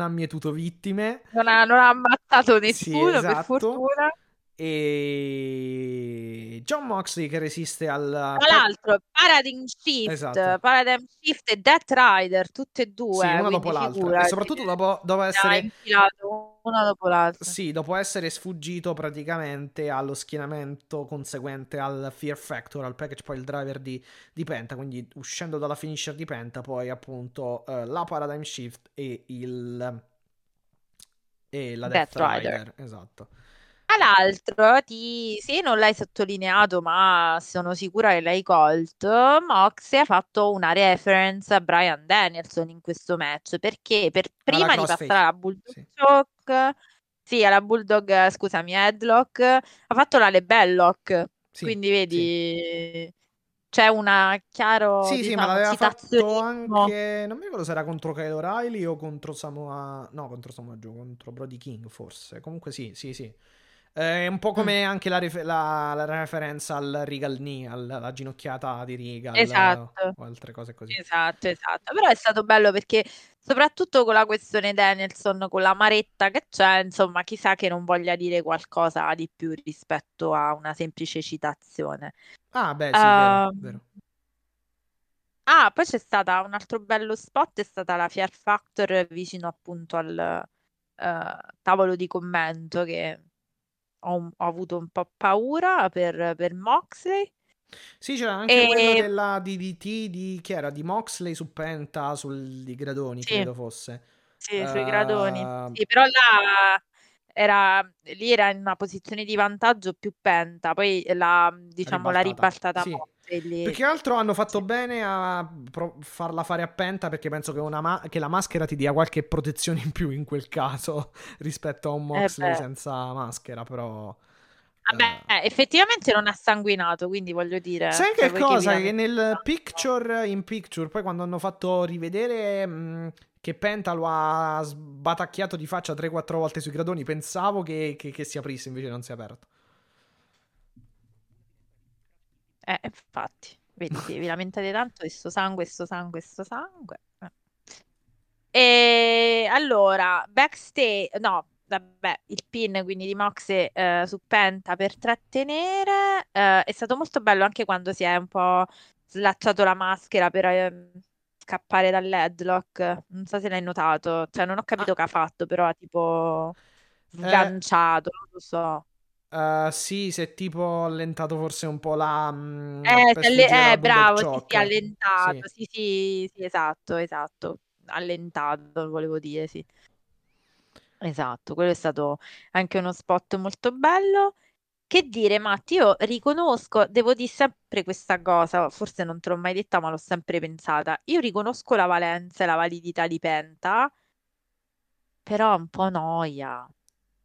ha mietuto vittime, non ha ammazzato nessuno, sì, esatto. Per fortuna. E Jon Moxley che resiste al... Tra l'altro Paradigm Shift, esatto. Paradigm Shift e Death Rider, tutte e due, sì, una dopo l'altra, e soprattutto dopo essere infilato una dopo l'altra. Sì, dopo essere sfuggito praticamente allo schienamento conseguente al Fear Factor, al package pile driver di Penta, quindi uscendo dalla finisher di Penta, poi appunto la Paradigm Shift e la Death Rider, esatto. Tra l'altro, se non l'hai sottolineato, ma sono sicura che l'hai colto, Moxley ha fatto una reference a Bryan Danielson in questo match, perché per prima di passare alla Bulldog Choke, sì, alla Bulldog, scusami, Headlock, ha fatto la Lebellock, sì, quindi vedi... Sì. c'è una chiaro sì, diciamo, sì, ma l'aveva fatto anche, non mi ricordo se era contro Kyle O'Reilly o contro Samoa, no, contro Samoa Joe, contro Brody King forse, comunque sì, sì, sì. È un po' come anche la referenza al Regal knee, alla ginocchiata di Regal, esatto, o altre cose così. Esatto, esatto. Però è stato bello perché soprattutto con la questione Danielson, con l'amaretta che c'è, insomma, chissà che non voglia dire qualcosa di più rispetto a una semplice citazione. Ah, beh, sì, vero, vero. Ah, poi c'è stata un altro bello spot, è stata la Fear Factor vicino appunto al tavolo di commento che... Ho avuto un po' paura per Moxley. Sì, c'era anche quello della DDT di chi era? Di Moxley su Penta, sui gradoni, sì, credo fosse. Sì, sui gradoni. Sì, però là era in una posizione di vantaggio più Penta, poi la ribaltata sì. Moxley. Lì. Perché altro hanno fatto bene a farla fare a Penta, perché penso che, che la maschera ti dia qualche protezione in più in quel caso rispetto a un Moxley senza maschera, però... Vabbè, effettivamente non ha sanguinato, quindi voglio dire... Sai che cosa? Che nel picture in picture, poi quando hanno fatto rivedere... che Penta lo ha sbatacchiato di faccia 3-4 volte sui gradoni, pensavo che si aprisse, invece non si è aperto. Infatti, vedi, vi lamentate tanto di sto sangue. E allora, backstage, no, vabbè, il pin quindi di Mox su Penta per trattenere, è stato molto bello anche quando si è un po' slacciato la maschera per... scappare dall'headlock, non so se l'hai notato, cioè non ho capito che ha fatto, però ha tipo sganciato, non lo so. Sì, si è tipo allentato forse un po' la... bravo, si è allentato, sì, esatto, allentato, volevo dire, sì. Esatto, quello è stato anche uno spot molto bello. Che dire, Matti, io riconosco, devo dire sempre questa cosa, forse non te l'ho mai detta, ma l'ho sempre pensata. Io riconosco la valenza e la validità di Penta, però un po' noia.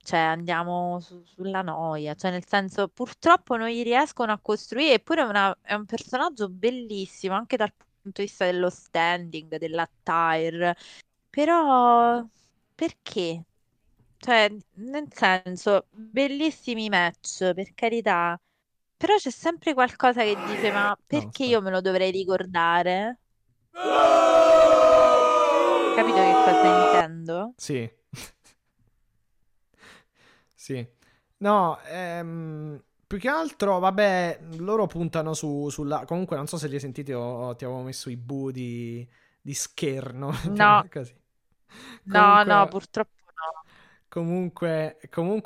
Cioè, andiamo sulla noia. Cioè, nel senso, purtroppo non gli riescono a costruire, eppure è un personaggio bellissimo, anche dal punto di vista dello standing, dell'attire. Però, perché? Cioè, nel senso, bellissimi match, per carità, però c'è sempre qualcosa che dice, ma perché io me lo dovrei ricordare? Capito che cosa intendo? Sì. Sì. No, più che altro, vabbè, loro puntano sulla... Comunque, non so se li sentite o ti avevo messo i bu di scherno. No. Così. Comunque... No, purtroppo. Comunque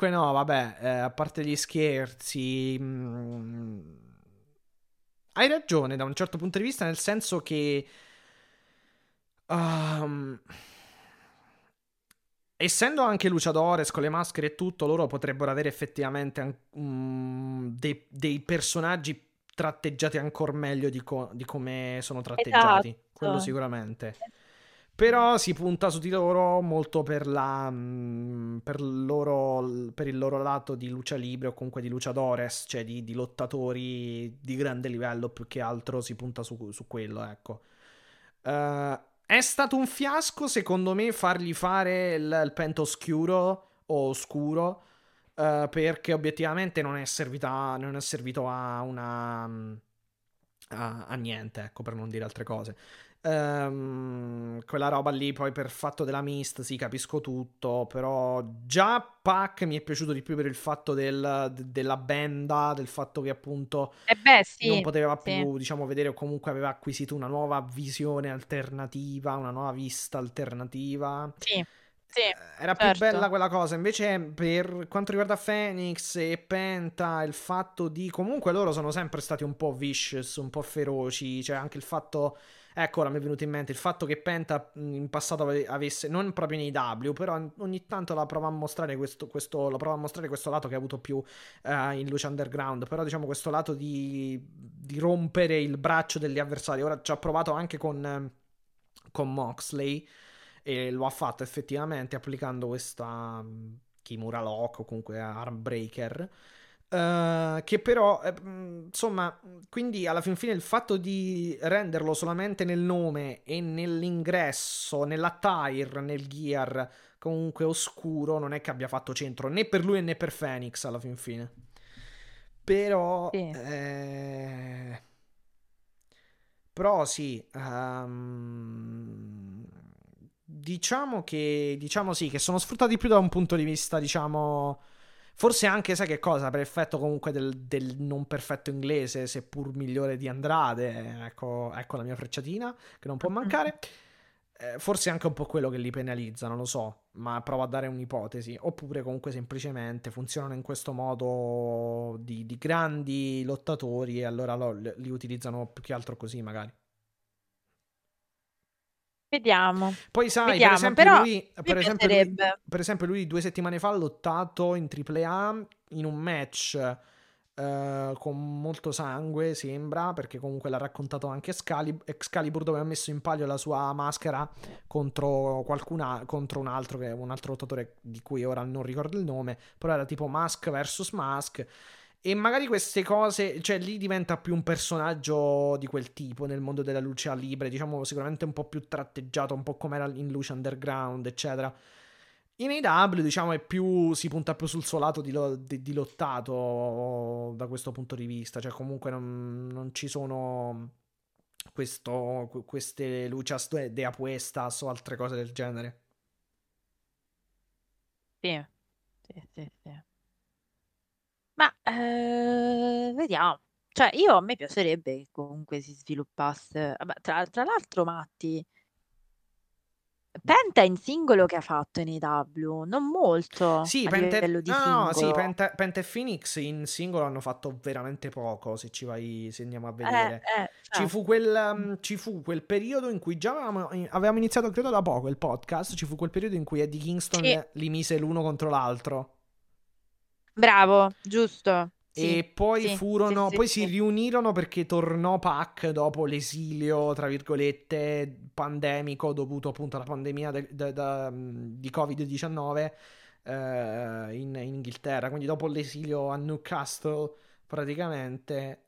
no, vabbè, a parte gli scherzi, hai ragione da un certo punto di vista, nel senso che essendo anche Luciadores con le maschere e tutto, loro potrebbero avere effettivamente dei personaggi tratteggiati ancora meglio di come sono tratteggiati, esatto. Quello sicuramente. Però si punta su di loro molto per il loro lato di lucha libre o comunque di luchadores, cioè di lottatori di grande livello, più che altro si punta su quello, ecco. È stato un fiasco, secondo me, fargli fare il pento oscuro o oscuro, perché obiettivamente non è servito a a niente, ecco, per non dire altre cose. Quella roba lì poi per fatto della mist sì, capisco tutto, però già Pac mi è piaciuto di più per il fatto della benda, del fatto che appunto non poteva più diciamo vedere, o comunque aveva acquisito una nuova visione alternativa, una nuova vista alternativa, era certo. Più bella quella cosa. Invece per quanto riguarda Fénix e Penta, il fatto di comunque loro sono sempre stati un po' vicious, un po' feroci, cioè anche il fatto... Ecco, ora mi è venuto in mente il fatto che Penta in passato avesse, non proprio nei W, però ogni tanto la prova a mostrare questo lato che ha avuto più in Lucha Underground, però diciamo questo lato di rompere il braccio degli avversari. Ora ci ha provato anche con Moxley e lo ha fatto effettivamente applicando questa Kimura Lock o comunque Arm Breaker. Che però insomma, quindi alla fin fine il fatto di renderlo solamente nel nome e nell'ingresso, nell'attire, nel gear comunque oscuro, non è che abbia fatto centro né per lui né per Fénix alla fin fine. Però sì. Però sì, diciamo sì che sono sfruttati più da un punto di vista, diciamo, forse anche, sai che cosa, per effetto comunque del non perfetto inglese, seppur migliore di Andrade, ecco la mia frecciatina che non può mancare, forse anche un po' quello che li penalizza, non lo so, ma provo a dare un'ipotesi, oppure comunque semplicemente funzionano in questo modo di grandi lottatori e allora li utilizzano più che altro così magari. Vediamo. Poi sai, vediamo, per esempio, però lui 2 settimane fa ha lottato in AAA in un match con molto sangue, sembra, perché comunque l'ha raccontato anche Excalibur, dove ha messo in palio la sua maschera contro un altro, che è un altro lottatore di cui ora non ricordo il nome, però era tipo Mask versus Mask. E magari queste cose, cioè lì diventa più un personaggio di quel tipo nel mondo della luce libera, diciamo sicuramente un po' più tratteggiato, un po' come era in Lucha Underground, eccetera. In AEW, diciamo, è più, si punta più sul suo lato di lottato da questo punto di vista, cioè comunque non ci sono queste luchas de apuestas o altre cose del genere. Sì, sì, sì, sì. Ma vediamo, cioè a me piacerebbe che comunque si sviluppasse, tra l'altro, Matti, Penta in singolo che ha fatto in AEW, non molto, sì, Penta e Fénix in singolo hanno fatto veramente poco, se ci vai, se andiamo a vedere, cioè. Ci fu quel periodo in cui già avevamo iniziato, credo da poco, il podcast, ci fu quel periodo in cui Eddie Kingston li mise l'uno contro l'altro. Bravo, giusto. Sì, e poi si riunirono perché tornò Pac dopo l'esilio, tra virgolette, pandemico, dovuto appunto alla pandemia di Covid-19 in Inghilterra. Quindi dopo l'esilio a Newcastle praticamente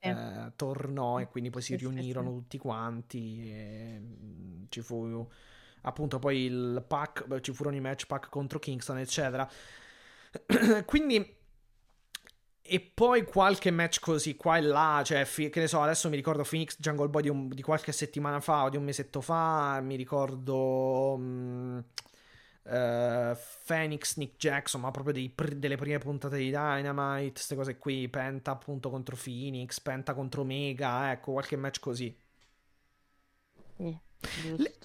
tornò, e quindi poi si riunirono tutti quanti. E ci fu appunto poi il Pac, ci furono i match Pac contro Kingston, eccetera. Quindi... E poi qualche match così qua e là, cioè che ne so, adesso mi ricordo Fénix Jungle Boy di qualche settimana fa o di un mesetto fa, mi ricordo Fénix Nick Jackson, ma proprio delle prime puntate di Dynamite, queste cose qui, Penta appunto contro Fénix, Penta contro Omega, ecco, qualche match così.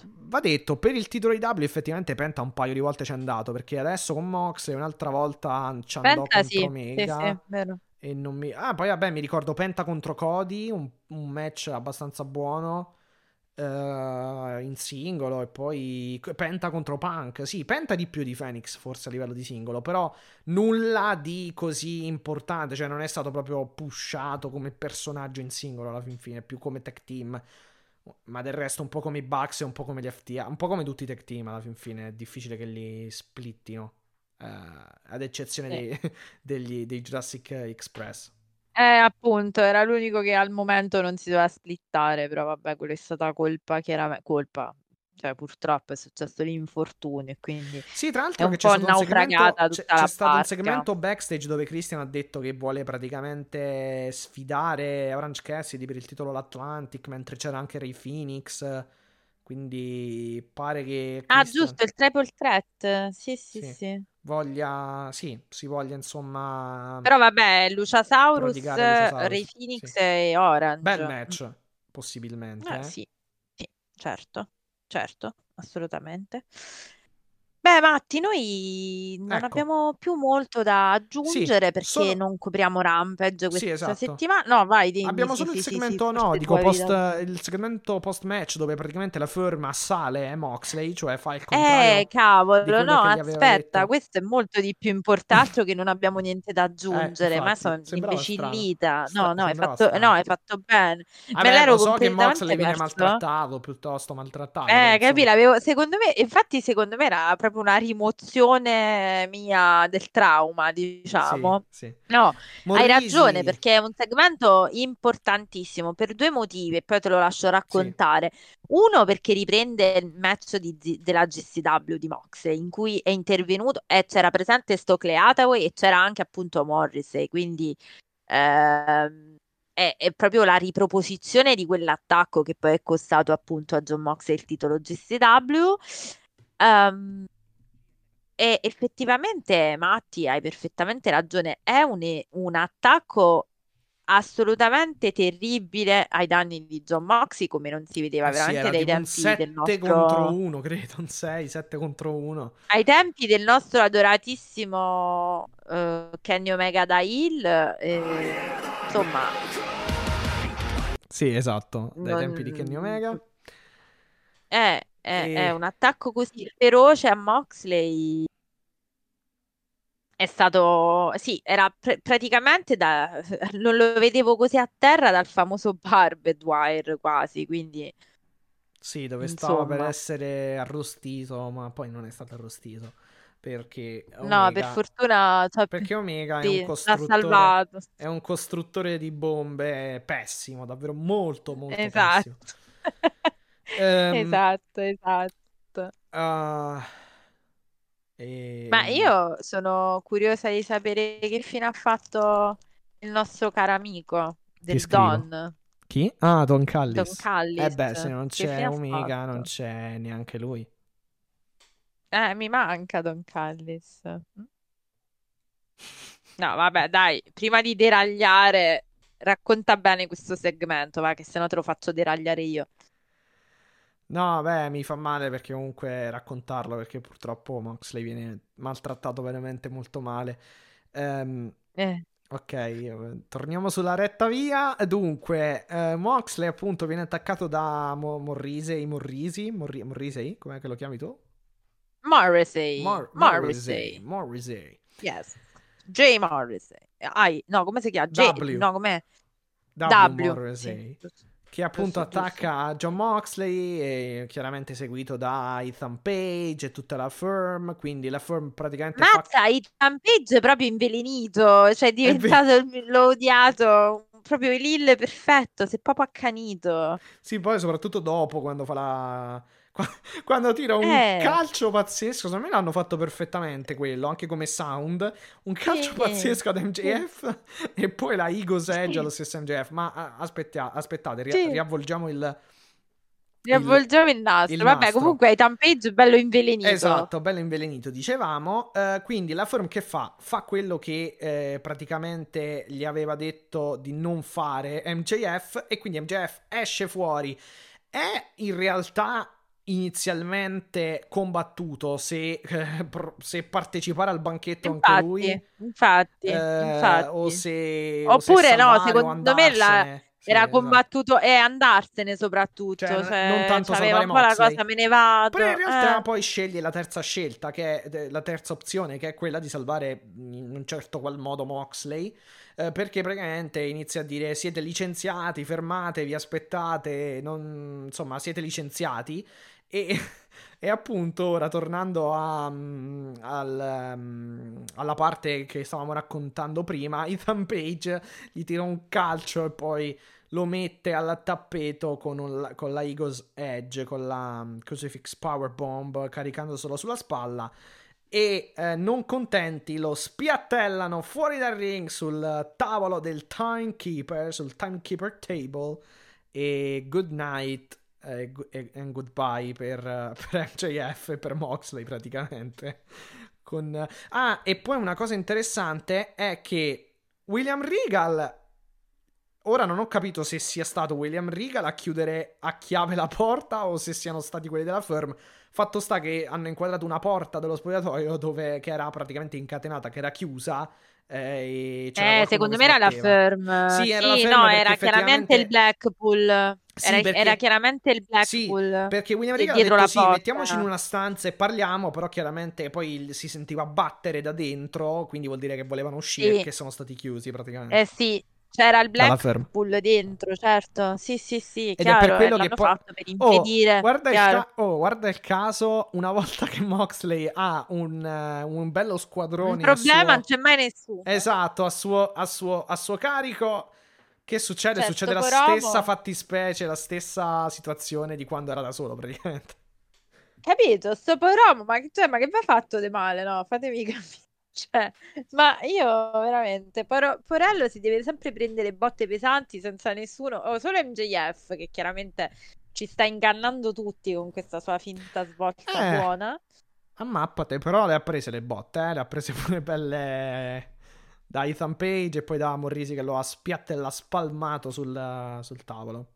Va detto, per il titolo di AEW effettivamente Penta un paio di volte ci è andato, perché adesso con Mox e un'altra volta ci andò contro Omega, sì, vero. E non mi... Ah, poi vabbè, mi ricordo Penta contro Cody, un match abbastanza buono in singolo, e poi Penta contro Punk, sì, Penta di più di Fénix forse a livello di singolo, però nulla di così importante, cioè non è stato proprio pushato come personaggio in singolo alla fin fine, più come tag team. Ma del resto un po' come i Bucks e un po' come gli FTR, un po' come tutti i tech team alla fin fine, è difficile che li splittino, ad eccezione dei Jurassic Express. Appunto, era l'unico che al momento non si doveva splittare, però vabbè, quella è stata colpa, cioè purtroppo è successo l'infortunio, quindi sì, tra l'altro è un po' naufragata tutta la barca. C'è stato un segmento backstage dove Christian ha detto che vuole praticamente sfidare Orange Cassidy per il titolo all'Atlantic, mentre c'era anche Rey Fénix, quindi pare che Christian... Ah, giusto, il triple threat, sì. Si voglia insomma, però vabbè, Luchasaurus, Rey Fénix e Orange, bel match possibilmente. Sì, certo, assolutamente. Beh, Matti, noi non abbiamo più molto da aggiungere, perché non copriamo Rampage questa settimana. No, vai, dimmi. Abbiamo solo il segmento, il segmento post-match, dove praticamente la firma assale Moxley, cioè fa il contrario. Cavolo, no, aspetta, questo è molto di più importante, che non abbiamo niente da aggiungere, ma sono imbecillita. No, hai fatto bene. Me l'ero so che Moxley viene maltrattato, piuttosto maltrattato. Capì, secondo me, infatti, era proprio proprio una rimozione mia del trauma, diciamo. Sì, sì. No, Morrissey. Hai ragione, perché è un segmento importantissimo per due motivi, e poi te lo lascio raccontare. Sì. Uno, perché riprende il match della GCW di Moxley, in cui è intervenuto, e c'era presente Stokely Hathaway e c'era anche appunto Morrissey, quindi è proprio la riproposizione di quell'attacco che poi è costato appunto a Jon Moxley il titolo GCW. E effettivamente, Matti, hai perfettamente ragione, è un attacco assolutamente terribile ai danni di Jon Moxley, come non si vedeva veramente dai tempi del nostro 7-1, credo, un 6-7-1 ai tempi del nostro adoratissimo Kenny Omega da heel, insomma. Sì, esatto, dai tempi di Kenny Omega è un attacco così feroce a Moxley. È stato, sì, era praticamente non lo vedevo così a terra dal famoso barbed wire quasi, quindi sì, dove insomma stava per essere arrostito, ma poi non è stato arrostito perché Omega, no, per fortuna, cioè, perché Omega sì, è un costruttore di bombe pessimo, davvero molto esatto. Pessimo. Esatto. Ma io sono curiosa di sapere che fine ha fatto il nostro caro amico del Don. Chi? Ah, Don Callis. Don Callis. Se non c'è Omega non c'è neanche lui. Mi manca Don Callis. No, vabbè, dai, prima di deragliare, racconta bene questo segmento, va, che sennò te lo faccio deragliare io. No, beh, mi fa male perché comunque raccontarlo, perché purtroppo Moxley viene maltrattato veramente molto male. Ok, torniamo sulla retta via. Dunque, Moxley appunto viene attaccato da Morrissey, com'è che lo chiami tu? Morrissey. Yes. J. Morrissey. No, come si chiama? W. Morrissey. Sì. Che appunto attacca Jon Moxley, e chiaramente seguito da Ethan Page e tutta la Firm, quindi la Firm praticamente... Mazza, Ethan Page è proprio invelenito, cioè è diventato, l'ho odiato, proprio il heel perfetto, si è proprio accanito. Sì, poi soprattutto dopo, quando fa la... quando tira un calcio pazzesco, secondo me l'hanno fatto perfettamente quello, anche come sound, un calcio pazzesco ad MJF e poi la Ego Seggia lo stesso MJF, ma aspettate, riavvolgiamo il nastro. Vabbè, comunque è Tampage bello invelenito, esatto, bello invelenito, dicevamo. Quindi la Firm che fa quello che praticamente gli aveva detto di non fare MJF, e quindi MJF esce fuori, è in realtà inizialmente combattuto se partecipare al banchetto, infatti, anche lui, infatti. Era combattuto e andarsene, soprattutto, cioè, non tanto aveva un po' la cosa, me ne vado. Però in realtà poi sceglie la terza scelta, che è la terza opzione, che è quella di salvare in un certo qual modo Moxley, perché praticamente inizia a dire: siete licenziati, fermatevi, aspettate, insomma siete licenziati. E appunto ora, tornando alla parte che stavamo raccontando prima, Ethan Page gli tira un calcio e poi lo mette al tappeto con la Eagle's Edge, con la Crucifix Powerbomb, caricando solo sulla spalla, e non contenti lo spiattellano fuori dal ring sul tavolo del timekeeper, sul timekeeper table, e good night and goodbye per MJF e per Moxley praticamente. E poi una cosa interessante è che William Regal, ora non ho capito se sia stato William Regal a chiudere a chiave la porta o se siano stati quelli della Firm. Fatto sta che hanno inquadrato una porta dello spogliatoio che era praticamente incatenata, che era chiusa. Secondo me era la Firm. Sì, era chiaramente il Blackpool. Sì, era chiaramente il Blackpool. Sì, perché William Regal ha detto: sì, mettiamoci in una stanza e parliamo. Però chiaramente poi si sentiva battere da dentro, quindi vuol dire che volevano uscire, che sono stati chiusi praticamente. Sì, C'era il Blackpool dentro, certo. Sì, sì, sì, chiaro. Ed è per quello che fatto per impedire. Guarda il caso, una volta che Moxley ha un bello squadrone. Il problema non c'è mai nessuno. Esatto, a suo carico. Che succede? Certo, succede la stessa fattispecie, la stessa situazione di quando era da solo, praticamente. Capito? Sto poromo, ma che va fatto di male, no? Fatemi capire. Cioè, ma io veramente Porello si deve sempre prendere botte pesanti senza nessuno, solo MJF, che chiaramente ci sta ingannando tutti con questa sua finta svolta buona. Ammappate, però le ha prese le botte, le ha prese pure belle da Ethan Page e poi da Morrissey, che lo ha spalmato sul tavolo.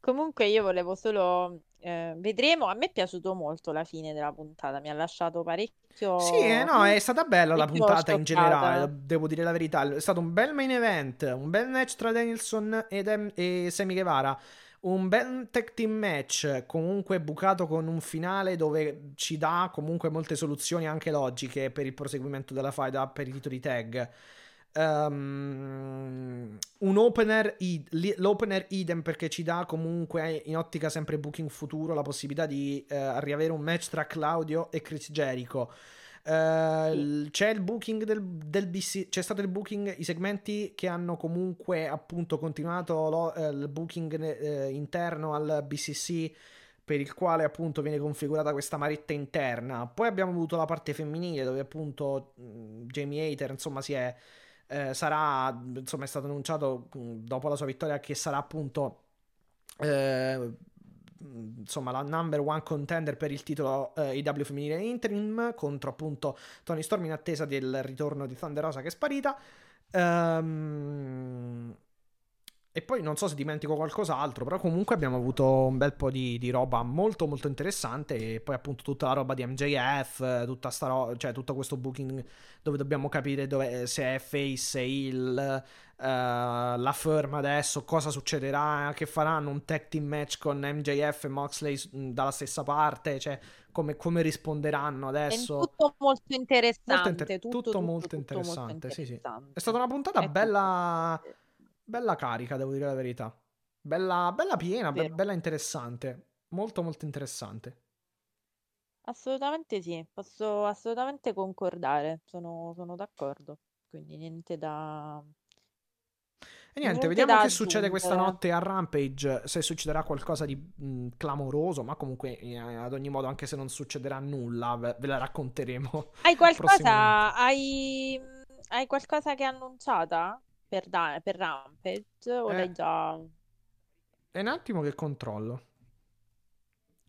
Comunque io volevo solo vedremo, a me è piaciuto molto la fine della puntata, mi ha lasciato parecchio. Sì, no, è stata bella la puntata in generale, devo dire la verità. È stato un bel main event, un bel match tra Danielson e Sammy Guevara, un bel tag team match comunque bucato con un finale dove ci dà comunque molte soluzioni anche logiche per il proseguimento della faida per i titoli tag. Un opener, l'opener idem, perché ci dà comunque in ottica sempre booking futuro la possibilità di riavere un match tra Claudio e Chris Jericho. C'è il booking del BC, c'è stato il booking, i segmenti che hanno comunque appunto continuato il booking interno al BCC, per il quale appunto viene configurata questa maretta interna. Poi abbiamo avuto la parte femminile dove appunto Jamie Hayter, insomma, è stato annunciato dopo la sua vittoria che sarà appunto la number one contender per il titolo AEW femminile interim contro appunto Toni Storm, in attesa del ritorno di Thunder Rosa, che è sparita. E poi non so se dimentico qualcos'altro, però comunque abbiamo avuto un bel po' di roba molto molto interessante. E poi appunto tutta la roba di MJF, cioè tutto questo booking dove dobbiamo capire se è face, heel, la Firm adesso, cosa succederà, che faranno un tag team match con MJF e Moxley dalla stessa parte, cioè come risponderanno adesso. È tutto molto interessante. Molto interessante. Sì, sì. È stata una puntata bella carica, devo dire la verità. Bella piena, bella interessante. Molto molto interessante. Assolutamente sì, posso assolutamente concordare. Sono d'accordo. Quindi niente da... E niente, vediamo che succede questa notte a Rampage, se succederà qualcosa di clamoroso, ma comunque ad ogni modo, anche se non succederà nulla, ve la racconteremo. Hai qualcosa che è annunciata? Per Rampage o l'hai già? È un attimo che controllo,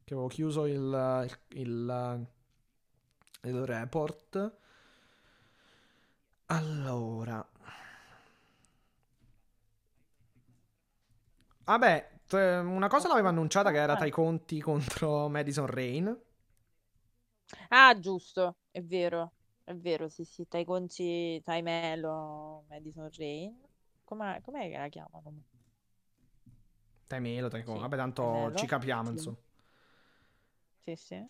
che avevo chiuso il report. Allora, vabbè, una cosa l'avevo annunciata, che era Tai Conti contro Madison Rain. Ah, giusto, è vero, sì, Tai Conti, Tai Melo, Madison Rain. Com'è che la chiamano? Tai Melo, Tai Conti, sì, vabbè, tanto Melo, ci capiamo, sì. Insomma. Sì, sì.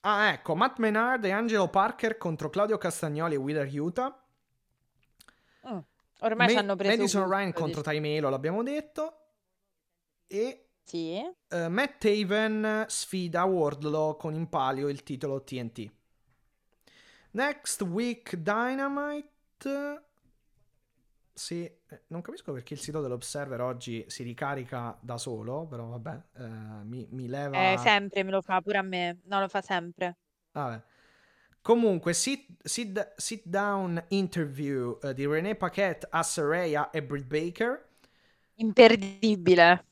Ah, ecco, Matt Menard e Angelo Parker contro Claudio Castagnoli e Wheeler Yuta. Ormai ci hanno preso Madison Rain contro Tai Melo, l'abbiamo detto. E... Sì. Matt Taven sfida Wardlow con in palio il titolo TNT. Next Week Dynamite. Sì, non capisco perché il sito dell'Observer oggi si ricarica da solo, però vabbè, mi leva... sempre me lo fa, pure a me, no, lo fa sempre. Vabbè. Comunque, sit down interview di Renee Paquette a Saraya e Britt Baker. Imperdibile.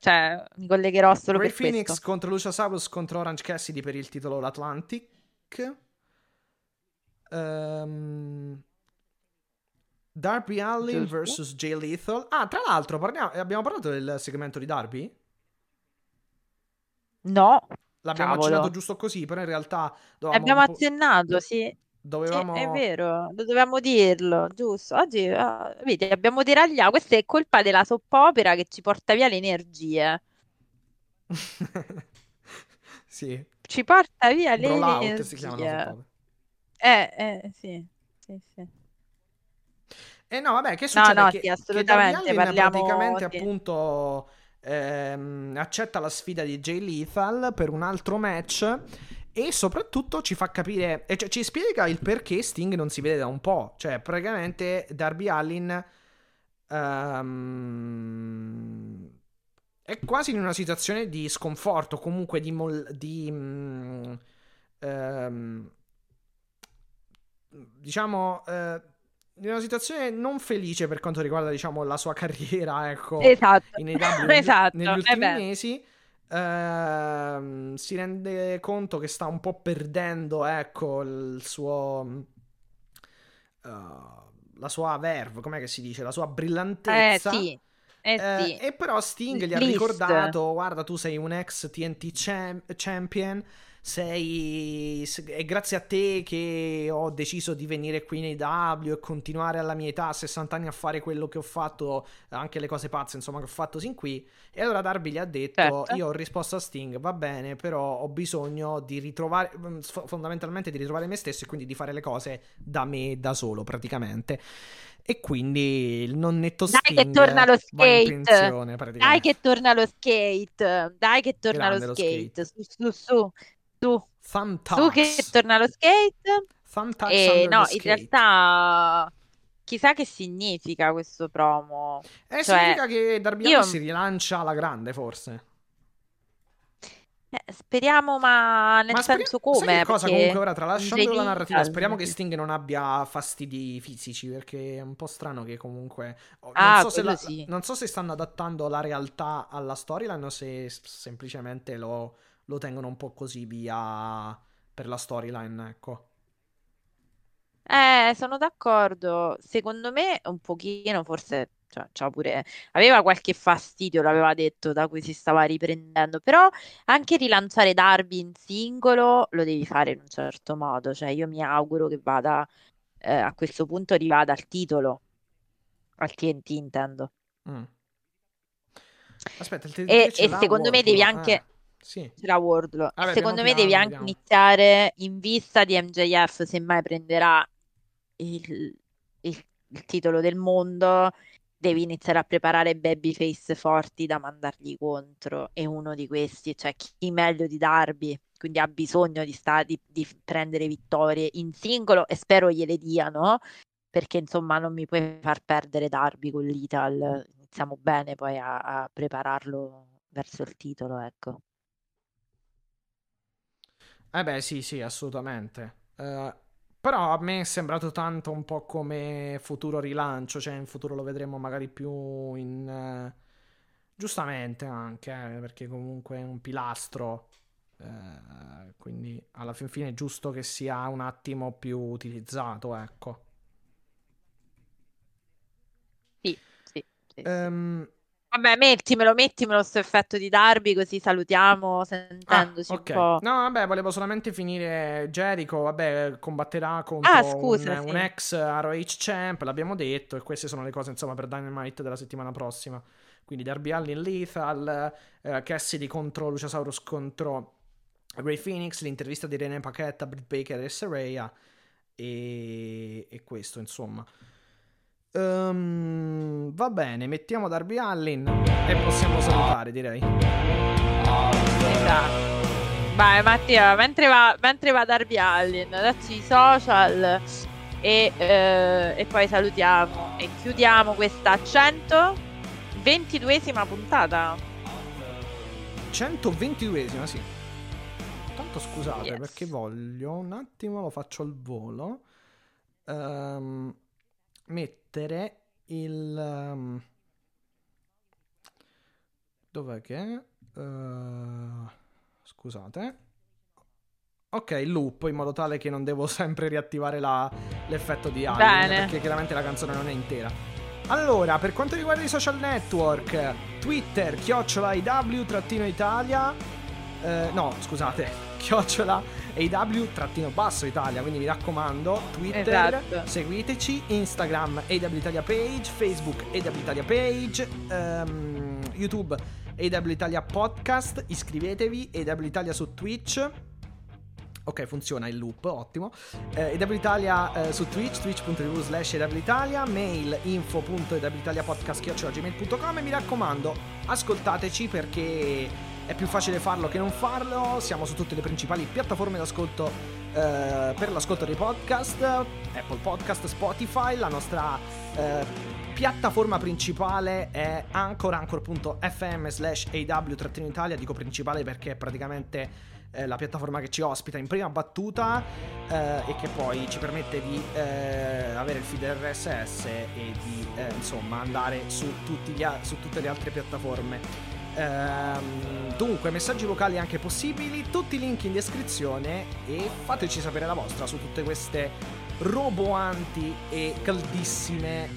Cioè, mi collegherò solo Rey per Fénix questo. Contro Luchasaurus contro Orange Cassidy per il titolo l'Atlantic. Darby Allin vs Jay Lethal. Ah, tra l'altro abbiamo parlato del segmento di Darby? No. L'abbiamo accennato giusto così, però in realtà abbiamo accennato, sì. Dovevamo... Sì, è vero, dovevamo dirlo, giusto. Oggi vedi, abbiamo deragliato. Questa è colpa della soppopera che ci porta via le energie. Sì. Ci porta via le energie. Si chiama la soppopera. Sì. E no, vabbè, che succede? No, sì, assolutamente. Che parliamo praticamente, sì, appunto, accetta la sfida di Jay Lethal per un altro match. E soprattutto ci fa capire, cioè, ci spiega il perché Sting non si vede da un po'. Cioè, praticamente Darby Allin è quasi in una situazione di sconforto, comunque in una situazione non felice per quanto riguarda, diciamo, la sua carriera, ecco. Esatto. In AEW, esatto, negli ultimi mesi. Si rende conto che sta un po' perdendo, ecco, il suo la sua verve, com'è che si dice, la sua brillantezza, sì. Sì. E però Sting gli ha ricordato: guarda, tu sei un ex TNT champion, e grazie a te che ho deciso di venire qui nei AEW e continuare alla mia età, a 60 anni, a fare quello che ho fatto, anche le cose pazze, insomma, che ho fatto sin qui. E allora Darby gli ha detto, certo, io ho risposto a Sting, va bene, però ho bisogno di ritrovare, fondamentalmente, di ritrovare me stesso, e quindi di fare le cose da me, da solo, praticamente. E quindi il nonnetto Sting, dai che torna lo skate, in pensione, dai che torna lo skate, grande lo skate, su. Tu che torna allo skate. E no, in realtà chissà che significa questo promo. Significa che Darby Allin si rilancia alla grande, forse. Speriamo, ma nel senso, come cosa, comunque, ora tralasciando la narrativa, speriamo che Sting non abbia fastidi fisici, perché è un po' strano che comunque non so se stanno adattando la realtà alla storyline o se semplicemente lo tengono un po' così via per la storyline, ecco. Sono d'accordo. Secondo me un pochino, forse, cioè pure aveva qualche fastidio, l'aveva detto, da cui si stava riprendendo, però anche rilanciare Darby in singolo lo devi fare in un certo modo, cioè io mi auguro che vada, a questo punto rivada al titolo, al TNT intendo. Aspetta, il TNT e secondo me devi anche... Sì. C'è la Wardlow. Secondo me devi anche iniziare in vista di MJF, semmai prenderà il titolo del mondo, devi iniziare a preparare babyface forti da mandargli contro, e uno di questi, cioè chi meglio di Darby, quindi ha bisogno di prendere vittorie in singolo, e spero gliele diano, perché insomma non mi puoi far perdere Darby con l'Ital, iniziamo bene poi a prepararlo verso il titolo, ecco. Sì, assolutamente. Però a me è sembrato tanto un po' come futuro rilancio, cioè in futuro lo vedremo magari più in... giustamente anche, perché comunque è un pilastro, quindi alla fin fine è giusto che sia un attimo più utilizzato, ecco. Sì. Vabbè, mettimelo sto effetto di Darby, così salutiamo sentendoci un po'. No, vabbè, volevo solamente finire. Jericho, vabbè, combatterà contro un ex ROH champ, l'abbiamo detto, e queste sono le cose, insomma, per Dynamite della settimana prossima. Quindi Darby Allin, Lethal, Cassidy contro Luchasaurus, contro Rey Fénix, l'intervista di Renee Paquette, Britt Baker e Saraya, e questo, insomma. Va bene, mettiamo Darby Allin e possiamo salutare, direi. Esatto. Vai Mattia, mentre va Darby Allin, adesso i social e poi salutiamo e chiudiamo questa 122esima puntata. 122esima, sì. Tanto scusate, perché voglio un attimo, lo faccio al volo. Mettere il dov'è che scusate, ok, il loop, in modo tale che non devo sempre riattivare l'effetto di Allin, perché chiaramente la canzone non è intera. Allora, per quanto riguarda i social network, Twitter @AEW-Italia, @AEW-Italia, quindi mi raccomando, Twitter, esatto, seguiteci, Instagram AEW Italia Page, Facebook AEW Italia Page, YouTube AEW Italia Podcast, iscrivetevi, AEW Italia su Twitch, Ok, funziona il loop, ottimo. EW Italia su Twitch, twitch.tv/EW Italia, mail info.ewitaliapodcast@gmail.com. E mi raccomando, ascoltateci, perché è più facile farlo che non farlo. Siamo su tutte le principali piattaforme d'ascolto per l'ascolto dei podcast: Apple Podcast, Spotify. La nostra piattaforma principale è anchor.fm/AW-Italia. Dico principale perché è praticamente la piattaforma che ci ospita in prima battuta e che poi ci permette di avere il feed RSS e di insomma andare su tutte le altre piattaforme. Dunque, messaggi vocali anche possibili, tutti i link in descrizione, e fateci sapere la vostra su tutte queste roboanti e caldissime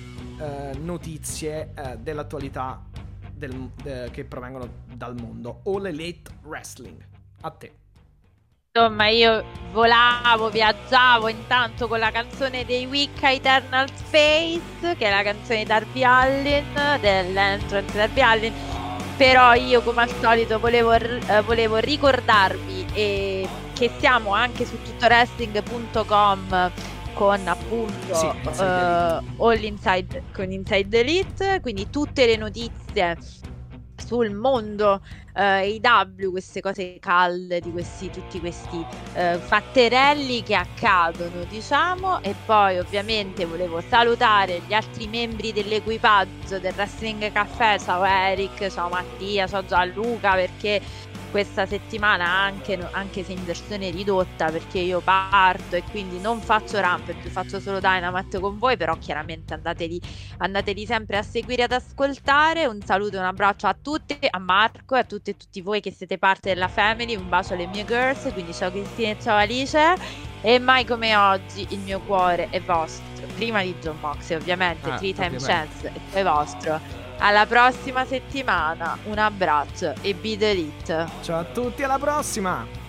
notizie dell'attualità che provengono dal mondo All Elite Wrestling. A te. Insomma, io volavo, viaggiavo intanto con la canzone dei Wicca, Eternal Space, che è la canzone di Darby Allin, dell'entrance Darby Allin. Però io, come al solito, volevo ricordarvi che siamo anche su tuttowrestling.com con appunto All Inside, con Inside Elite, quindi tutte le notizie sul mondo AEW, queste cose calde di tutti questi fatterelli che accadono, diciamo. E poi ovviamente volevo salutare gli altri membri dell'equipaggio del Wrestling Caffè. Ciao Eric, ciao Mattia, ciao Gianluca, perché questa settimana anche se in versione ridotta, perché io parto e quindi non faccio Ramp, più faccio solo Dynamite con voi, però chiaramente andateli sempre a seguire, ad ascoltare. Un saluto e un abbraccio a tutti, a Marco e a tutte e tutti voi che siete parte della family. Un bacio alle mie girls, quindi ciao Cristina e ciao Alice, e mai come oggi il mio cuore è vostro, prima di Jon Moxley ovviamente, Three Time Chance è vostro. Alla prossima settimana, un abbraccio e be the elite. Ciao a tutti, alla prossima!